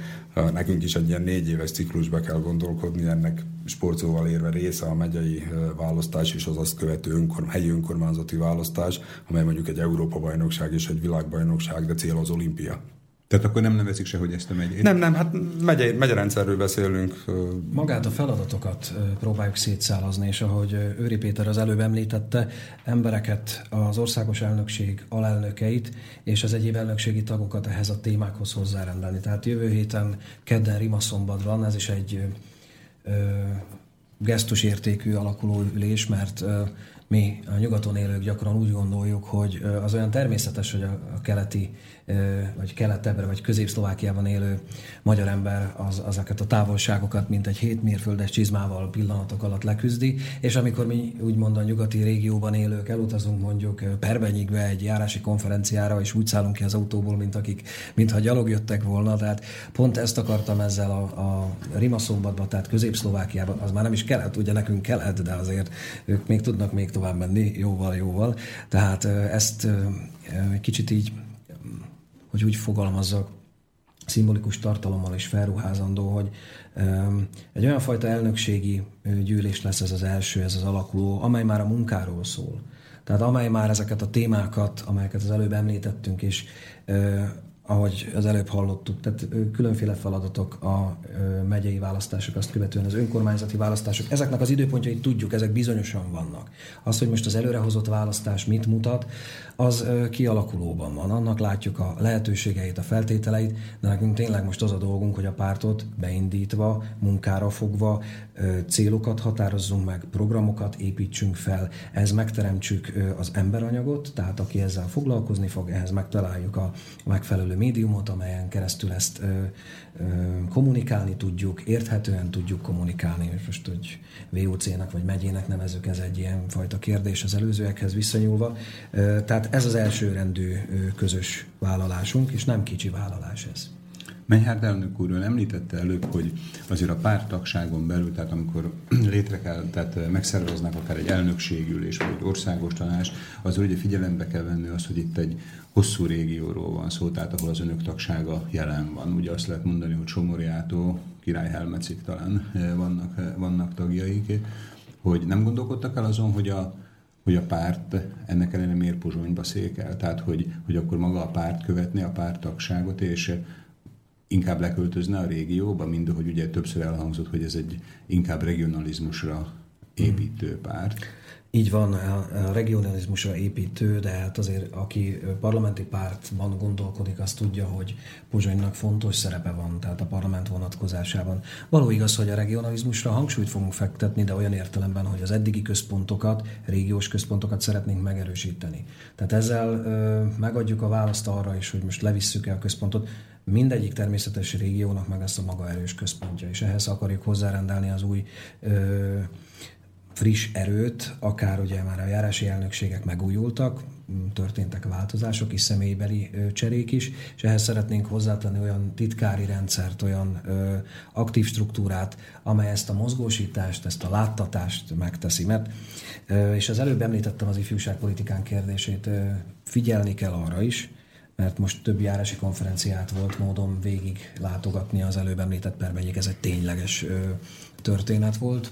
Nekünk is egy ilyen négy éves ciklusba kell gondolkodni, ennek sportszóval érve része a megyei választás és az azt követő önkor, helyi önkormányzati választás, amely mondjuk egy Európa-bajnokság és egy világbajnokság, de cél az olimpia. Tehát akkor nem nevezik se, hogy ezt a megyét? Nem, nem, hát megye, megyerendszerről beszélünk. Magát a feladatokat próbáljuk szétszálazni, és ahogy Öry Péter az előbb említette, embereket, az országos elnökség alelnökeit és az egyéb elnökségi tagokat ehhez a témákhoz hozzárendelni. Tehát jövő héten kedden Rimaszombat van, ez is egy ö, gesztusértékű alakuló ülés, mert ö, mi a nyugaton élők gyakran úgy gondoljuk, hogy az olyan természetes, hogy a keleti, vagy keletebbre, vagy közép-szlovákiában élő magyar ember az, azokat a távolságokat, mint egy hét mérföldes csizmával pillanatok alatt leküzdi, és amikor mi úgymond a nyugati régióban élők elutazunk mondjuk Perbenyigbe egy járási konferenciára, és úgy szállunk ki az autóból, mint akik, mintha gyalog jöttek volna, tehát pont ezt akartam ezzel a, a Rimaszombatban, tehát közép-szlovákiában, az már nem is kelet, ugye nekünk kelet, de azért ők még tudnak még tovább menni, jóval-jóval. Tehát ezt egy kicsit így, hogy úgy fogalmazzak, szimbolikus tartalommal is felruházandó, hogy egy olyan fajta elnökségi gyűlés lesz ez az első, ez az alakuló, amely már a munkáról szól. Tehát amely már ezeket a témákat, amelyeket az előbb említettünk, és ahogy az előbb hallottuk, tehát különféle feladatok a megyei választások, azt követően az önkormányzati választások. Ezeknek az időpontjait tudjuk, ezek bizonyosan vannak. Az, hogy most az előrehozott választás mit mutat, az kialakulóban van. Annak látjuk a lehetőségeit, a feltételeit, de nekünk tényleg most az a dolgunk, hogy a pártot beindítva, munkára fogva célokat határozzunk meg, programokat építsünk fel, ehhez megteremtsük az emberanyagot, tehát aki ezzel foglalkozni fog, ehhez megtaláljuk a megfelelő médiumot, amelyen keresztül ezt ö, ö, kommunikálni tudjuk, érthetően tudjuk kommunikálni. Most, hogy vé o cé-nek vagy megyének nevezzük, ez egy ilyen fajta kérdés az előzőekhez visszanyúlva. Ö, tehát ez az elsőrendű ö, közös vállalásunk, és nem kicsi vállalás ez. Menyhárt elnök úr említette előbb, hogy azért a párttagságon belül, tehát amikor létre kell, tehát megszerveznek akár egy elnökségülés, vagy egy országos tanács, az ugye figyelembe kell venni azt, hogy itt egy hosszú régióról van szó, tehát ahol az önök tagsága jelen van. Ugye azt lehet mondani, hogy Somorjától Királyhelmecig talán vannak, vannak tagjaik, hogy nem gondolkodtak el azon, hogy a hogy a párt ennek ellenére miért Pozsonyba székel, tehát hogy, hogy akkor maga a párt követné a párttagságot, és inkább leköltözne a régióba, mind, hogy ugye többször elhangzott, hogy ez egy inkább regionalizmusra építő párt. Így van, a regionalizmusra építő, de hát azért aki parlamenti pártban gondolkodik, az tudja, hogy Pozsonynak fontos szerepe van, tehát a parlament vonatkozásában. Való igaz, hogy a regionalizmusra hangsúlyt fogunk fektetni, de olyan értelemben, hogy az eddigi központokat, régiós központokat szeretnénk megerősíteni. Tehát ezzel ö, megadjuk a választ arra is, hogy most levisszük-e a központot. Mindegyik természetes régiónak meg lesz a maga erős központja, és ehhez akarjuk hozzárendelni az új ö, friss erőt, akár ugye már a járási elnökségek megújultak, történtek változások és személybeli cserék is, és ehhez szeretnénk hozzátenni olyan titkári rendszert, olyan ö, aktív struktúrát, amely ezt a mozgósítást, ezt a láttatást megteszi. Mert, ö, és az előbb említettem az ifjúságpolitikán kérdését, ö, figyelni kell arra is, mert most több járási konferenciát volt módon végig látogatni az előbb említett permegyék, ez egy tényleges ö, történet volt.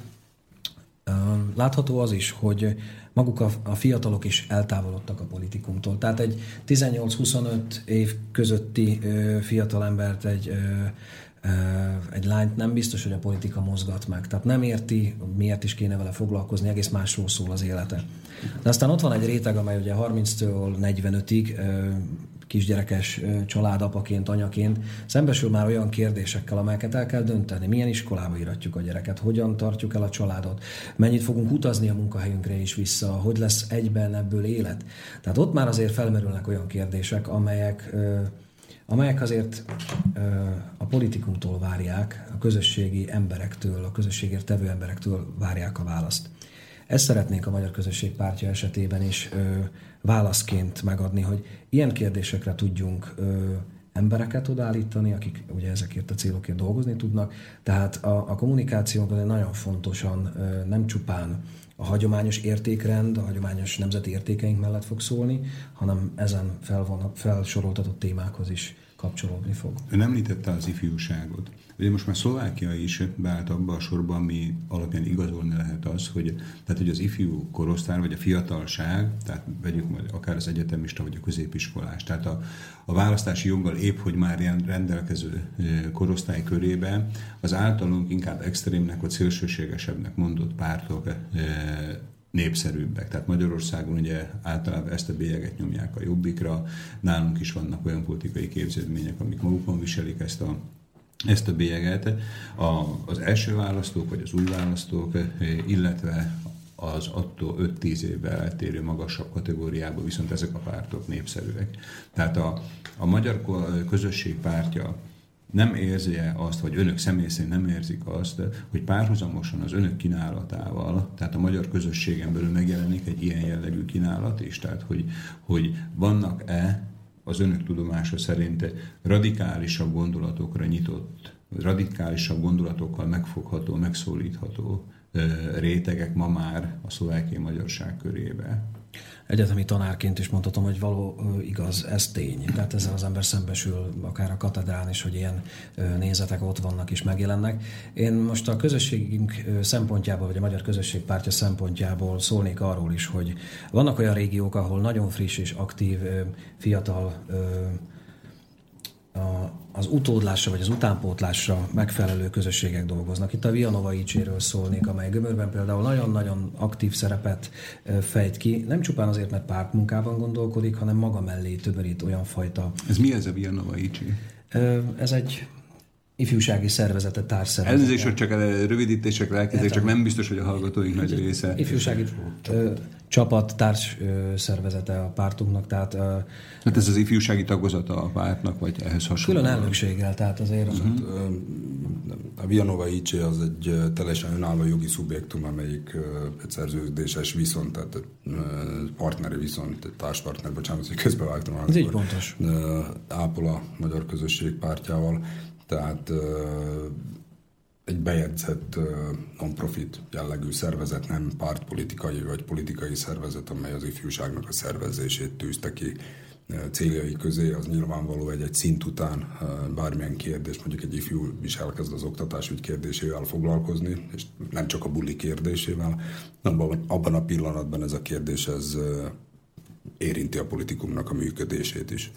Látható az is, hogy maguk a fiatalok is eltávolodtak a politikumtól. Tehát egy tizennyolc-huszonöt év közötti fiatalembert, egy, egy lányt nem biztos, hogy a politika mozgat meg. Tehát nem érti, miért is kéne vele foglalkozni, egész másról szól az élete. De aztán ott van egy réteg, amely ugye harminctől negyvenötig kisgyerekes családapaként, anyaként szembesül már olyan kérdésekkel, amelyeket el kell dönteni. Milyen iskolába iratjuk a gyereket, hogyan tartjuk el a családot, mennyit fogunk utazni a munkahelyünkre is vissza, hogy lesz egyben ebből élet. Tehát ott már azért felmerülnek olyan kérdések, amelyek, amelyek azért a politikumtól várják, a közösségi emberektől, a közösségért tevő emberektől várják a választ. Ezt szeretnénk a Magyar Közösség Pártja esetében is ö, válaszként megadni, hogy ilyen kérdésekre tudjunk ö, embereket odaállítani, akik ugye ezekért a célokért dolgozni tudnak. Tehát a, a kommunikációnk nagyon fontosan ö, nem csupán a hagyományos értékrend, a hagyományos nemzeti értékeink mellett fog szólni, hanem ezen felvon, felsoroltatott témákhoz is kapcsolódni fog. Ön említette az ifjúságot. Ugye most már Szlovákia is beállt abba a sorba, ami alapján igazolni lehet az, hogy, tehát, hogy az ifjú korosztály, vagy a fiatalság, tehát vegyük majd akár az egyetemista, vagy a középiskolás, tehát a, a választási joggal épp, hogy már rendelkező korosztály körébe az általunk inkább extrémnek, vagy szélsőségesebbnek mondott pártok népszerűbbek. Tehát Magyarországon ugye általában ezt a bélyeget nyomják a Jobbikra, nálunk is vannak olyan politikai képződmények, amik magukon viselik ezt a ezt a bélyeget. A, az első választók, vagy az új választók, illetve az attól öt-tíz évvel eltérő magasabb kategóriában viszont ezek a pártok népszerűek. Tehát a, a Magyar Közösség Pártja nem érzi azt, vagy önök személy szerint nem érzik azt, hogy párhuzamosan az önök kínálatával, tehát a magyar közösségen belül megjelenik egy ilyen jellegű kínálat is, tehát hogy, hogy vannak-e az önök tudomása szerint radikálisabb gondolatokra nyitott, radikálisabb gondolatokkal megfogható, megszólítható rétegek ma már a szlovákiai magyarság körébe. Egyetemi tanárként is mondhatom, hogy való igaz, ez tény. Tehát ezzel az ember szembesül akár a katedrán is, hogy ilyen nézetek ott vannak és megjelennek. Én most a közösségünk szempontjából, vagy a Magyar Közösség Pártja szempontjából szólnék arról is, hogy vannak olyan régiók, ahol nagyon friss és aktív, fiatal, az utódlásra vagy az utánpótlásra megfelelő közösségek dolgoznak. Itt a Vianova icséről szólnék, amely Gömörben például nagyon-nagyon aktív szerepet fejt ki, nem csupán azért, mert pártmunkában gondolkodik, hanem maga mellé tömörít olyan fajta... Ez mi ez a Vianova icsé? Ez egy... ifjúsági szervezete, társszervezete. Elnézést, hogy csak rövidítések elkezdek, csak nem biztos, hogy a hallgatóink nagy része. Ifjúsági csapat, csapat társ szervezete a pártunknak, tehát... Hát ez az ifjúsági tagozata a pártnak, vagy ehhez hasonló? Külön elnökséggel, tehát azért... Uh-huh. A Vianova icsé az egy teljesen önálló jogi szubjektum, amelyik egy szerződéses viszont, tehát partneri viszont, társpartner, bocsánat, hogy közbevágtam. Ez így pontos. Ápol a Magyar Közösség Pártjával. Tehát egy bejegyzett non-profit jellegű szervezet, nem pártpolitikai vagy politikai szervezet, amely az ifjúságnak a szervezését tűzte ki céljai közé. Az nyilvánvaló, hogy egy szint után bármilyen kérdés, mondjuk egy ifjú is elkezd az oktatásügy kérdésével foglalkozni, és nem csak a buli kérdésével, hanem abban a pillanatban ez a kérdés ez érinti a politikumnak a működését is.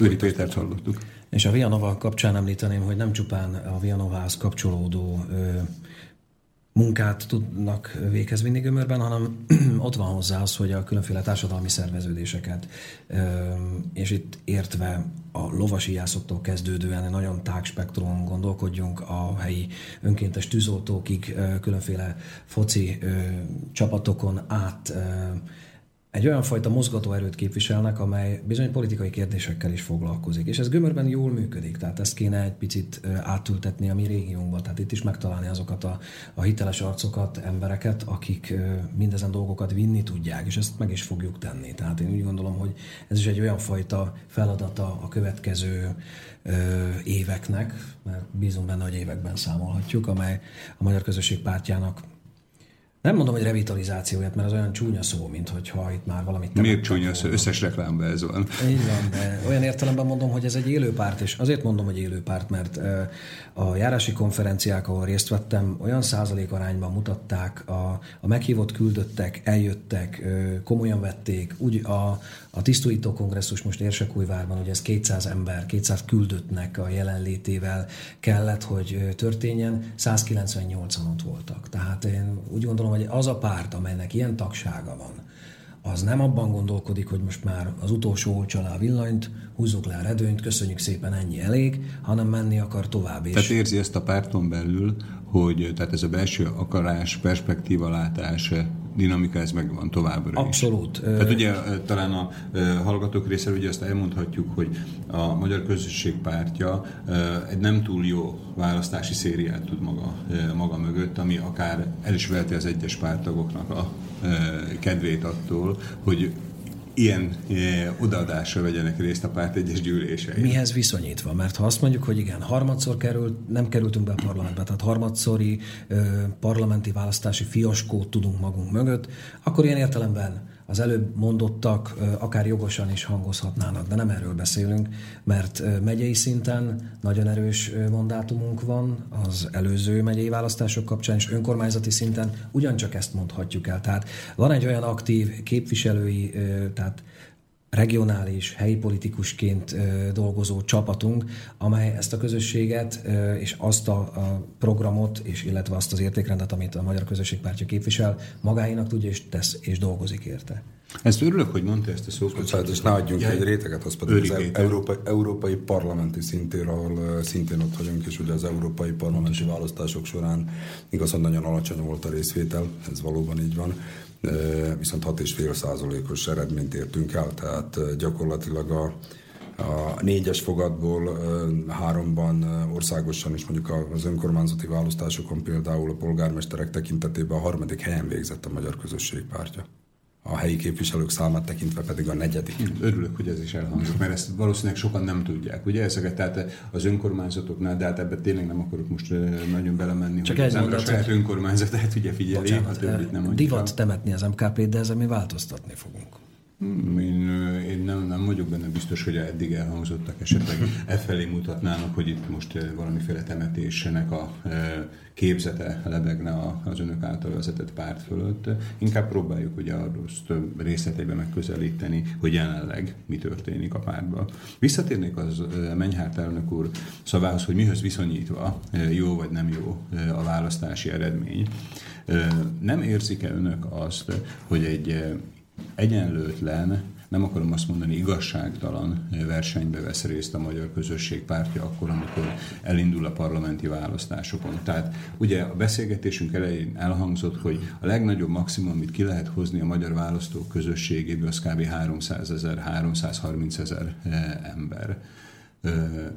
Öry Pétert hallottuk. És a Vianova kapcsán említeném, hogy nem csupán a Vianovához kapcsolódó ö, munkát tudnak véghez vinni Gömörben, hanem ott van hozzá az, hogy a különféle társadalmi szerveződéseket, ö, és itt értve a lovasíjászoktól kezdődően nagyon tág spektrum gondolkodjunk, a helyi önkéntes tűzoltókig, ö, különféle foci ö, csapatokon át... Ö, egy olyan fajta mozgatóerőt képviselnek, amely bizony politikai kérdésekkel is foglalkozik. És ez Gömörben jól működik, tehát ezt kéne egy picit átültetni a mi régiónkba. Tehát itt is megtalálni azokat a, a hiteles arcokat, embereket, akik mindezen dolgokat vinni tudják, és ezt meg is fogjuk tenni. Tehát én úgy gondolom, hogy ez is egy olyan fajta feladata a következő éveknek, mert bízunk benne, hogy években számolhatjuk, amely a Magyar Közösség Pártjának, nem mondom, hogy revitalizációját, mert az olyan csúnya szó, mint hogyha itt már valamit... Miért csúnya szó? Összes reklámban ez van. Így van, de olyan értelemben mondom, hogy ez egy élő párt, és azért mondom, hogy élő párt, mert a járási konferenciák, ahol részt vettem, olyan százalékarányban mutatták, a, a meghívott küldöttek, eljöttek, komolyan vették, úgy a, a tisztújító kongresszus most Érsekújvárban, hogy ez kétszáz ember, kétszáz küldöttnek a jelenlétével kellett, hogy történjen, száz kilencvennyolcan ott voltak. Tehát én úgy gondolom, hogy az a párt, amelynek ilyen tagsága van, az nem abban gondolkodik, hogy most már az utolsó olcsa le a villanyt, húzzuk le a redőnyt, köszönjük szépen, ennyi elég, hanem menni akar tovább is. Tehát érzi ezt a párton belül, hogy tehát ez a belső akarás, perspektíva látás, dinamika, ez megvan továbbra is. Abszolút. Tehát ugye talán a hallgatók részéről ugye azt elmondhatjuk, hogy a Magyar Közösség Pártja egy nem túl jó választási szériát tud maga, maga mögött, ami akár el is veheti az egyes párttagoknak a kedvét attól, hogy ilyen e, odaadásra vegyenek részt a párt egyes gyűlései. Mihez viszonyítva? Mert ha azt mondjuk, hogy igen, harmadszor került, nem kerültünk be a parlamentbe, tehát harmadszori e, parlamenti választási fiaskót tudunk magunk mögött, akkor ilyen értelemben az előbb mondottak e, akár jogosan is hangozhatnának, de nem erről beszélünk, mert e, megyei szinten nagyon erős e, mandátumunk van az előző megyei választások kapcsán, és önkormányzati szinten ugyancsak ezt mondhatjuk el. Tehát van egy olyan aktív képviselői, e, tehát regionális, helyi politikusként dolgozó csapatunk, amely ezt a közösséget és azt a programot, és illetve azt az értékrendet, amit a Magyar Közösség Pártja képvisel, magáinak tudja és tesz és dolgozik érte. Ezt örülök, hogy mondta ezt a szókat. És ne adjunk egy réteget, az pedig az európai, európai parlamenti szintér, ahol szintén ott vagyunk, és ugye az európai parlamenti választások során igazán nagyon alacsony volt a részvétel, ez valóban így van, viszont hat egész öt százalékos eredményt értünk el, tehát gyakorlatilag a, a négyes fogadból háromban országosan is, mondjuk az önkormányzati választásokon például a polgármesterek tekintetében a harmadik helyen végzett a Magyar Közösség Pártja. A helyi képviselők számát tekintve pedig a negyedik. Örülök, hogy ez is elhangzik, mert ezt valószínűleg sokan nem tudják. Ugye ezeket, tehát az önkormányzatoknál, de hát ebbe tényleg nem akarok most nagyon belemenni, csak hogy az ember a saját önkormányzatát ugye figyeli, a többit nem mondja. Divat temetni az em ká pét, de ezzel mi változtatni fogunk. Hmm, én, én nem, nem vagyok benne biztos, hogy eddig elhangzottak esetleg e felé mutatnának, hogy itt most valamiféle temetésének a képzete lebegne az önök által vezetett párt fölött. Inkább próbáljuk ugye azt részleteiben megközelíteni, hogy jelenleg mi történik a pártban. Visszatérnék az Menyhárt elnök úr szavához, hogy mihöz viszonyítva jó vagy nem jó a választási eredmény. Nem érzik-e önök azt, hogy egy egyenlőtlen, nem akarom azt mondani, igazságtalan versenybe vesz részt a Magyar Közösség Pártja akkor, amikor elindul a parlamenti választásokon. Tehát ugye a beszélgetésünk elején elhangzott, hogy a legnagyobb maximum, amit ki lehet hozni a magyar választók közösségéből, az kb. háromszázezer, háromszázharmincezer ember.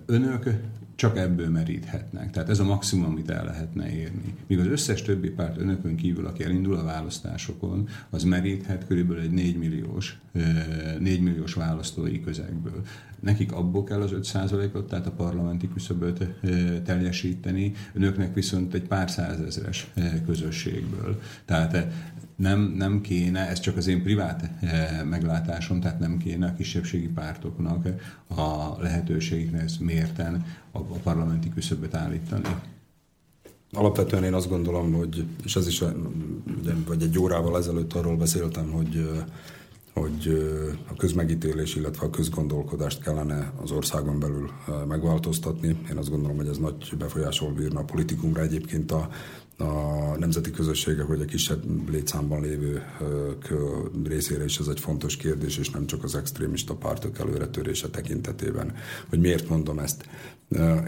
Önök csak ebből meríthetnek. Tehát ez a maximum, amit el lehetne érni. Míg az összes többi párt önökön kívül, aki elindul a választásokon, az meríthet körülbelül egy négymilliós, négymilliós választói közegből. Nekik abból kell az öt százalékot, tehát a parlamenti küszöböt teljesíteni, önöknek viszont egy pár százezres közösségből. Tehát Nem, nem kéne, ez csak az én privát meglátásom, tehát nem kéne a kisebbségi pártoknak a lehetőségnek mérten a, a parlamenti küszöböt állítani. Alapvetően én azt gondolom, hogy, és ez is, ugye, vagy egy órával ezelőtt arról beszéltem, hogy, hogy a közmegítélés, illetve a közgondolkodást kellene az országon belül megváltoztatni. Én azt gondolom, hogy ez nagy befolyásol bírna a politikumra egyébként a a nemzeti közösségek, hogy a kisebb létszámban lévő részére is ez egy fontos kérdés, és nem csak az extrémista pártok előretörése tekintetében. Hogy miért mondom ezt?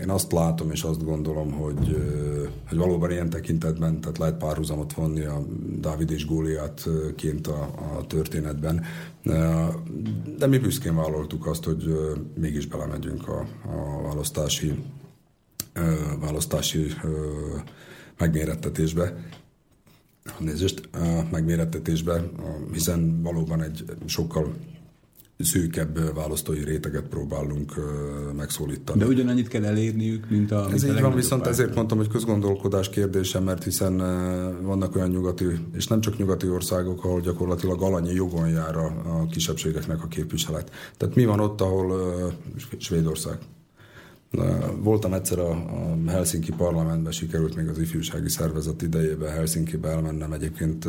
Én azt látom és azt gondolom, hogy, hogy valóban ilyen tekintetben, tehát lehet párhuzamot vonni a Dávid és Góliátként a, a történetben, de mi büszkén vállaltuk azt, hogy mégis belemegyünk a, a választási választási megmérettetésbe, nézést, megmérettetésbe, hiszen valóban egy sokkal szűkebb választói réteget próbálunk megszólítani. De ugyanannyit kell elérniük, mint a... Ez így van, viszont pár. Ezért mondtam, hogy közgondolkodás kérdése, mert hiszen vannak olyan nyugati, és nem csak nyugati országok, ahol gyakorlatilag alanyi jogon jár a kisebbségeknek a képviselet. Tehát mi van ott, ahol Svédország? Voltam egyszer a Helsinki parlamentben, sikerült még az ifjúsági szervezet idejében Helsinkibe elmennem egyébként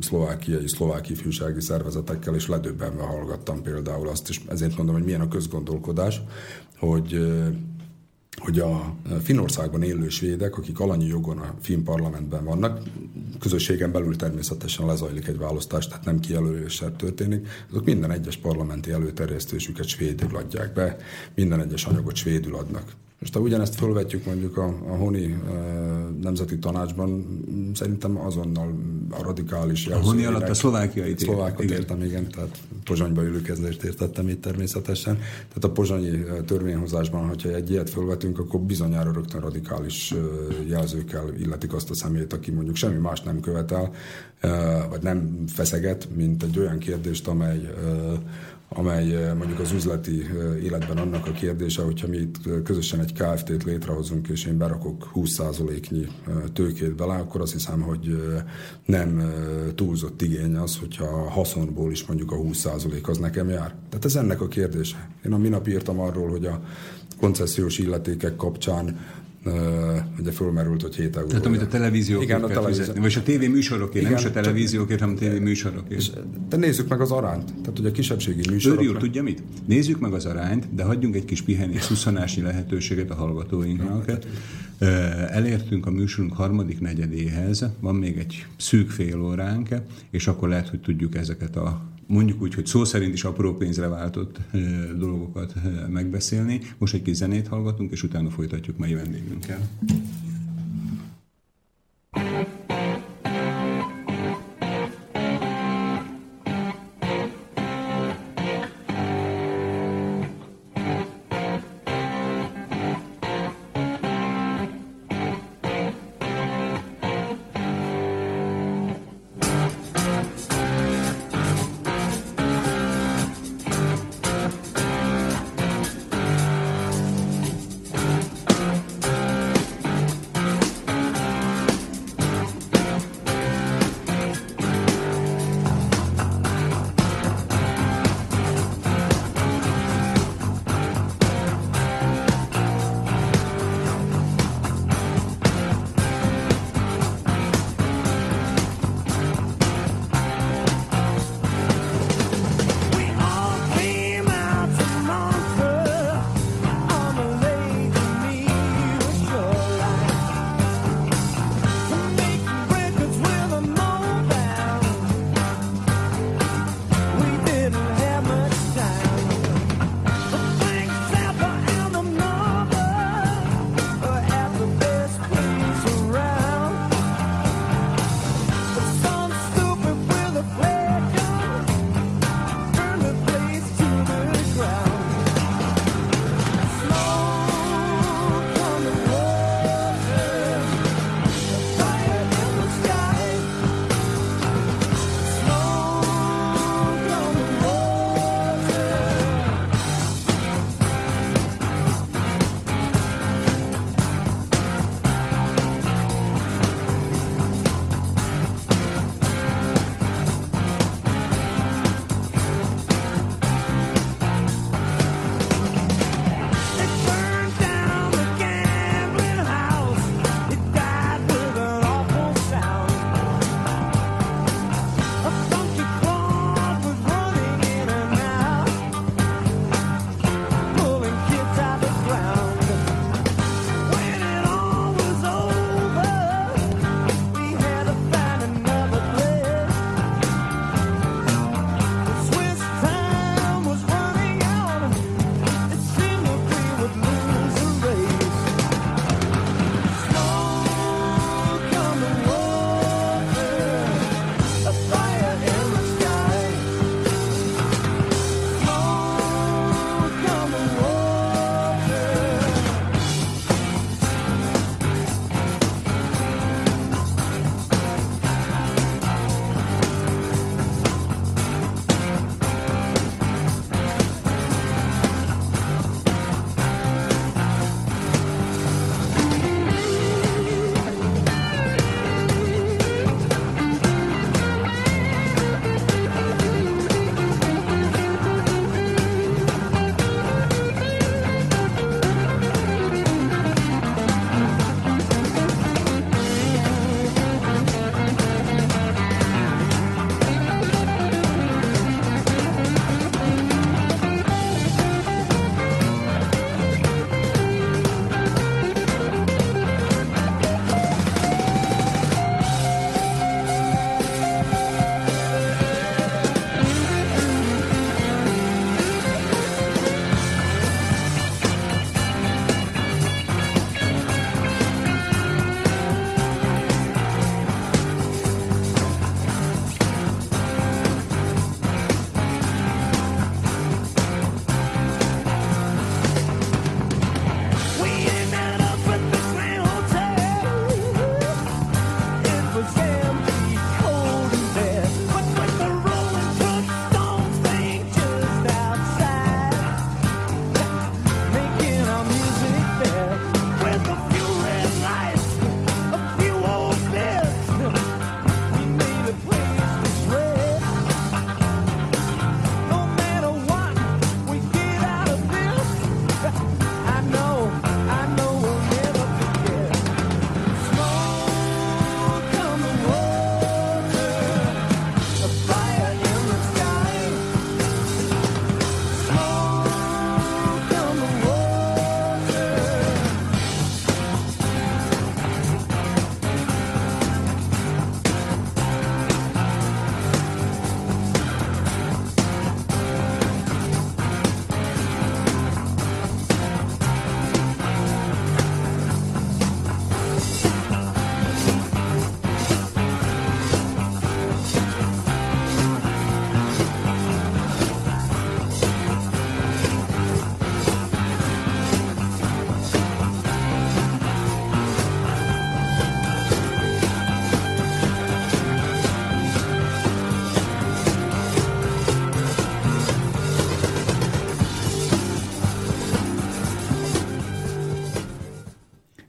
szlovákiai, szlovák ifjúsági szervezetekkel, és ledöbbenve hallgattam például azt, és ezért mondom, hogy milyen a közgondolkodás, hogy, hogy a Finnországban élő svédek, akik alanyi jogon a finn parlamentben vannak, közösségen belül természetesen lezajlik egy választás, tehát nem kijelöléssel történik, azok minden egyes parlamenti előterjesztésüket svédül adják be, minden egyes anyagot svédül adnak. Most ha ugyanezt fölvetjük mondjuk a, a Honi e, Nemzeti Tanácsban, szerintem azonnal a radikális... A Honi alatt a szlovákiai tér. Szlovákat értem, igen, tehát Pozsonyba ülök, ezért értettem itt természetesen. Tehát a pozsonyi törvényhozásban, hogyha egy ilyet fölvetünk, akkor bizonyára rögtön radikális jelzőkkel illetik azt a személyt, aki mondjuk semmi más nem követel, vagy nem feszeget, mint egy olyan kérdést, amely... amely mondjuk az üzleti életben annak a kérdése, hogyha mi itt közösen egy ká ef té-t létrehozunk, és én berakok húsz százaléknyi tőkét bele, akkor azt hiszem, hogy nem túlzott igény az, hogyha a haszonból is mondjuk a húsz százalék az nekem jár. Tehát ez ennek a kérdése. Én a minap írtam arról, hogy a koncesziós illetékek kapcsán ugye fölmerült, hogy hét euró. Tehát amit a televíziókért kell televízió... fizetni, vagy a tévéműsorokért, igen, nem is a televíziókért, hanem a tévéműsorokért. De nézzük meg az arányt, tehát hogy a kisebbségi műsorokra... Öry úr, tudja mit? Nézzük meg az arányt, de hagyjunk egy kis pihenés, szusszanásnyi lehetőséget a hallgatóinknak. Elértünk a műsorunk harmadik negyedéhez, van még egy szűk fél óránk, és akkor lehet, hogy tudjuk ezeket a mondjuk úgy, hogy szó szerint is apró pénzre váltott e, dolgokat e, megbeszélni. Most egy kis zenét hallgatunk, és utána folytatjuk mai vendégünkkel.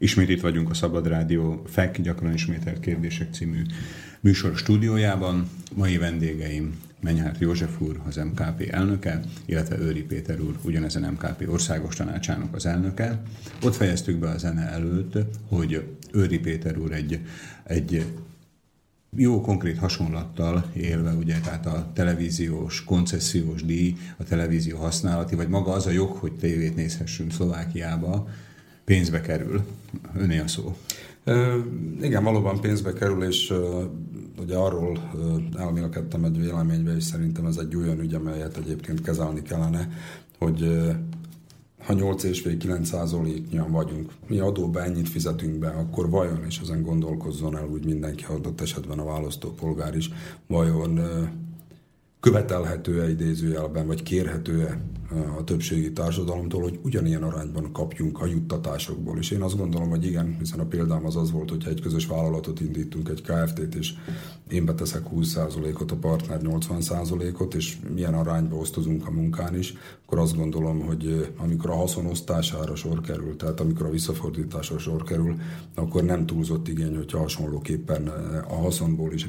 Ismét itt vagyunk a Szabad Rádió F E K gyakran ismételt kérdések című műsor stúdiójában. Mai vendégeim Menyhárt József úr, az em ká pé elnöke, illetve Öry Péter úr, ugyanezen em ká pé Országos Tanácsának az elnöke. Ott fejeztük be a zene előtt, hogy Öry Péter úr egy, egy jó konkrét hasonlattal élve, ugye, tehát a televíziós, koncessziós díj, a televízió használati, vagy maga az a jog, hogy tévét nézhessünk Szlovákiába, pénzbe kerül. Öné a szó. E, igen, valóban pénzbe kerül, és e, ugye arról e, elmélkedtem egy véleménybe, és szerintem ez egy olyan ügy, amelyet egyébként kezelni kellene, hogy e, ha nyolc és kilenc százaléknyian vagyunk, mi adóba ennyit fizetünk be, akkor vajon, és ezen gondolkozzon el úgy mindenki, adott esetben a választópolgár is, vajon e, követelhető-e idézőjelben, vagy kérhető-e a többségi társadalomtól, hogy ugyanilyen arányban kapjunk a juttatásokból. És én azt gondolom, hogy igen, hiszen a példám az az volt, hogyha egy közös vállalatot indítunk, egy ká eff té-t, és én beteszek húsz százalékot, a partner nyolcvan százalékot, és milyen arányba osztozunk a munkán is, akkor azt gondolom, hogy amikor a haszonosztására sor kerül, tehát amikor a visszafordításra sor kerül, akkor nem túlzott igény, hogyha hasonlóképpen a haszonból is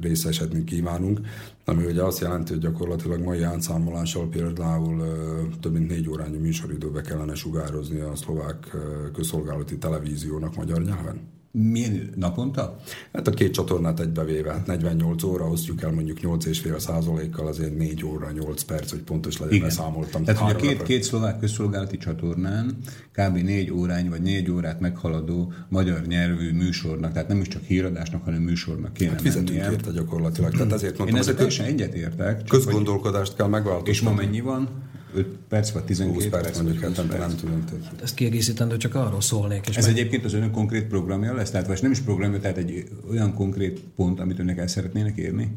részesedni kívánunk, ami ugye azt jelenti, hogy gyakorlatilag mai átszámolással például több mint négy órányi műsoridőbe kellene sugározni a szlovák közszolgálati televíziónak magyar nyelven. Milyen naponta? Hát a két csatornát egybevéve, hát negyvennyolc óra, osztjuk el mondjuk nyolc egész öt százalékkal, azért négy óra, nyolc perc, hogy pontos legyen, beszámoltam. Tehát, hogy a két, két szlovák közszolgálati csatornán kb. négy órány vagy négy órát meghaladó magyar nyelvű műsornak, tehát nem is csak híradásnak, hanem műsornak kéne hát mennie. Fizetünk érte gyakorlatilag. Tehát ezért mondtam, én ezzel teljesen egyetértek. Közgondolkodást kell megváltoztatni. És ma mennyi van? öt perc vagy tizenkét perc, mondjuk nem tudom. Ezt kiegészítendő, csak arról szólnék. És ez meg... egyébként az önök konkrét programja lesz? Tehát vagy nem is programja, tehát egy olyan konkrét pont, amit önök el szeretnének érni?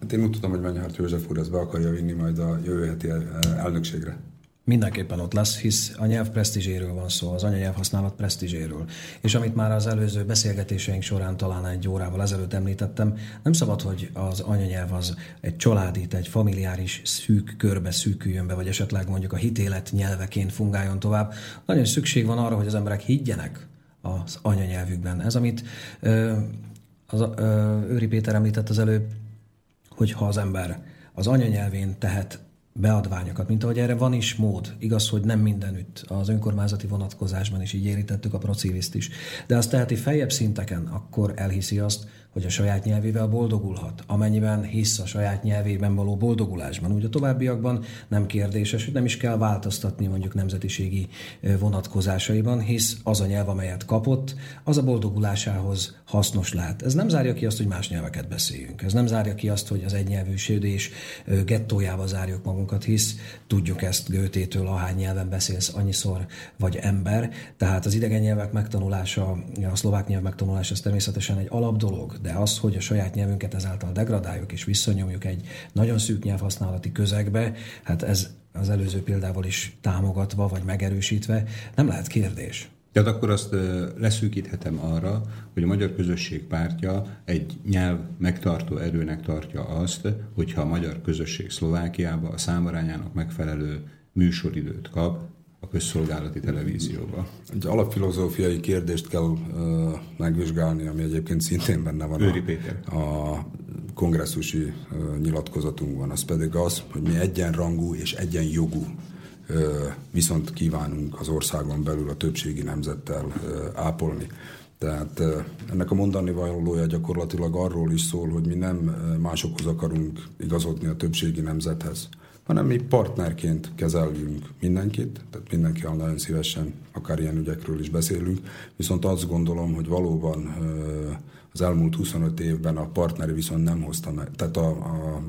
Hát én úgy tudom, hogy Menyhárt József úr ezt be akarja vinni majd a jövő heti elnökségre. Mindenképpen ott lesz, hisz a nyelv presztízséről van szó, az anyanyelv használat presztízséről. És amit már az előző beszélgetéseink során talán egy órával ezelőtt említettem, nem szabad, hogy az anyanyelv az egy családi, egy familiáris szűk körbe szűküljön be, vagy esetleg mondjuk a hitélet nyelveként fungáljon tovább. Nagyon szükség van arra, hogy az emberek higgyenek az anyanyelvükben. Ez, amit ö, az, ö, Öry Péter említett az előbb, hogy ha az ember az anyanyelvén tehet beadványokat, mint ahogy erre van is mód. Igaz, hogy nem mindenütt. Az önkormányzati vonatkozásban is így érintettük a Pro Civisst is. De azt teheti feljebb szinteken, akkor elhiszi azt, hogy a saját nyelvével boldogulhat. Amennyiben hisz a saját nyelvében való boldogulásban, úgy a továbbiakban nem kérdéses, hogy nem is kell változtatni mondjuk nemzetiségi vonatkozásaiban, hisz az a nyelv, amelyet kapott, az a boldogulásához hasznos lehet. Ez nem zárja ki azt, hogy más nyelveket beszéljünk. Ez nem zárja ki azt, hogy az egynyelvűsödés gettójába zárjuk magunkat, hisz tudjuk ezt Goethétől, ahány nyelven beszélsz, annyiszor vagy ember. Tehát az idegen nyelvek megtanulása, a szlovák nyelv megtanulása ez természetesen egy alapdolog. De az, hogy a saját nyelvünket ezáltal degradáljuk és visszanyomjuk egy nagyon szűk nyelvhasználati közegbe, hát ez az előző példával is támogatva vagy megerősítve nem lehet kérdés. Tehát akkor azt leszűkíthetem arra, hogy a Magyar Közösség Pártja egy nyelv megtartó erőnek tartja azt, hogyha a Magyar Közösség Szlovákiába a számarányának megfelelő műsoridőt kap a közszolgálati televízióba. Egy alapfilozófiai kérdést kell uh, megvizsgálni, ami egyébként szintén benne van Öry Péter a, a kongresszusi uh, nyilatkozatunkban. Az pedig az, hogy mi egyenrangú és egyenjogú uh, viszont kívánunk az országon belül a többségi nemzettel uh, ápolni. Tehát ennek a mondani valója gyakorlatilag arról is szól, hogy mi nem másokhoz akarunk igazodni a többségi nemzethez, hanem mi partnerként kezeljünk mindenkit, tehát mindenkivel nagyon szívesen, akár ilyen ügyekről is beszélünk, viszont azt gondolom, hogy valóban az elmúlt huszonöt évben a partneri viszont nem hozta meg, tehát a, a,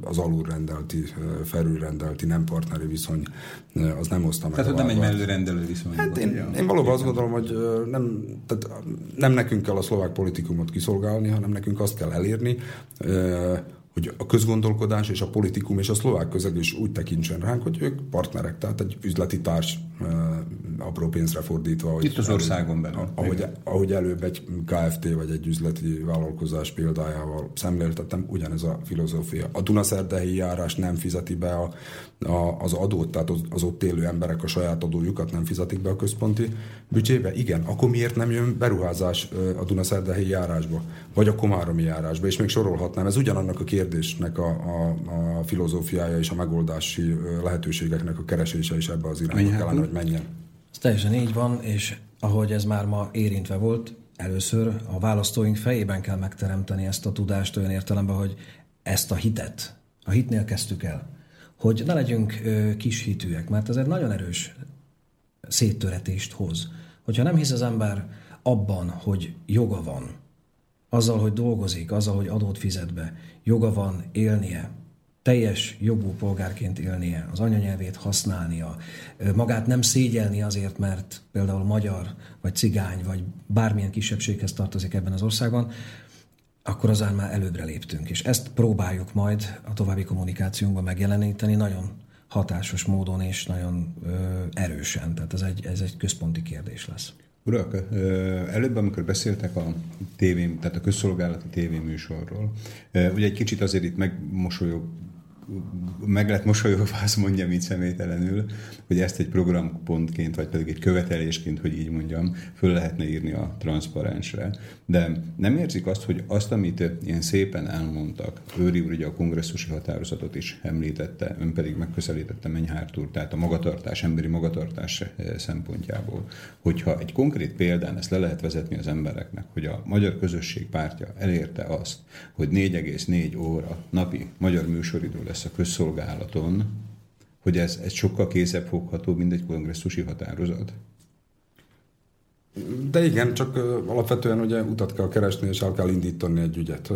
az alulrendelti, felülrendelti, nem partneri viszony, az nem hozta meg. Tehát nem egy mellőrendelő viszony. Hát én, én valóban azt gondolom, hogy nem, tehát nem nekünk kell a szlovák politikumot kiszolgálni, hanem nekünk azt kell elérni, hogy a közgondolkodás és a politikum és a szlovák közeg is úgy tekintsen ránk, hogy ők partnerek, tehát egy üzleti társ apró pénzre fordítva. Hogy itt az országon belül. Ahogy, ahogy előbb egy ká ef té vagy egy üzleti vállalkozás példájával szemléltettem, ugyanez a filozófia. A dunaszerdahelyi járás nem fizeti be a, a, az adót, tehát az ott élő emberek a saját adójukat nem fizetik be a központi büdzsébe. Igen, akkor miért nem jön beruházás a dunaszerdahelyi járásba, vagy a komáromi járásba, és még sorolhatnám. Ez ugyanannak a kérdésnek a, a, a filozófiája és a megoldási lehetőségeknek a keresése is ebbe az irányba kellene, hogy menjen. Ez teljesen így van, és ahogy ez már ma érintve volt, először a választóink fejében kell megteremteni ezt a tudást olyan értelemben, hogy ezt a hitet, a hitnél kezdtük el, hogy ne legyünk ö, kis hitűek, mert ez egy nagyon erős széttöretést hoz. Hogyha nem hisz az ember abban, hogy joga van, azzal, hogy dolgozik, azzal, hogy adót fizet be, joga van élnie, teljes jogú polgárként élnie, az anyanyelvét használnia, magát nem szégyelni azért, mert például magyar, vagy cigány, vagy bármilyen kisebbséghez tartozik ebben az országban, akkor azán már előbbre léptünk. És ezt próbáljuk majd a további kommunikációnkban megjeleníteni nagyon hatásos módon és nagyon ö, erősen. Tehát ez egy, ez egy központi kérdés lesz. Urak, előbb, amikor beszéltek a tévém, tehát a közszolgálati tévéműsorról, ugye egy kicsit azért itt megmosolyog, meg lett mosolyogva, azt mondjam így személytelenül, hogy ezt egy programpontként, vagy pedig egy követelésként, hogy így mondjam, föl lehetne írni a transzparensre. De nem érzik azt, hogy azt, amit ilyen szépen elmondtak, Őri úr ugye a kongresszusi határozatot is említette, ön pedig megközelítette Menyhárt úr, tehát a magatartás, emberi magatartás szempontjából, hogyha egy konkrét példán ezt le lehet vezetni az embereknek, hogy a Magyar Közösség Pártja elérte azt, hogy négy egész négy óra napi magyar műsoridő lesz a közszolgálaton, hogy ez, ez sokkal kézzelfogható, mint egy kongresszusi határozat. De igen, csak alapvetően ugye utat kell keresni, és el kell indítani egy ügyet.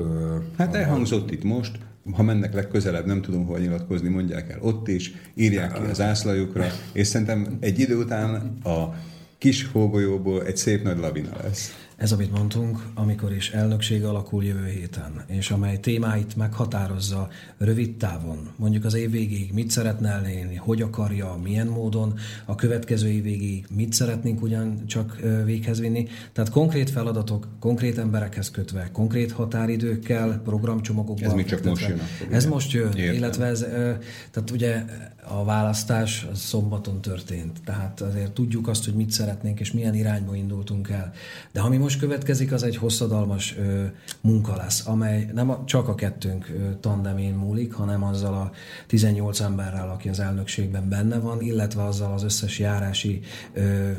Hát elhangzott itt most, ha mennek legközelebb, nem tudom hova nyilatkozni, mondják el ott is, írják ki az zászlajukra, és szerintem egy idő után a kis hógolyóból egy szép nagy lavina lesz. Ez, amit mondtunk, amikor is elnökség alakul jövő héten, és amely témáit meghatározza rövid távon, mondjuk az év végéig mit szeretne elérni, hogy akarja, milyen módon, a következő év végéig mit szeretnénk ugyancsak véghez vinni. Tehát konkrét feladatok, konkrét emberekhez kötve, konkrét határidőkkel, programcsomagokban. Ez még csak most jön. Ez most jön, Értem. illetve ez, tehát ugye a választás szombaton történt, tehát azért tudjuk azt, hogy mit szeretnénk, és milyen irányba indultunk el. De ami most következik, az egy hosszadalmas ö, munka lesz, amely nem a, csak a kettőnk ö, tandemén múlik, hanem azzal a tizennyolc emberrel, aki az elnökségben benne van, illetve azzal az összes járási ö,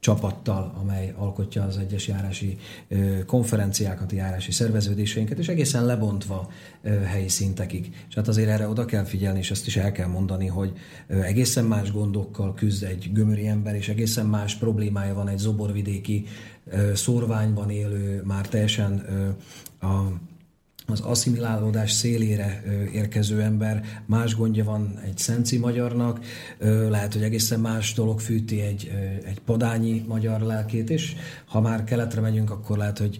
csapattal, amely alkotja az egyes járási ö, konferenciákat, járási szerveződéseinket, és egészen lebontva ö, helyi szintekig. És hát azért erre oda kell figyelni, és ezt is el kell mondani, hogy ö, egészen más gondokkal küzd egy gömöri ember, és egészen más problémája van egy zoborvidéki ö, szórványban élő, már teljesen ö, a az asszimilálódás szélére érkező ember, más gondja van egy szenci magyarnak, lehet, hogy egészen más dolog fűti egy, egy padányi magyar lelkét, és ha már keletre megyünk, akkor lehet, hogy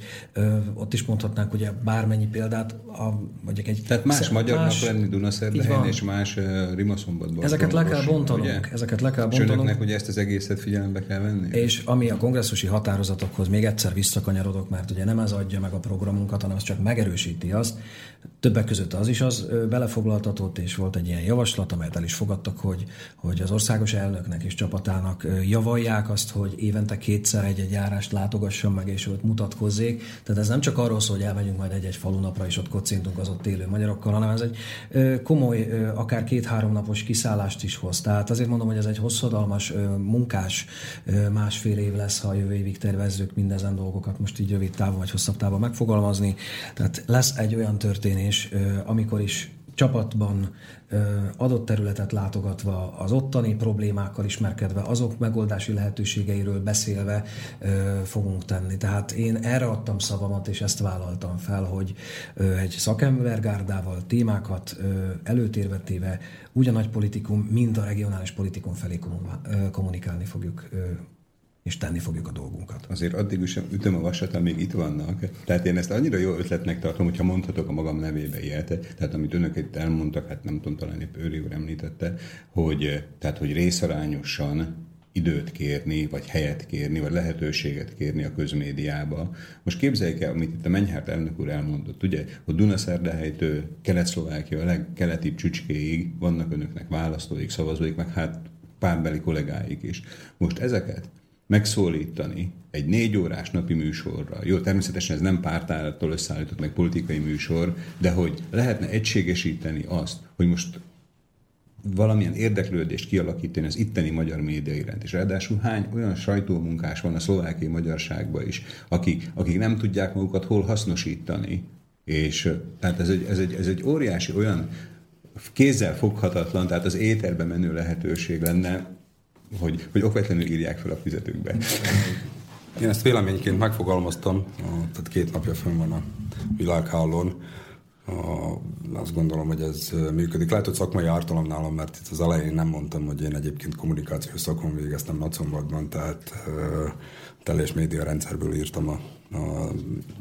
ott is mondhatnánk ugye bármennyi példát. A, mondjuk egy Tehát más magyarnak más, lenni Dunaszerdahelyen, és más uh, Rimaszombatban. Ezeket le kell bontanunk. Ezeket le kell bontanunk. És önöknek ugye ezt az egészet figyelembe kell venni? És ami a kongresszusi határozatokhoz, még egyszer visszakanyarodok, mert ugye nem ez adja meg a programunkat, hanem az csak megerősíti azt. Többek között az is az belefoglaltatott, és volt egy ilyen javaslat, amelyet el is fogadtak, hogy, hogy az országos elnöknek és csapatának javalják azt, hogy évente kétszer egy-egy járást látogasson meg, és ott mutatkozzék. Tehát ez nem csak arról szól, hogy elmegyünk majd egy-egy falunapra, és ott kocintunk az ott élő magyarokkal, hanem ez egy komoly, akár két-három napos kiszállást is hoz. Tehát azért mondom, hogy ez egy hosszadalmas, munkás másfél év lesz, ha jövő évig tervezzük mindezen dolgokat most így rövid távon vagy hosszabb távon megfogalmazni. Tehát lesz egy olyan történés, amikor is csapatban adott területet látogatva, az ottani problémákkal ismerkedve, azok megoldási lehetőségeiről beszélve fogunk tenni. Tehát én erre adtam szavamat, és ezt vállaltam fel, hogy egy szakembergárdával témákat előtérbe téve úgy a nagy politikum, mind a regionális politikum felé kommunikálni fogjuk, és tenni fogjuk a dolgunkat. Azért addig is ütöm a vasat, amíg itt vannak. Tehát én ezt annyira jó ötletnek tartom, hogyha mondhatok a magam nevébe ilyet. Tehát amit önök itt elmondtak, hát nem tudom, talán épp Őri úr említette, hogy, tehát, hogy részarányosan időt kérni, vagy helyet kérni, vagy lehetőséget kérni a közmédiába. Most képzeljék el, amit itt a Menyhárt elnök úr elmondott, ugye, hogy Dunaszerdahelytől Kelet-Szlovákia a legkeletibb csücskéig vannak önöknek választóik, szavazóik, meg hát párbeli kollégáik is. Most ezeket megszólítani egy négy órás napi műsorra. Jó, természetesen ez nem pártállattól összeállított meg politikai műsor, de hogy lehetne egységesíteni azt, hogy most valamilyen érdeklődést kialakítani az itteni magyar média iránt. És ráadásul hány olyan sajtómunkás van a szlovákiai magyarságban is, akik, akik nem tudják magukat hol hasznosítani. És tehát ez egy, ez egy, ez egy óriási olyan kézzel foghatatlan, tehát az éterbe menő lehetőség lenne, hogy, hogy okvetlenül írják fel a fizetőkbe. Én ezt véleményként megfogalmaztam, tehát két napja fönn van a világhálón. Azt gondolom, hogy ez működik. Lehet, hogy szakmai ártalom nálam, mert itt az elején nem mondtam, hogy én egyébként kommunikációs szakon végeztem Nagyszombatban, tehát tele és média rendszerből írtam, a, a,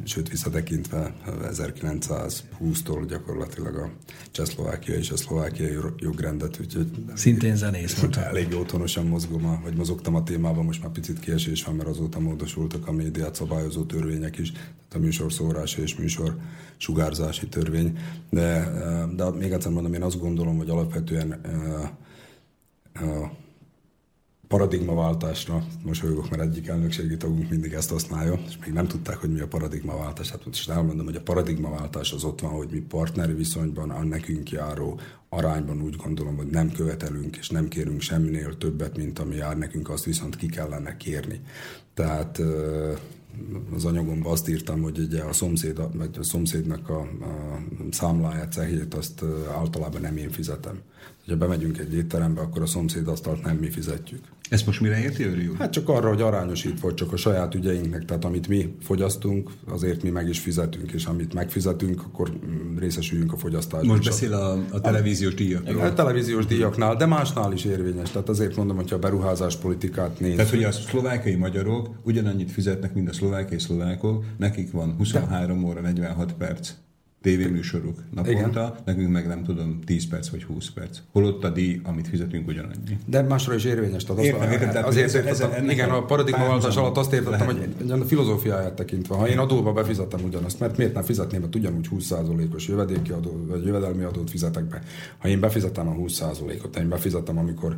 sőt visszatekintve ezerkilencszázhúsztól gyakorlatilag a csehszlovákia és a szlovákiai jogrendet. Úgyhogy szintén zenész mondtam. Elég otthonosan mozgom, a, vagy mozogtam a témában, most már picit kiesés van, mert azóta módosultak a médiát szabályozó törvények is, tehát a műsor szórása és műsor sugárzási törvény. De, de még egyszer mondom, én azt gondolom, hogy alapvetően a, a, paradigmaváltásra mosolyogok, mert egyik elnökségi tagunk mindig ezt használja, és még nem tudták, hogy mi a paradigmaváltás. Hát most elmondom, hogy a paradigmaváltás az ott van, hogy mi partneri viszonyban a nekünk járó arányban úgy gondolom, hogy nem követelünk, és nem kérünk semminél többet, mint ami jár nekünk, azt viszont ki kellene kérni. Tehát az anyagomban azt írtam, hogy ugye a, szomszéd, a szomszédnak a, a számláját, cehét, azt általában nem én fizetem. Ha bemegyünk egy étterembe, akkor a szomszédasztalt nem mi fizetjük. Ezt most mire érti, Öry úr? Hát csak arra, hogy arányosít vagy csak a saját ügyeinknek, tehát amit mi fogyasztunk, azért mi meg is fizetünk, és amit megfizetünk, akkor részesüljünk a fogyasztásban. Most beszél a, a televíziós díjakról. A televíziós díjaknál, de másnál is érvényes. Tehát azért mondom, hogyha a beruházás politikát néz. Tehát, hogy a szlovákiai magyarok ugyanannyit fizetnek, mint a szlovákiai szlovákok, nekik van huszonhárom de... óra, negyvenhat perc tévéműsoruk naponta, igen. Nekünk meg nem tudom tíz perc vagy húsz perc. Holott a díj, amit fizetünk, ugyanannyi. De másra is érvényes. Tehát értem, értem, tehát azért értem, értem, értem, igen, a paradigmaváltás alatt azt értettem, lehet, hogy a filozófiáját tekintve, ha én adóba befizetem ugyanazt, mert miért nem fizetném, mert ugyanúgy húsz százalékos jövedéki adó, vagy jövedelmi adót fizetek be. Ha én befizetem a húsz százalékot, én befizetem, amikor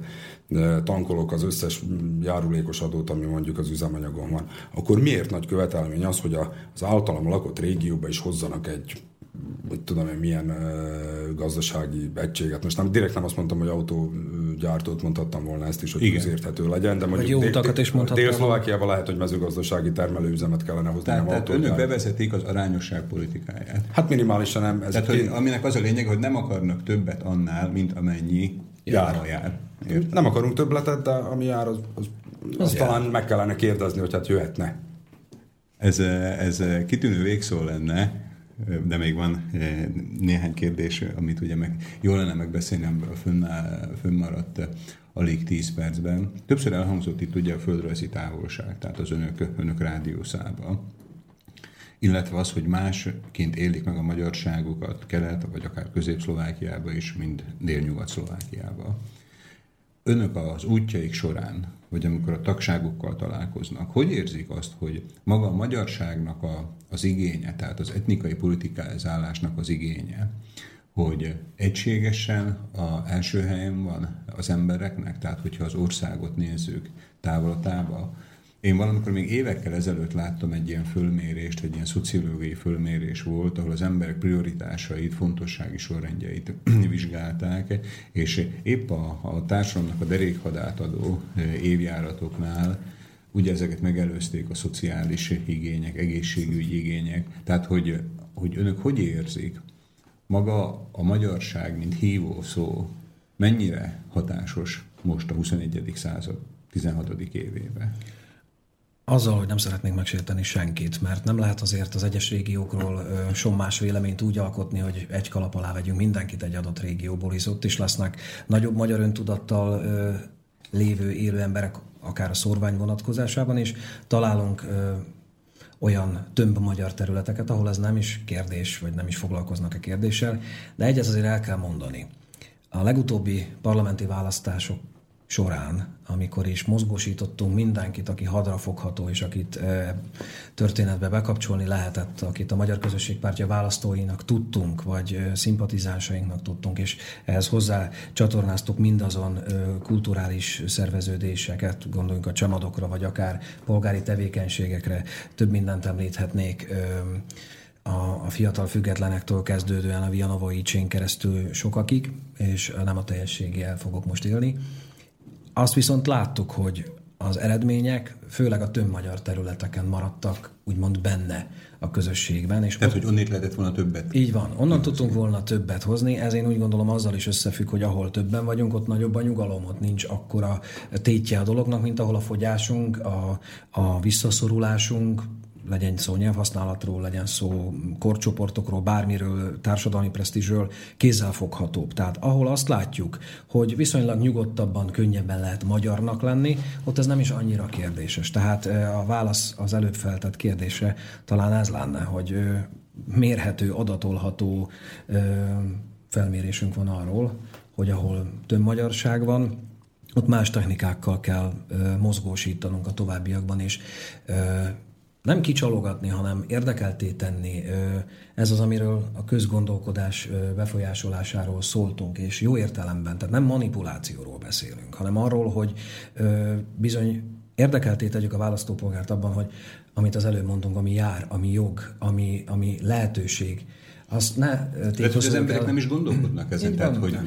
tankolok az összes járulékos adót, ami mondjuk az üzemanyagon van, akkor miért nagy követelmény az, hogy az általam lakott régióba is hozzanak egy hogy tudom én milyen uh, gazdasági egységet. Most nem, direkt nem azt mondtam, hogy autógyártót mondhattam volna ezt is, hogy közérthető legyen, de mondjuk dél- Dél-Szlovákiában lehet, hogy mezőgazdasági termelőüzemet kellene hozni. Tehát, tehát önök bevezetik az arányosság politikáját. Hát minimálisan nem. Ez tehát, hogy, aminek az a lényeg, hogy nem akarnak többet annál, mint amennyi jár. jár. Nem akarunk többletet, de ami jár, az, az, az, az talán meg kellene kérdezni, hogy hát jöhetne. Ez, ez kitűnő végszó lenne, de még van néhány kérdés, amit ugye meg jól lenne megbeszélni, amiből fönnmaradt alig tíz percben. Többször elhangzott itt ugye a földrajzi távolság, tehát az önök, önök rádiószába, illetve az, hogy másként élik meg a magyarságokat Kelet, vagy akár Közép-Szlovákiába is, mint Délnyugat-Szlovákiába. Önök az útjaik során, vagy amikor a tagságokkal találkoznak, hogy érzik azt, hogy maga a magyarságnak a, az igénye, tehát az etnikai politikázálásnak az igénye, hogy egységesen az első helyen van az embereknek, tehát hogyha az országot nézzük távlatába. Én valamikor még évekkel ezelőtt láttam egy ilyen fölmérést, egy ilyen szociológiai fölmérés volt, ahol az emberek prioritásait, fontossági sorrendjeit vizsgálták, és épp a, a társadalomnak a derékhadát adó évjáratoknál ugye ezeket megelőzték a szociális igények, egészségügyi igények, tehát hogy, hogy önök hogy érzik? Maga a magyarság, mint hívó szó, mennyire hatásos most a huszonegyedik század tizenhatodik évébe? Azzal, hogy nem szeretnénk megsérteni senkit, mert nem lehet azért az egyes régiókról ö, sommás véleményt úgy alkotni, hogy egy kalap alá vegyünk mindenkit egy adott régióból, hisz ott is lesznek nagyobb magyar öntudattal ö, lévő élő emberek, akár a szórvány vonatkozásában is. Találunk ö, olyan több magyar területeket, ahol ez nem is kérdés, vagy nem is foglalkoznak a kérdéssel, de egyet azért el kell mondani. A legutóbbi parlamenti választások során, amikor is mozgósítottunk mindenkit, aki hadrafogható, és akit e, történetbe bekapcsolni lehetett, akit a Magyar Közösségpártja választóinak tudtunk, vagy e, szimpatizásainknak tudtunk, és ehhez hozzá csatornáztuk mindazon e, kulturális szerveződéseket, gondoljunk a csamadokra, vagy akár polgári tevékenységekre, több mindent említhetnék, e, a, a fiatal függetlenektől kezdődően a Vianovai Csén keresztül sokakig, és nem a teljességgel fogok most élni. Azt viszont láttuk, hogy az eredmények főleg a több magyar területeken maradtak, úgymond benne a közösségben. És tehát, ott, hogy onnét lehetett volna többet. Így van, onnan én tudtunk hozni. volna többet hozni, ez én úgy gondolom azzal is összefügg, hogy ahol többen vagyunk, ott nagyobb a nyugalom, ott nincs akkora tétje a dolognak, mint ahol a fogyásunk, a, a visszaszorulásunk, legyen szó nyelvhasználatról, legyen szó korcsoportokról, bármiről, társadalmi presztízsről, kézzelfoghatóbb. Tehát ahol azt látjuk, hogy viszonylag nyugodtabban, könnyebben lehet magyarnak lenni, ott ez nem is annyira kérdéses. Tehát a válasz az előbb feltett kérdésre talán ez lenne, hogy mérhető, adatolható felmérésünk van arról, hogy ahol több magyarság van, ott más technikákkal kell mozgósítanunk a továbbiakban, és nem kicsalogatni, hanem érdekeltté tenni. Ez az, amiről a közgondolkodás befolyásolásáról szóltunk, és jó értelemben, tehát nem manipulációról beszélünk, hanem arról, hogy bizony érdekeltté tegyük a választópolgárt abban, hogy amit az előbb mondtunk, ami jár, ami jog, ami, ami lehetőség, azt ne téthozzuk. Az emberek el. Nem is gondolkodnak ezen, tehát hogy...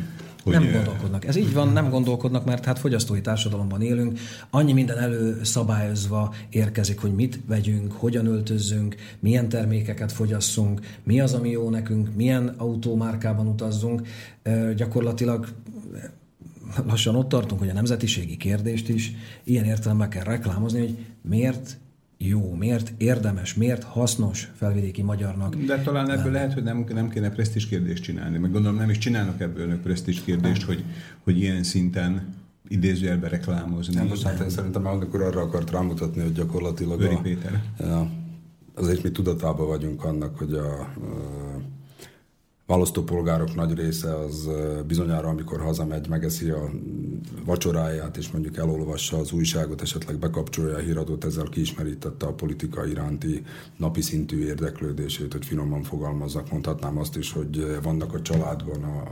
Hogy nem gondolkodnak. Ez így van, nem gondolkodnak, mert hát fogyasztói társadalomban élünk, annyi minden előszabályozva érkezik, hogy mit vegyünk, hogyan öltözzünk, milyen termékeket fogyasszunk, mi az, ami jó nekünk, milyen autómárkában utazzunk. Gyakorlatilag lassan ott tartunk, hogy a nemzetiségi kérdést is ilyen értelemben kell reklámozni, hogy miért jó, miért érdemes, miért hasznos felvidéki magyarnak. De talán ebből nem. lehet, hogy nem, nem kéne presztízs kérdést csinálni. Meg gondolom, nem is csinálnak ebből önök presztízs kérdést, hogy, hogy ilyen szinten idézőjelbe reklámozni. Nem, most hát szerintem amikor arra akart rámutatni, hogy gyakorlatilag Öry Péter. A, azért mi tudatában vagyunk annak, hogy a, a választópolgárok nagy része az bizonyára, amikor hazamegy, megeszi a vacsoráját, és mondjuk elolvassa az újságot, esetleg bekapcsolja a híradót, ezzel kiismerítette a politika iránti napi szintű érdeklődését, hogy finoman fogalmazzak, mondhatnám azt is, hogy vannak a családban, a,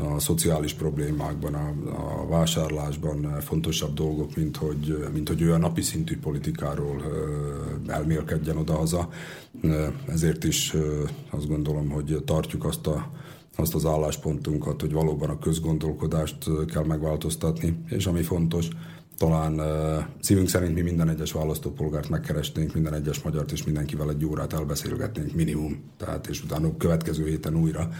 a, a szociális problémákban, a, a vásárlásban fontosabb dolgok, mint hogy, mint hogy ő a napi szintű politikáról elmélkedjen odahaza. Ezért is azt gondolom, hogy tartjuk azt a azt az álláspontunkat, hogy valóban a közgondolkodást kell megváltoztatni, és ami fontos, talán szívünk szerint mi minden egyes választópolgárt megkeresnénk, minden egyes magyart, és mindenkivel egy órát elbeszélgetnénk minimum, tehát és utána következő héten újra,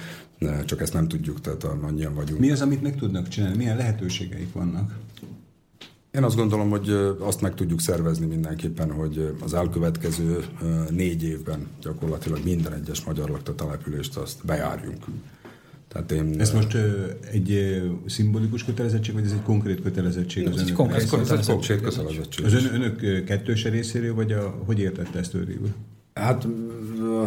csak ezt nem tudjuk, tehát annyian vagyunk. Mi az, amit meg tudnak csinálni? Milyen lehetőségeik vannak? Én azt gondolom, hogy azt meg tudjuk szervezni mindenképpen, hogy az elkövetkező négy évben gyakorlatilag minden egyes magyar lakta települést azt bejárjunk. Tehát én... Ez most egy szimbolikus kötelezettség, vagy ez egy konkrét kötelezettség? Ez egy konkrét kötelezettség. kötelezettség. Az ön, önök kettőse részéről, vagy a, hogy értette ezt őréből? Hát,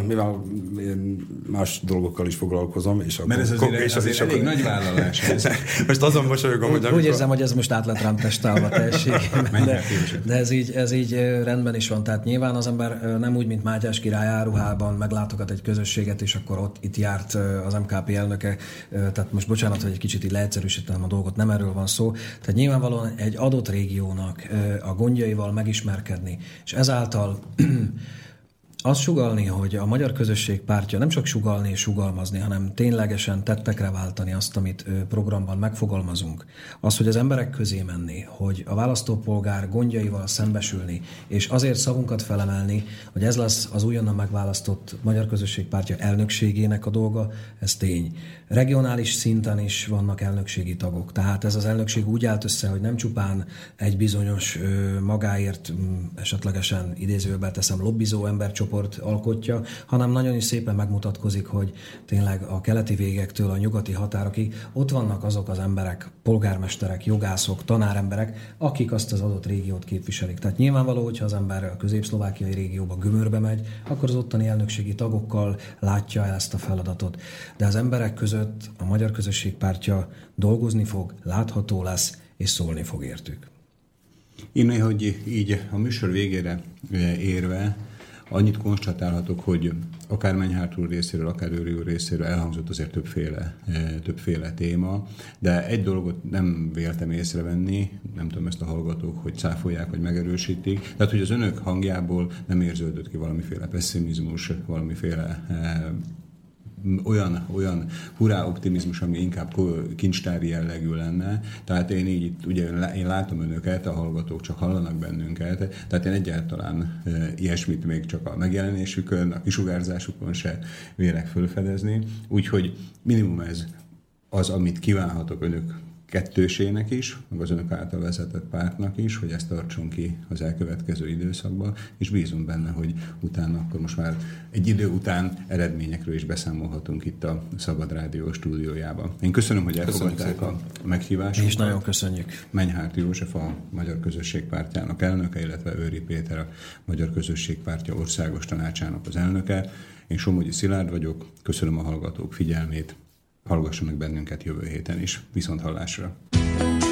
mivel én más dolgokkal is foglalkozom, és akkor... Mert ez azért, és azért, azért elég akkor... nagy vállalás. Ez. Most azon mosolyogom, hogy... Úgy amikor... érzem, hogy ez most átlett rám testálva teljességében, de, de ez, így, ez így rendben is van. Tehát nyilván az ember nem úgy, mint Mátyás király áruhában meglátogat egy közösséget, és akkor ott itt járt az em ká pé elnöke. Tehát most bocsánat, hogy egy kicsit így leegyszerűsítem a dolgot, nem erről van szó. Tehát nyilvánvalóan egy adott régiónak a gondjaival megismerkedni, és ezáltal... Azt sugallni, hogy a Magyar Közösség Pártja nem csak sugallni és sugalmazni, hanem ténylegesen tettekre váltani azt, amit programban megfogalmazunk. Az, hogy az emberek közé menni, hogy a választópolgár gondjaival szembesülni, és azért szavunkat felemelni, hogy ez lesz az újonnan megválasztott Magyar Közösség Pártja elnökségének a dolga, ez tény. Regionális szinten is vannak elnökségi tagok. Tehát ez az elnökség úgy állt össze, hogy nem csupán egy bizonyos magáért esetlegesen idézőbe teszem lobbizó embercsoport, alkotja, hanem nagyon is szépen megmutatkozik, hogy tényleg a keleti végektől a nyugati határokig ott vannak azok az emberek, polgármesterek, jogászok, tanáremberek, akik azt az adott régiót képviselik. Tehát nyilvánvaló, hogyha az ember a közép-szlovákiai régióba, Gömörbe megy, akkor az ottani elnökségi tagokkal látja el ezt a feladatot. De az emberek között a Magyar Közösség Pártja dolgozni fog, látható lesz, és szólni fog értük. Én, hogy így a műsor végére érve, annyit konstatálhatok, hogy akár Menyhárt úr részéről, akár Öry úr részéről elhangzott azért többféle, többféle téma, de egy dolgot nem véltem észrevenni, nem tudom, ezt a hallgatók, hogy cáfolják, vagy megerősítik, tehát hogy az önök hangjából nem érződött ki valamiféle pessimizmus, valamiféle olyan, olyan hurrá optimizmus, ami inkább kincstári jellegű lenne. Tehát én így itt, ugye én látom önöket, a hallgatók csak hallanak bennünket, tehát én egyáltalán e, ilyesmit még csak a megjelenésükön, a kisugárzásukon se vélek fölfedezni. Úgyhogy minimum ez az, amit kívánhatok önök kettősének is, meg az önök által vezetett pártnak is, hogy ezt tartson ki az elkövetkező időszakban, és bízom benne, hogy utána, akkor most már egy idő után eredményekről is beszámolhatunk itt a Szabad Rádió stúdiójában. Én köszönöm, hogy elfogadták a meghívásunkat. És nagyon köszönjük. Menyhárt József, a Magyar Közösségpártjának elnöke, illetve Öry Péter, a Magyar Közösségpártja Országos Tanácsának az elnöke. Én Somogyi Szilárd vagyok, köszönöm a hallgatók figyelmét. Hallgassanak bennünket jövő héten is. Viszonthallásra!